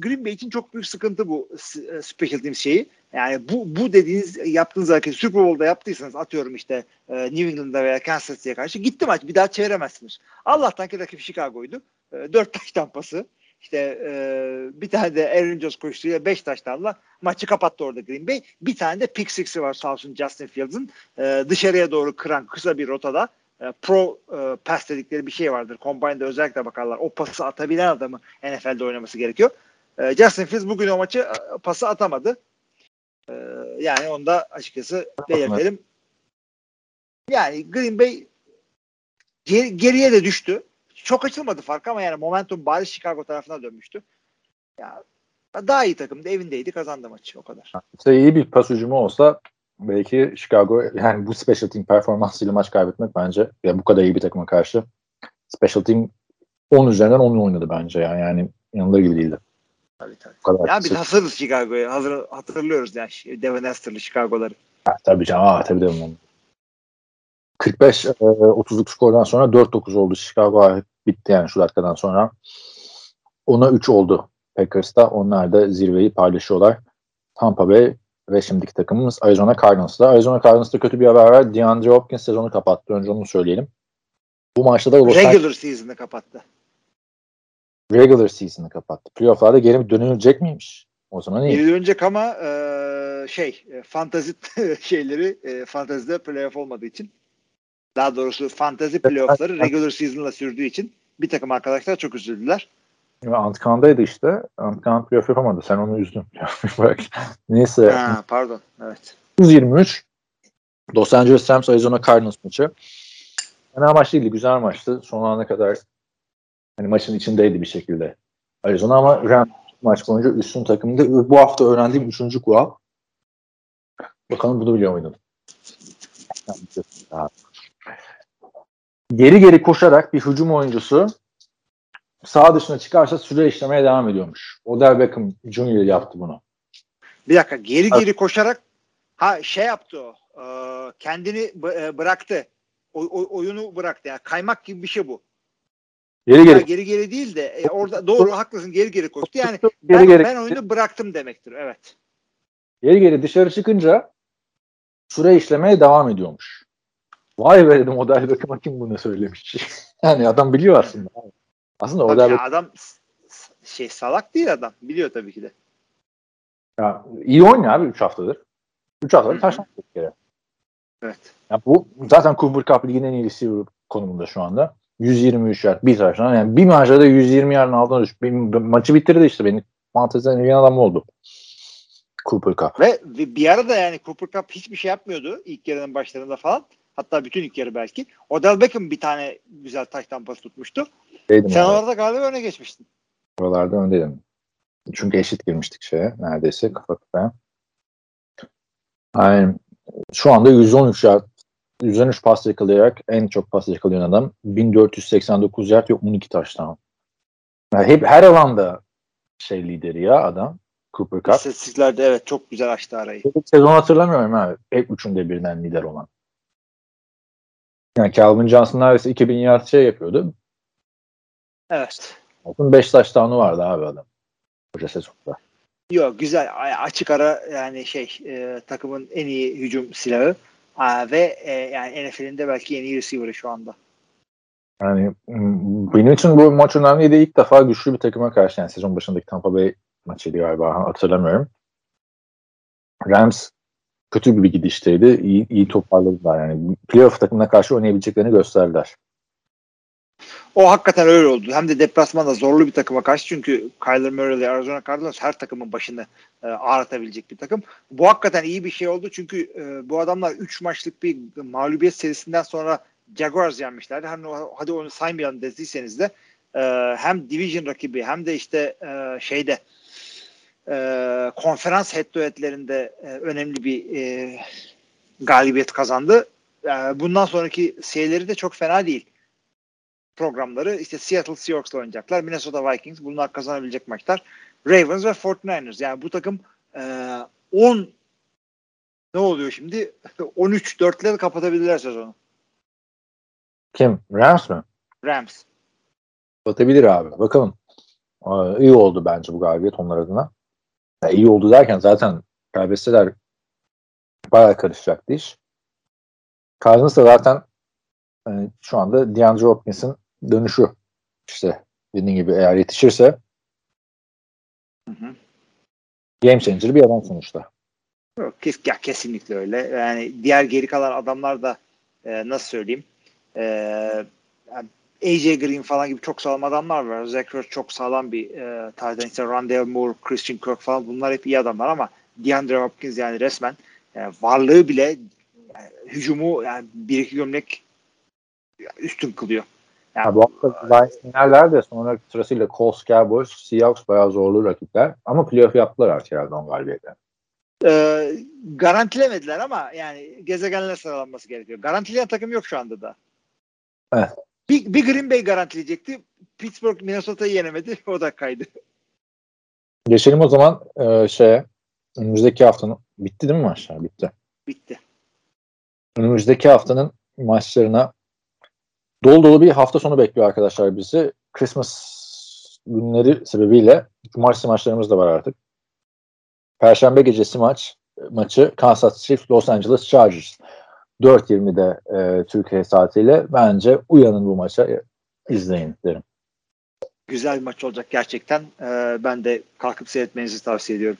Green Bay için çok büyük sıkıntı bu e, special team şeyi. Yani bu bu dediğiniz yaptığınız hareket Super Bowl'da yaptıysanız atıyorum işte e, New England'da veya Kansas City'ye karşı gitti maç bir daha çeviremezsiniz. Allah'tan ki rakip Chicago'ydu. E, dört taş tampası. İşte e, bir tane de Aaron Jones koşusuyla beş taştanla maçı kapattı orada Green Bay. Bir tane de pick six'i var sağ olsun Justin Fields'ın. E, dışarıya doğru kıran kısa bir rotada. Pro e, pass dedikleri bir şey vardır. Combine'da özellikle bakarlar. O pası atabilen adamı N F L'de oynaması gerekiyor. E, Justin Fields bugün o maçı a, pası atamadı. E, yani onu da açıkçası belirtelim. Yani Green Bay ger- geriye de düştü. Çok açılmadı fark ama yani momentum bari Chicago tarafına dönmüştü. Ya, daha iyi takımdı. Evindeydi. Kazandı maçı. O kadar. İşte iyi bir pas hücumu olsa belki Chicago yani bu special team performansıyla maç kaybetmek bence yani bu kadar iyi bir takıma karşı special team on üzerinden on oynadı bence yani, yani yanında gibi değildi. Tabii tabii. Ya biz hazırız Chicago'ya. Hazır, hatırlıyoruz yani Devin Hester'lı Chicago'ları. Ha, tabii canım. Aa, tabii canım. kırk beş otuzluk skordan sonra dört dokuz oldu Chicago. Bitti yani şu dakikadan sonra. Ona üç oldu Packers'ta. Onlar da zirveyi paylaşıyorlar. Tampa Bay ve şimdiki takımımız Arizona Cardinals'da. Arizona Cardinals'da kötü bir haber var. DeAndre Hopkins sezonu kapattı. Önce onu söyleyelim. Bu maçta da Los Regular Angeles... season'ı kapattı. Regular season'ı kapattı. Playoff'larda geri dönülecek miymiş? O zaman iyi. Geri dönecek ama e, şey fantezi şeyleri e, fantezide playoff olmadığı için daha doğrusu fantezi playoff'ları regular season'la sürdüğü için bir takım arkadaşlar çok üzüldüler. Antkan'daydı işte. Antkan playoff yapamadı. Sen onu üzdün. Neyse. Ha, pardon. Evet. yüz yirmi üç Los Angeles Rams Arizona Cardinals maçı. Fena maç değildi. Güzel maçtı. Son ana kadar hani maçın içindeydi bir şekilde Arizona ama Rams maç boyunca üstün takımdı. Bu hafta öğrendiğim üçüncü kural. Bakalım bunu biliyor muydun? Geri geri koşarak bir hücum oyuncusu sağ dışına çıkarsa süre işlemeye devam ediyormuş. Odell Beckham Junior yaptı bunu. Bir dakika geri geri evet. koşarak ha şey yaptı o. E, kendini b- bıraktı. O, o, oyunu bıraktı. Yani kaymak gibi bir şey bu. Geri geri. Geri geri değil de e, orada doğru haklısın geri geri koştu. Yani geri ben, geri. ben oyunu bıraktım demektir. Evet. Geri geri dışarı çıkınca süre işlemeye devam ediyormuş. Vay be dedim Odell Beckham'a kim bunu söylemiş. Yani adam biliyor aslında. Aslında o da adam şey salak değil adam. Biliyor tabii ki de. Ya iyi oynuyor abi üç haftadır. üç haftadır taşlandı bir kere. Evet. Ya bu zaten Cooper Cup liginin en iyisi konumunda şu anda. yüz yirmi üç yard bir taşlan. Yani bir maçta da yüz yirmi yardın altına düştü. Benim, maçı bitirdi işte benim fanteziden ilgili adam oldu. Cooper Cup. Ve bir ara da yani Cooper Cup hiçbir şey yapmıyordu ilk yarının başlarında falan. Hatta bütün ilk yarı belki. Odell Beckham bir tane güzel taş tampası tutmuştu. Değildim sen orada galiba öne geçmiştin. Oralarda öndeydim. Çünkü eşit girmiştik şeye. Neredeyse kafa kafaya. Yani şu anda yüz on üç yard, yüz on üç pas yakalayarak en çok pas yakalayan adam. bin dört yüz seksen dokuz yard yok on iki taş tam. Yani hep her alanda şey lideri ya adam. Cooper Cup. İstatistiklerde evet çok güzel açtı arayı. Sezon hatırlamıyorum abi. Hep üçünde birden lider olan. Yani Calvin Johnson neredeyse iki bin yard şey yapıyordu. Evet. Bakın beş touchdown'u vardı abi adam. Koca sezonda. Yok güzel açık ara yani şey e, takımın en iyi hücum silahı A, ve e, yani N F L'in de belki en iyi receiver'ı şu anda. Yani benim için bu maç önemliydi. İlk defa güçlü bir takıma karşı yani sezon başındaki Tampa Bay maçıydı galiba hatırlamıyorum. Rams kötü bir gidişteydi. İyi, iyi toparladılar. Yani playoff takımına karşı oynayabileceklerini gösterdiler. O hakikaten öyle oldu. Hem de deplasmanda zorlu bir takıma karşı. Çünkü Kyler Murray ile Arizona Cardinals her takımın başını e, ağrıtabilecek bir takım. Bu hakikaten iyi bir şey oldu. Çünkü e, bu adamlar üç maçlık bir mağlubiyet serisinden sonra Jaguars yenmişlerdi. Hani, hadi onu saymayalım dediyseniz de e, hem division rakibi hem de işte e, şeyde e, konferans head to head'lerinde e, önemli bir e, galibiyet kazandı. E, bundan sonraki şeyleri de çok fena değil. Programları işte Seattle Seahawks'la oynayacaklar. Minnesota Vikings, bunlar kazanabilecek maçlar. Ravens ve kırk dokuzers. Yani bu takım on ne oluyor şimdi? on üç dörtle kapatabilirler sezonu. Kim? Rams mi? Rams. Batabilir abi. Bakalım. Ee, iyi oldu bence bu galibiyet onlar adına. Ya, iyi oldu derken zaten kaybetseler bayağı karışacaktı iş. Cardinals da zaten yani şu anda DeAndre Hopkins'in dönüşü. İşte dediğin gibi eğer yetişirse hı hı. game changer bir adam sonuçta. Yok, ya kesinlikle öyle. Yani diğer geri kalan adamlar da e, nasıl söyleyeyim e, yani A J Green falan gibi çok sağlam adamlar var. Zach Ertz çok sağlam bir e, tarzdan. İşte Rondale Moore, Christian Kirk falan, bunlar hep iyi adamlar ama DeAndre Hopkins yani resmen yani varlığı bile yani hücumu yani bir iki gömlek üstün kılıyor. Yani, ha, bu hafta Lions inerler de sonra sırasıyla Colts, Cowboys, Seahawks bayağı zorlu rakipler. Ama playoff yaptılar artık herhalde on galibiyetle. E, garantilemediler ama yani gezegenler sıralanması gerekiyor. Garantileyen takım yok şu anda da. Evet. Bir, bir Green Bay garantileyecekti. Pittsburgh Minnesota'yı yenemedi. O da kaydı. Geçelim o zaman e, şeye. Önümüzdeki haftanın bitti değil mi maçlar? Bitti. Bitti. Önümüzdeki haftanın maçlarına dolu dolu bir hafta sonu bekliyor arkadaşlar bizi. Christmas günleri sebebiyle cumartesi maçlarımız da var artık. Perşembe gecesi maç maçı Kansas City Los Angeles Chargers. dört yirmide e, Türkiye saatiyle bence uyanın bu maça, izleyin derim. Güzel bir maç olacak gerçekten. Ee, ben de kalkıp seyretmenizi tavsiye ediyorum.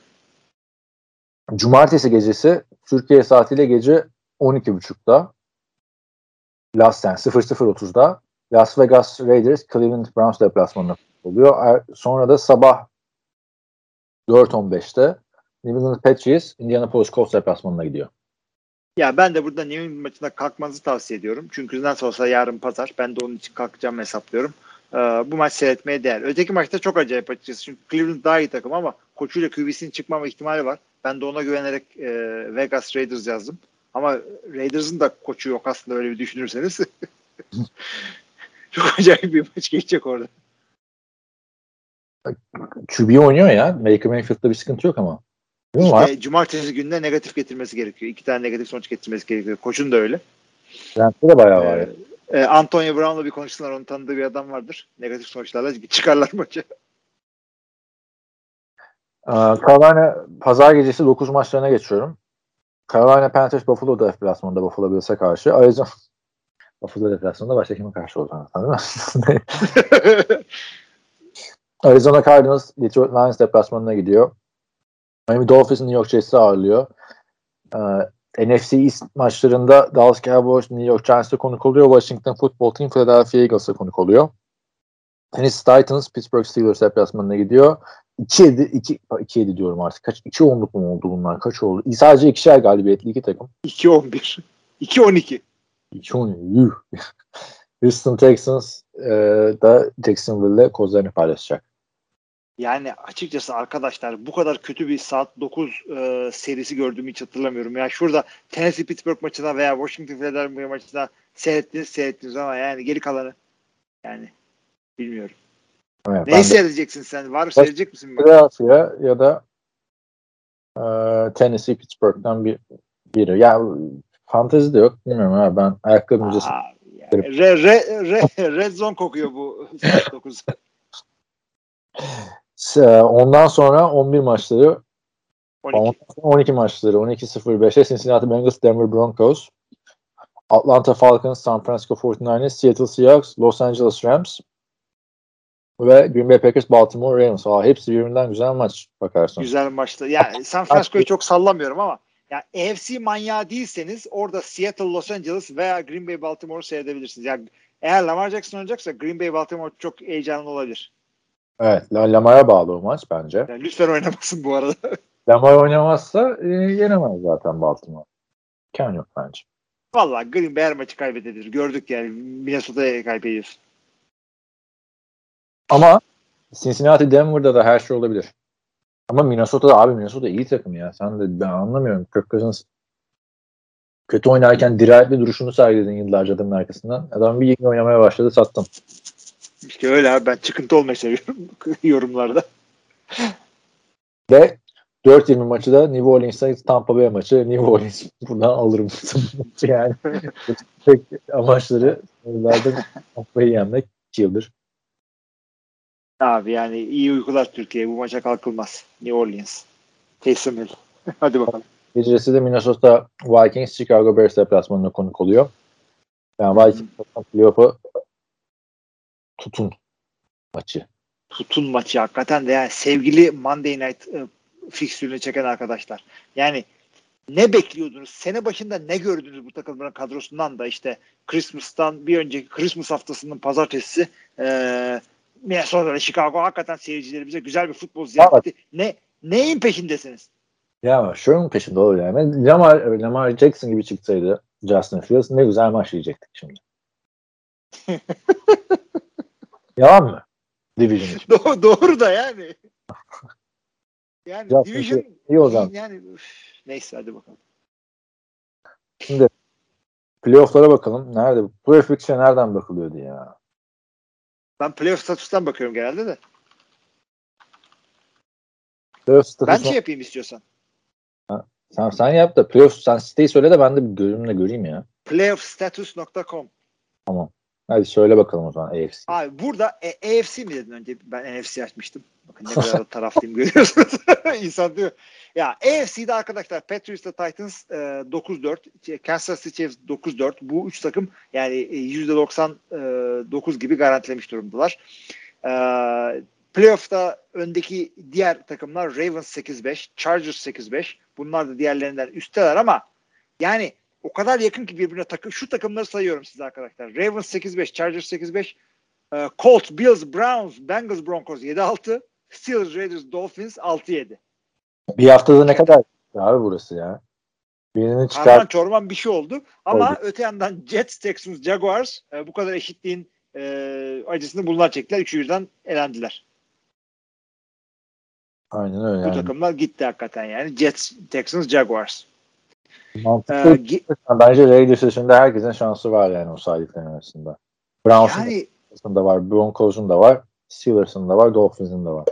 Cumartesi gecesi Türkiye saatiyle gece on iki buçukta Las Vegas sıfır sıfır otuzda Las Vegas Raiders Cleveland Browns deplasmanında oluyor. Sonra da sabah dört on beşte New England Patriots Indianapolis Colts deplasmanına gidiyor. Ya ben de burada New England maçına kalkmanızı tavsiye ediyorum. Çünkü nasıl olsa yarın pazar. Ben de onun için kalkacağım hesaplıyorum. Ee, bu maç seyretmeye değer. Öteki maçta çok acayip açıkçası. Çünkü Cleveland daha iyi takım ama koçuyla Q B'sinin çıkmama ihtimali var. Ben de ona güvenerek e, Vegas Raiders yazdım. Ama Raiders'ın da koçu yok aslında, öyle bir düşünürseniz. Çok acayip bir maç geçecek orada. Q B oynuyor ya. Baker Mayfield'da bir sıkıntı yok ama. İşte cumartesi gününe negatif getirmesi gerekiyor. İki tane negatif sonuç getirmesi gerekiyor. Koçun da öyle. Rant'ta da bayağı var. Ee, e, Antonio Brown'la bir konuştular. Onun tanıdığı bir adam vardır. Negatif sonuçlarla çıkarlar maça. Ee, Carolina pazar gecesi dokuz maçlarına geçiyorum. Carolina Panthers Buffalo deplasmanında Buffalo Bills'e karşı. Arizona Buffalo deplasmanında başka kime karşı olacağını sanırım. Arizona Cardinals Detroit Lions deplasmanına gidiyor. Miami Dolphins New York Jets'i ağırlıyor. Ee, N F C East maçlarında Dallas Cowboys New York Giants'a konuk oluyor. Washington Football Team Philadelphia Eagles'a konuk oluyor. Tennessee Titans Pittsburgh Steelers deplasmanına gidiyor. iki yedi diyorum artık. Kaç iki onluk mu oldu bunlar? Kaç oldu? Sadece ikişer galibiyetli iki takım. iki on bir. iki on iki. iki on iki. Houston Texans e, da Jacksonville'le kozlarını paylaşacak. Yani açıkçası arkadaşlar bu kadar kötü bir saat dokuz e, serisi gördüğümü hiç hatırlamıyorum. Yani şurada Tennessee Pittsburgh maçına veya Washington Philadelphia maçına seyrettiniz seyrettiniz ama yani geri kalanı yani bilmiyorum. Evet, neyi seyredeceksin sen? Var mı seyredecek misin? Philadelphia ya da e, Tennessee Pittsburgh'dan bir, biri. Ya fantezi de yok. Bilmiyorum abi, ben ayakkabı müzesi. Yani, re, re, re, red zone kokuyor bu saat dokuz. Ondan sonra on bir maçları on iki, on iki maçları on iki sıfır beşte Cincinnati Bengals Denver Broncos, Atlanta Falcons San Francisco kırk dokuzers, Seattle Seahawks Los Angeles Rams ve Green Bay Packers Baltimore Ravens. Aa, hepsi birbirinden güzel maç bakarsınız. Güzel maçtı. Yani San Francisco'yu çok sallamıyorum ama yani A F C manyağı değilseniz orada Seattle Los Angeles veya Green Bay Baltimore'u seyredebilirsiniz. Yani eğer Lamar Jackson oynayacaksa Green Bay Baltimore çok heyecanlı olabilir. Evet, Lamar'a bağlı o maç bence. Yani lütfen oynamasın bu arada. Lamar oynamazsa e, yenemez zaten Baltimore. İmkan yok bence. Vallahi Green Bay her maçı kaybedilir. Gördük yani Minnesota'ya kaybedilir. Ama Cincinnati Denver'da da her şey olabilir. Ama Minnesota'da abi Minnesota iyi takım ya. Sen de ben anlamıyorum. Kirk Cousins kötü oynarken dirayetli duruşunu sergiledin yıllarca adamın arkasından. Adam bir yeni oynamaya başladı, sattım. İşte öyle abi, ben çıkıntı olmayı seviyorum yorumlarda. Ve dört yirmi maçı da New Orleans'la Tampa Bay maçı. New Orleans buradan alırım. Yani tek amaçları yıllardır Tampa'yı yenmek, iki yıldır. Abi yani iyi uykular Türkiye. Bu maça kalkılmaz. New Orleans. Taysom Hill. Hadi bakalım. Gecesi de Minnesota Vikings Chicago Bears deplasmanına konuk oluyor. Yani Vikings'ın playoff'u tutun maçı. Tutun maçı hakikaten de yani sevgili Monday Night e, fikstürünü çeken arkadaşlar. Yani ne bekliyordunuz? Sene başında ne gördünüz bu takımların kadrosundan da işte Christmas'tan bir önceki Christmas haftasının pazartesi eee Minnesota'da Chicago hakikaten seyircilerimize güzel bir futbol ziyafeti. Ne neyin peşindesiniz? Ya şunun peşinde oluyor yani. Lamar, Lamar Jackson gibi çıksaydı Justin Fields ne güzel maç yiyecektik şimdi. Yalan mı? Division için. Do- doğru da yani. Yani Justin Division iyi o zaman. Yani üf, neyse hadi bakalım. Şimdi playoff'lara bakalım. Nerede? Playoff'a nereden bakılıyordu ya? Ben playoff statüsünden bakıyorum genelde de. Ben şey yapayım istiyorsan. Ha, sen, sen yap da playoff, sen siteyi söyle de ben de bir gözümle göreyim ya. playoff status nokta com Tamam. Hadi söyle bakalım o zaman A F C. Abi burada e, A F C mi dedin önce? Ben N F C açmıştım. Bakın ne kadar taraflıyım görüyorsunuz. İnsan diyor. Ya A F C'de arkadaşlar Patriots'la Titans e, dokuz dört, Kansas City Chiefs dokuz dört. Bu üç takım yani yüzde doksan dokuz gibi garantilemiş durumdalar. E, playoff'ta öndeki diğer takımlar Ravens sekiz beş, Chargers sekiz beş. Bunlar da diğerlerinden üstteler ama yani o kadar yakın ki birbirine takım. Şu takımları sayıyorum size arkadaşlar. Ravens sekiz beş, Chargers sekiz beş, e, Colts, Bills, Browns, Bengals, Broncos yedi altı, Steelers, Raiders, Dolphins altı yedi. Bir haftada ne kadar abi burası ya. Birini çıkar. Karman çorman bir şey oldu. Ama oldu. Öte yandan Jets, Texans, Jaguars e, bu kadar eşitliğin e, acısını bunlar çektiler. üç yüzden elendiler. Aynen öyle. Bu yani. Takımlar gitti hakikaten yani. Jets, Texans, Jaguars. Mantıklı. Ee, gi- Bence Raiders dışında herkesin şansı var yani o saydıkların arasında. Browns'un yani, da var, Broncos'un da var, Steelers'ın da var, Dolphins'ın da var.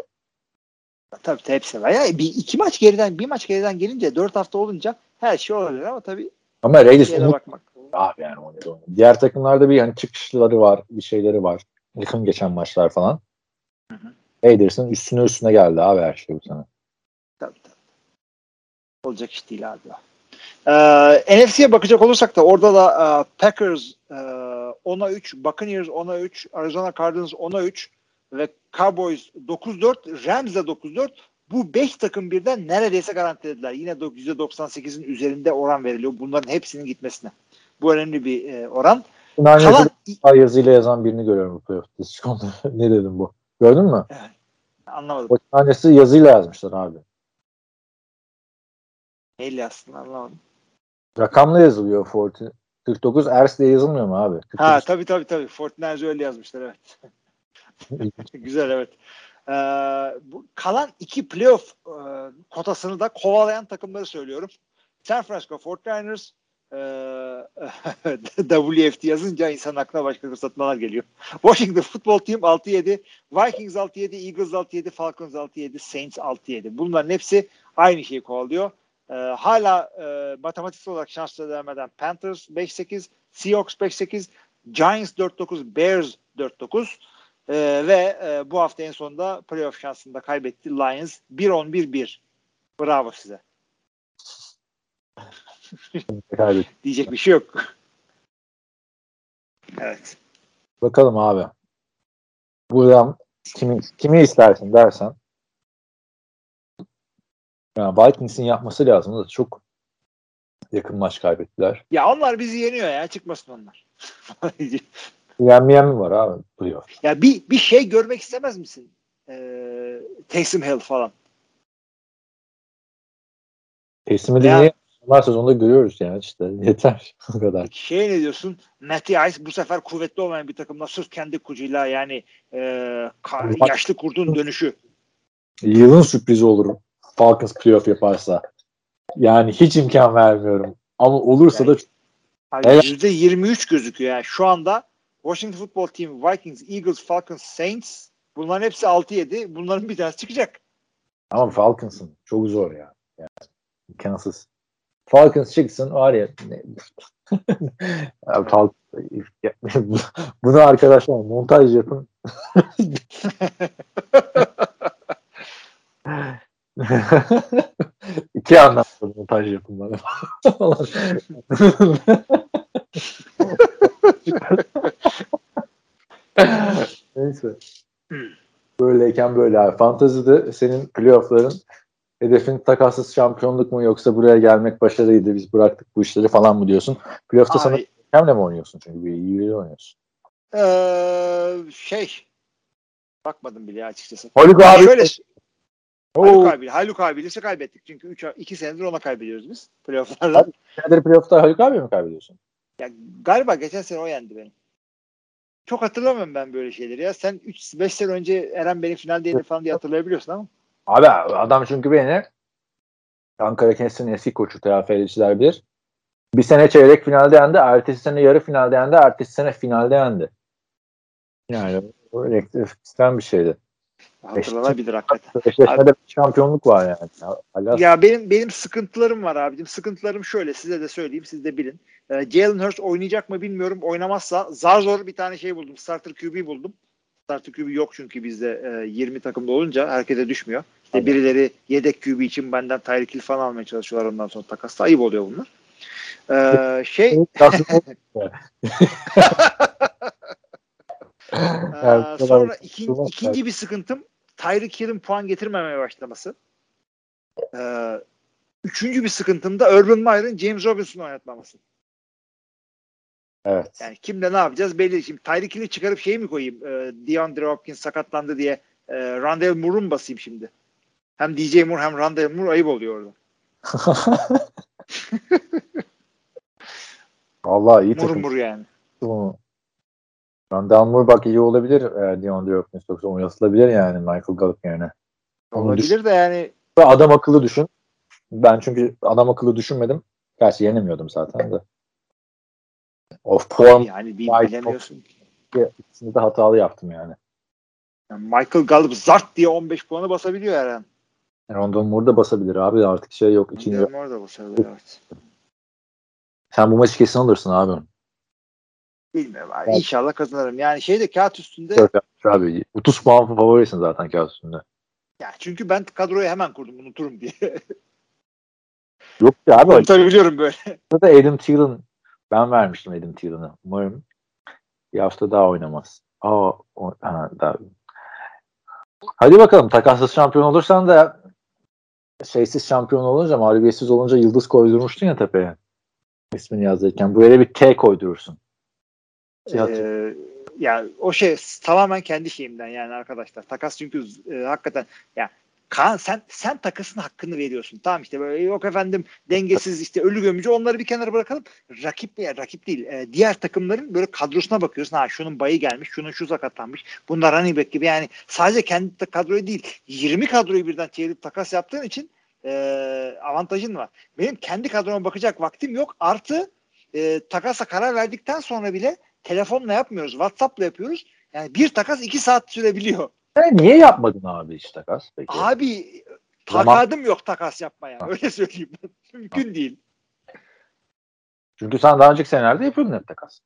Tabii hepsi var. Yani bir iki maç geriden, bir maç geriden gelince dört hafta olunca her şey olabilir ama tabii. Ama Raiders bakmak. Abi yani onu da. Diğer takımlarda bir hani çıkışları var, bir şeyleri var. Yakın geçen maçlar falan. Hı hı. Raiders'ın üstüne üstüne geldi abi her şey bu sene. Tabii tabii. Olacak iş değil abi. Ee, N F C'ye bakacak olursak da orada da uh, Packers uh, ona üç, Buccaneers ona üç, Arizona Cardinals ona üç ve Cowboys dokuz dört, Rams de dokuz dört. Bu beş takım birden neredeyse garantilediler. Yine yüzde doksan sekizin üzerinde oran veriliyor bunların hepsinin gitmesine. Bu önemli bir e, oran. Kalan... Yazıyla yazan birini görüyorum bu playoff'ta. Ne dedim bu? Gördün mü? Evet. Anlamadım. O tanesi yazıyla yazmışlar abi. elli aslında anlamadım. Rakamla yazılıyor kırk dokuz Ers diye yazılmıyor mu abi? kırk dokuz Ha tabii tabii tabii. Fortnite'ı öyle yazmışlar evet. Güzel evet. Ee, bu, kalan iki playoff e, kotasını da kovalayan takımları söylüyorum. San Francisco kırk dokuzlar e, W F T yazınca insan aklına başka kısaltmalar geliyor. Washington Football Team altı yedi, Vikings altı yedi, Eagles altı yedi, Falcons altı yedi, Saints altı yedi. Bunların hepsi aynı şeyi kovalıyor. Ee, hala e, matematiksel olarak şanslı vermeden Panthers beş sekiz, Seahawks beş sekiz, Giants dört dokuz, Bears dört dokuz e, ve e, bu hafta en sonunda playoff şansını da kaybetti Lions bir on bir bir. Bravo size. Diyecek bir şey yok. Evet. Bakalım abi. Buradan kimi, kimi istersin dersen. Yani Vikings'in yapması lazım da çok yakın maç kaybettiler. Ya onlar bizi yeniyor ya. Çıkmasın onlar. Yenmeyen mi var abi? Duyuyor. Ya bir, bir şey görmek istemez misin? Ee, Taysom Hill falan. Taysom Hill'i niye? Onlar sezonda görüyoruz yani işte. Yeter. O kadar. Şey ne diyorsun? Matty Ice bu sefer kuvvetli olmayan bir takımla sırf kendi kucuyla yani e, yaşlı kurdun dönüşü. yılın sürprizi olurum Falcons playoff yaparsa. Yani hiç imkan vermiyorum. Ama olursa yani, da hani evet. yüzde yirmi üç gözüküyor. Yani şu anda Washington Football Team, Vikings, Eagles, Falcons, Saints, bunların hepsi altı yedi. Bunların bir tanesi çıkacak. Ama Falcons'ın çok zor ya. Yani imkansız. Falcons çıksın var ya. Bunu arkadaşlar montaj yapın. İki anlamda montaj yapın bana. Neyse. Böyleyken böyle abi. Fantazide senin playoff'ların hedefin takatsız şampiyonluk mu yoksa buraya gelmek başarıydı, biz bıraktık bu işleri falan mı diyorsun? Playoff'ta sana hakemle mi oynuyorsun? Çünkü iyi biri oynuyorsun. Ee, şey bakmadım bile açıkçası. Haluk abi. Şöyle, Haluk abi. Haluk abiyle kaybettik. Çünkü üç iki senedir ona kaybediyoruz biz playoff'larda. Nedir playoff'ta Haluk abi mi kaybediyorsun? Ya, galiba geçen sene o yendi beni. Çok hatırlamıyorum ben böyle şeyleri ya. Sen üç beş sene önce Eren benim finaldeydi falan diye hatırlayabiliyorsun ama. Abi adam çünkü beni Ankara Kendisi'nin eski koçu, T F L'ciler bilir. Bir sene çeyrek finalde yendi, ertesi sene yarı finalde yendi, ertesi sene finalde yendi. Yani o elektrikten bir şeydi. Hatırlanabilir hakikaten. Eşleşmede bir şampiyonluk var yani. Alas. Ya benim benim sıkıntılarım var abicim. Sıkıntılarım şöyle, size de söyleyeyim, siz de bilin. Ee, Jalen Hurts oynayacak mı bilmiyorum. Oynamazsa zar zor bir tane şey buldum. Starter Q B buldum. Starter Q B yok çünkü bizde e, yirmi takımda olunca herkese düşmüyor. İşte evet. Birileri yedek Q B için benden Tyreek Hill falan almaya çalışıyorlar, ondan sonra takas. Ayıp oluyor bunlar. Ee, şey ee, sonra ikin, ikinci bir sıkıntım Tyreek Hill'in puan getirmemeye başlaması. Ee, üçüncü bir sıkıntım da Urban Meyer'ın James Robinson'u oynatmaması. Evet. Yani kimle ne yapacağız belli. Şimdi Tyreek Hill'i çıkarıp şey mi koyayım? E, DeAndre Hopkins sakatlandı diye e, Rondale Moore'u basayım şimdi? Hem D J Moore hem Rondale Moore ayıp oluyor orada. Vallahi iyi takım. Moore Moore yani. Rondale Moore bak iyi olabilir. E, DeAndre Hopkins yoksa oynatılabilir yani Michael Gallup yerine. Olabilir de yani. Adam akıllı düşün. Ben çünkü adam akıllı düşünmedim. Gerçi yenemiyordum zaten de. Of puan yani bilemiyorsun. İkisini de hatalı yaptım yani. yani. Michael Gallup zart diye on beş puanı basabiliyor herhalde. Rondon Moore da basabilir abi artık şey yok. Rondon Moore da basabilir evet. Sen bu maçı kesin alırsın abi. Bilmiyorum abi. Evet. İnşallah kazanırım. Yani şey de kağıt üstünde. Evet, abi otuz puan favorisin zaten kağıt üstünde. Ya çünkü ben kadroyu hemen kurdum unuturum diye. Yok ya abi. Unutabiliyorum böyle. Burada Adam Thielen ben vermiştim Adam Thielen'ı. Umarım bir hafta daha oynamaz. Aa, o, ha, daha. Hadi bakalım. Takassız şampiyon olursan da şeysiz şampiyon olunca, mağlubiyetsiz olunca yıldız koydurmuştun ya tepeye. İsmini yazdırırken. Böyle bir T koydurursun. Ee, yani o şey tamamen kendi şeyimden yani arkadaşlar. Takas çünkü e, hakikaten ya Kaan sen sen takasın hakkını veriyorsun. Tamam işte böyle yok efendim dengesiz işte ölü gömücü onları bir kenara bırakalım. Rakip ya rakip değil. E, diğer takımların böyle kadrosuna bakıyorsun. Ha şunun bayı gelmiş, şunun şu sakatlanmış. Bunlar running back gibi yani sadece kendi kadroyu değil yirmi kadroyu birden çevirip takas yaptığın için e, avantajın var. Benim kendi kadroma bakacak vaktim yok. Artı e, takasa karar verdikten sonra bile telefonla yapmıyoruz. WhatsApp'la yapıyoruz. Yani bir takas iki saat sürebiliyor. Sen niye yapmadın abi hiç takas? Peki. Abi takadım Zaman... yok takas yapmaya. Ha. Öyle söyleyeyim. Mümkün ha. değil. Çünkü sen daha önceki senelerde yapıyordun hep takas.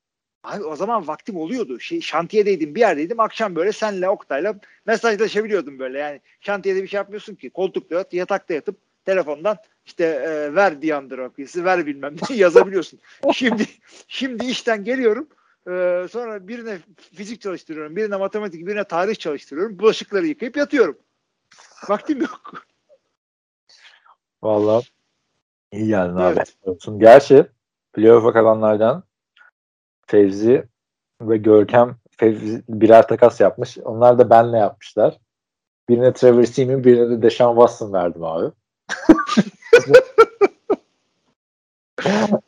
Abi o zaman vaktim oluyordu. Şey, şantiyedeydim bir yerdeydim. Akşam böyle senle Oktay'la mesajlaşabiliyordum böyle. Yani şantiyede bir şey yapmıyorsun ki. Koltukta yat, yatakta yatıp telefondan işte e, ver DeAndre Hopkins'i ver bilmem ne yazabiliyorsun. Şimdi şimdi işten geliyorum. Ee, sonra birine fizik çalıştırıyorum, birine matematik, birine tarih çalıştırıyorum. Bulaşıkları yıkayıp yatıyorum. Vaktim yok. Vallahi iyi geldin evet. Abi. Gerçi playoff'a kalanlardan Fevzi ve Görkem Fevzi birer takas yapmış. Onlar da benle yapmışlar. Birine Trevor Seaman, birine de Deshaun Watson verdim abi.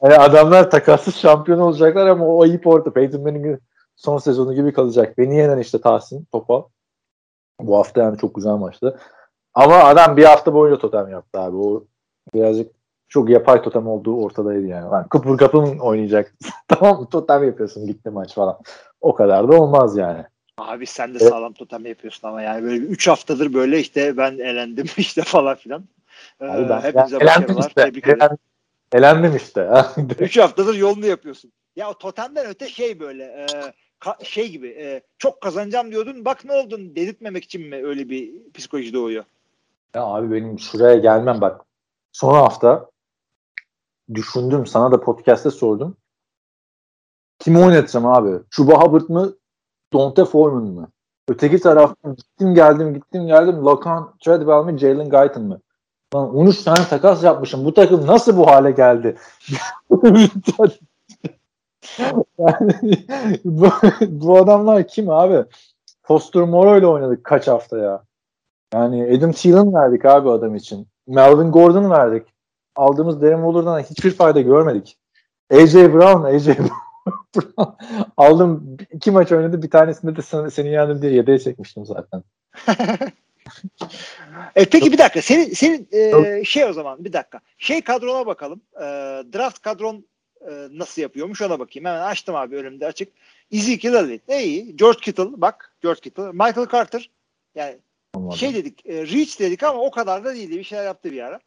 Yani adamlar takassız şampiyon olacaklar ama o ayıp orada. Peyton Manning'in son sezonu gibi kalacak. Beni yenen işte Tahsin Topal. Bu hafta yani çok güzel maçtı. Ama adam bir hafta boyunca totem yaptı abi. O birazcık çok yapay totem olduğu ortadaydı yani. Lan kıpır kapım oynayacak. Tamam mı? Totem yapıyorsun, gitti maç falan. O kadar da olmaz yani. Abi sen de evet, sağlam totem yapıyorsun ama yani böyle üç haftadır böyle işte ben elendim işte falan filan. Abi ben, hepinize yani başarılar. Işte. Tebrik ederim. Elendim işte. üç haftadır yolunu yapıyorsun. Ya o totemden öte şey böyle e, ka- şey gibi e, çok kazanacağım diyordun, bak ne oldun dedirtmemek için mi öyle bir psikoloji doğuyor? Ya abi benim şuraya gelmem bak. Son hafta düşündüm, sana da podcast'te sordum. Kimi oynatacağım abi? Chuba Hubbard mı? Donta Foreman mı? Öteki taraftan gittim geldim gittim geldim. Lakan Treadwell mi? Jalen Guyton mı? Lan on üç tane takas yapmışım. Bu takım nasıl bu hale geldi? Yani, bu, bu adamlar kim abi? Foster Moreau ile oynadık kaç hafta ya. Yani Adam Thielen verdik abi adam için. Melvin Gordon verdik. Aldığımız Darren Waller'dan hiçbir fayda görmedik. A J Brown, A J Brown. Aldım iki maç oynadı. Bir tanesinde de sen, seni yendim diye yedeğe çekmiştim zaten. E peki bir dakika. Senin senin e, şey o zaman bir dakika. Şey kadrona bakalım. E, draft kadron e, nasıl yapıyormuş ona bakayım. Hemen açtım abi önümde açık. Ezekiel Elliott. E, iyi. George Kittle bak. George Kittle. Michael Carter. Yani anladım. Şey dedik. E, Reach dedik ama o kadar da değildi. Bir şeyler yaptı bir ara.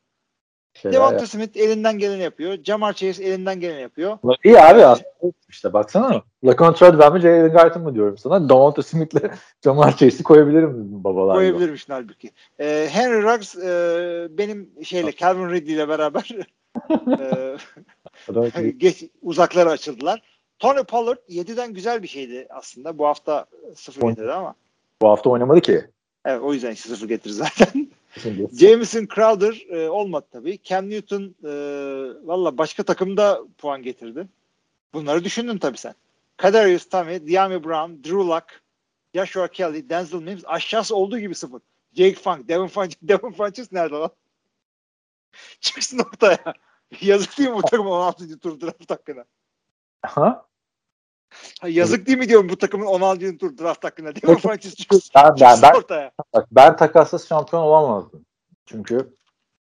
Devonta Smith elinden geleni yapıyor. Jamar Chase elinden geleni yapıyor. İyi abi aslında işte baksana. Laquan Treadwell mi, Jalen Guyton mu diyorum sana. Devonta Smith'le Jamar Chase'i koyabilirim babalar. Koyabilirmişsin halbuki. Ee, Henry Ruggs e, benim şeyle Calvin Ridley ile beraber e, geç, uzaklara açıldılar. Tony Pollard yediden güzel bir şeydi aslında. Bu hafta sıfır yedide ama. Bu hafta oynamadı ki. Evet o yüzden sıfır getir zaten. Jameson Crowder e, olmadı tabii. Cam Newton e, valla başka takımda puan getirdi. Bunları düşündün tabii sen. Kadarius Toney, Diami Brown, Drew Luck, Joshua Kelly, Denzel Mims, aşağısı olduğu gibi sıfır. Jake Funk, Devin Funches, Devin Funches nerede lan? Çıksın ortaya. Yazık değil mi bu takımın on altıncı tur draft hakkına? Ha? Yazık değil mi diyorum bu takımın on altıncı tur draft hakkında. Devin Funches çıksın, ben, çıksın ben, ortaya. Bak, ben takasız şampiyon olamazdım. Çünkü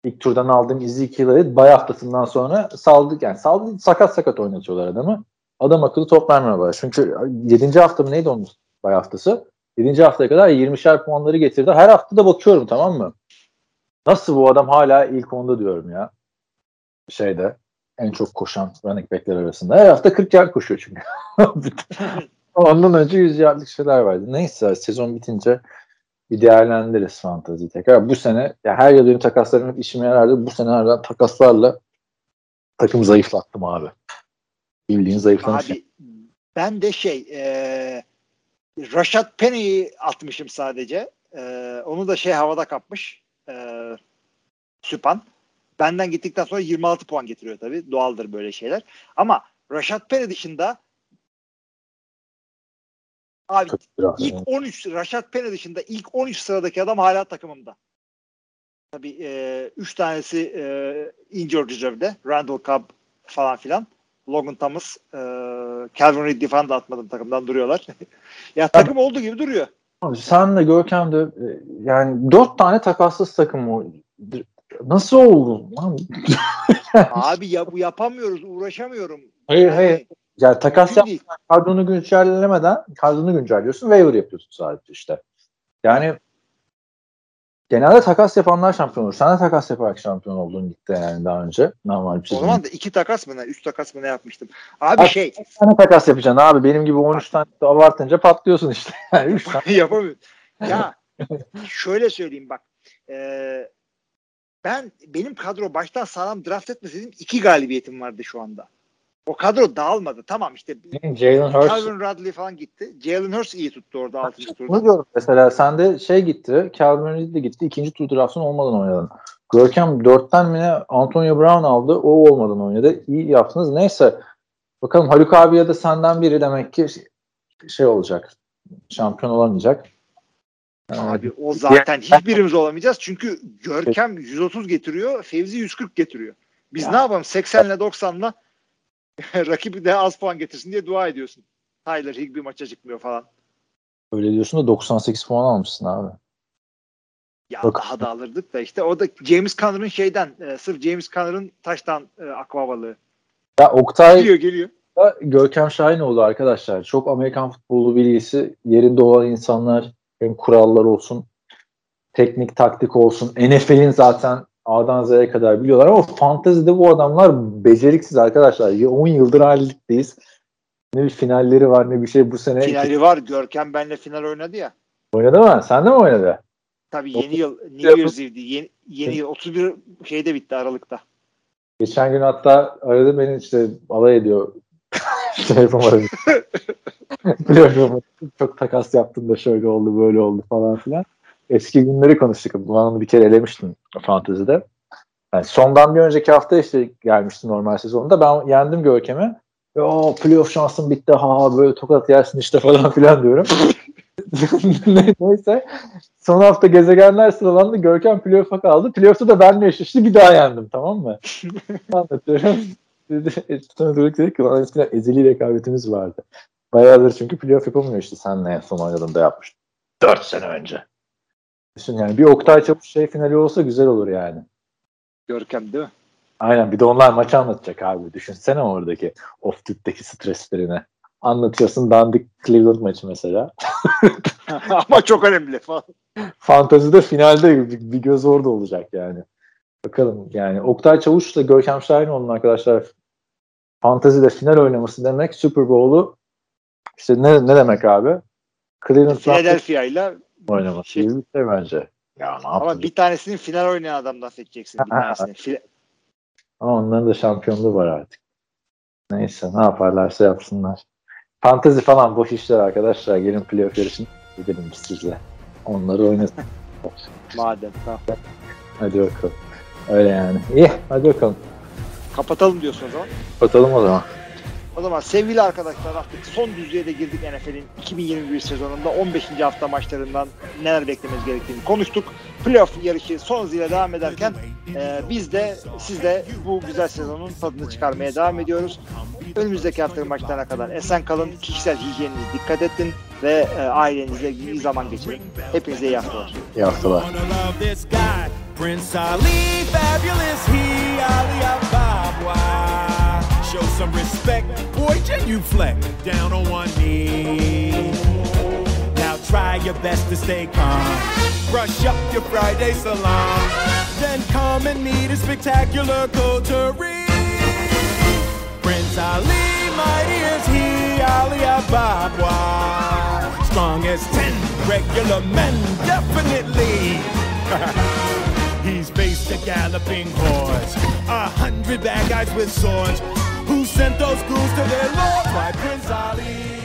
ilk turdan aldığım Ezekiel'i bay haftasından sonra saldık. Yani saldık, sakat sakat oynatıyorlar adamı. Adam akıllı top vermiyorlar. Çünkü yedinci hafta mı neydi onun bay haftası? yedinci haftaya kadar yirmişer puanları getirdi. Her hafta da bakıyorum, tamam mı? Nasıl bu adam hala ilk onda diyorum ya. Şeyde. En çok koşan running backler arasında. Her hafta kırk yard koşuyor çünkü. Ondan önce yüz yardlık şeyler vardı. Neyse sezon bitince bir değerlendiririz fantaziyi tekrar. Bu sene ya her yıl benim takaslarım hep işime yarardı. Bu sene nereden takaslarla takım zayıflattım abi. Bildiğin zayıflamış. Abi ben de şey e, Rashad Penny'yi atmışım sadece. E, onu da şey havada kapmış. E, Süpan. Benden gittikten sonra yirmi altı puan getiriyor tabii. Doğaldır böyle şeyler. Ama Rashad Penny dışında abi ilk on üç Rashad Penny dışında ilk on üç sıradaki adam hala takımımda. Tabii e, üç tanesi e, injured reserve'de. Randall Cobb falan filan. Logan Thomas, e, Calvin Ridley falan da atmadım takımdan, duruyorlar. Ya takım olduğu gibi duruyor. Abi sen de Görkem de yani dört tane takassız takım o. Nasıl oldu lan? Abi ya bu yapamıyoruz, uğraşamıyorum. Hayır yani, hayır. Yani takas yapmadan, kadronu güncellemeden kadronu güncelliyorsun, waiver yapıyorsun sadece işte. Yani genelde takas yapanlar şampiyon olur. Sen de takas yaparak şampiyon oldun gitti yani daha önce. Normal bir şey. O zaman da iki takas mı ne? Üç takas mı ne yapmıştım? Abi, abi şey. üç tane takas yapacaksın abi. Benim gibi on üç tane abartınca patlıyorsun işte. Yani üç tane. Yapamıyorsun. Ya şöyle söyleyeyim bak. Eee Ben benim kadro baştan sağlam draft etmeseydim iki galibiyetim vardı şu anda. O kadro dağılmadı. Tamam işte Calvin Ridley falan gitti. Jalen Hurts iyi tuttu orada altıncı turda. Ne diyorum mesela sende şey gitti. Calvin Ridley gitti. ikinci tur draftın olmadan oynadın. Görkem dörtten mi ne Antonio Brown aldı. O olmadan oynadı. İyi yaptınız. Neyse. Bakalım Haluk abi ya da senden biri demek ki şey olacak. Şampiyon olamayacak. Abi o zaten hiçbirimiz olamayacağız. Çünkü Görkem yüz otuz getiriyor. Fevzi yüz kırk getiriyor. Biz ya. Ne yapalım? seksenle doksanla rakibi de az puan getirsin diye dua ediyorsun. Tyler Higbee maça çıkmıyor falan. Öyle diyorsun da doksan sekiz puan almışsın abi. Ya Bak. daha da alırdık da işte o da James Conner'ın şeyden e, sırf James Conner'ın taştan e, akva balığı. Ya Oktay geliyor geliyor. Görkem Şahinoğlu arkadaşlar. Çok Amerikan futbolu bilgisi yerinde olan insanlar, hem kurallar olsun, teknik taktik olsun, N F L'in zaten A'dan Z'ye kadar biliyorlar ama fantezide bu adamlar beceriksiz arkadaşlar. on yıldır halletteyiz. Ne bir finalleri var ne bir şey bu sene. Finali var. Görkem benle final oynadı ya. Oynadı mı? Sen de mi oynadı? Tabii yeni yıl New Year's Eve'di. Yeni, yeni yıl otuz bir şeyde bitti, Aralık'ta. Geçen gün hatta aradı beni, işte alay ediyor. şey yapamadım. Çok takas yaptım da şöyle oldu böyle oldu falan filan. Eski günleri konuştuk. Bu anını bir kere elemiştim fantezide. Yani sondan bir önceki hafta işte gelmişti normal sezonda. Ben yendim Görkem'i. O playoff şansım bitti. Ha böyle tokat yersin işte falan filan diyorum. Neyse. Son hafta gezegenler sıralandı. Görkem playoff'a kaldı. Playoff'ta da benle eşleşti. Bir daha yendim, tamam mı? Anlatıyorum. Sonra durduk dedik ki bana eskiden ezeli rekabetimiz vardı. Bayağıdır çünkü playoff yapamıyor işte. Senle en son oynadığımda yapmıştım. Dört sene önce. Düşün yani. Bir Oktay Çavuş şey finali olsa güzel olur yani. Görkem değil mi? Aynen. Bir de onlar maçı anlatacak abi. Düşünsene oradaki off-dute'deki streslerine. Anlatıyorsun dandik Cleveland maçı mesela. Ama çok önemli falan. Fantazide finalde bir göz orada olacak yani. Bakalım yani. Oktay Çavuş'la Görkem Şahinoğlu'nun arkadaşlar fantazide final oynaması demek Super Bowl'u işte ne, ne demek abi? Philadelphia'yla oynaması şey. gibi bir şey bence. Ya, ama bir tanesini final oynayan adamdan seçeceksin. Bir tanesini. Fil- Ama onların da şampiyonluğu var artık. Neyse, ne yaparlarsa yapsınlar. Fantezi falan boş işler arkadaşlar. Gelin playoff yarışın. Gidelim biz sizle. Onları oynatın. Madem. Tamam. Hadi bakalım. Öyle yani. İyi, hadi bakalım. Kapatalım diyorsun o zaman. Kapatalım o zaman. O zaman sevgili arkadaşlar, artık son düzlüğe de girdik. N F L'in iki bin yirmi bir sezonunda on beşinci hafta maçlarından neler beklememiz gerektiğini konuştuk. Playoff yarışı son hızıyla devam ederken e, biz de siz de bu güzel sezonun tadını çıkarmaya devam ediyoruz. Önümüzdeki hafta maçlarına kadar esen kalın, kişisel hijyeninize dikkat edin ve e, ailenizle iyi zaman geçirin. Hepinize iyi haftalar. İyi haftalar. Show some respect, boy, genuflect down on one knee. Now try your best to stay calm. Brush up your Friday salon. Then come and meet a spectacular coterie. Prince Ali, mighty as he, Ali Ababa. Strong as ten regular men, definitely. He's faced a galloping horse, a hundred bad guys with swords, who sent those ghouls to their lord. Why, Prince Ali?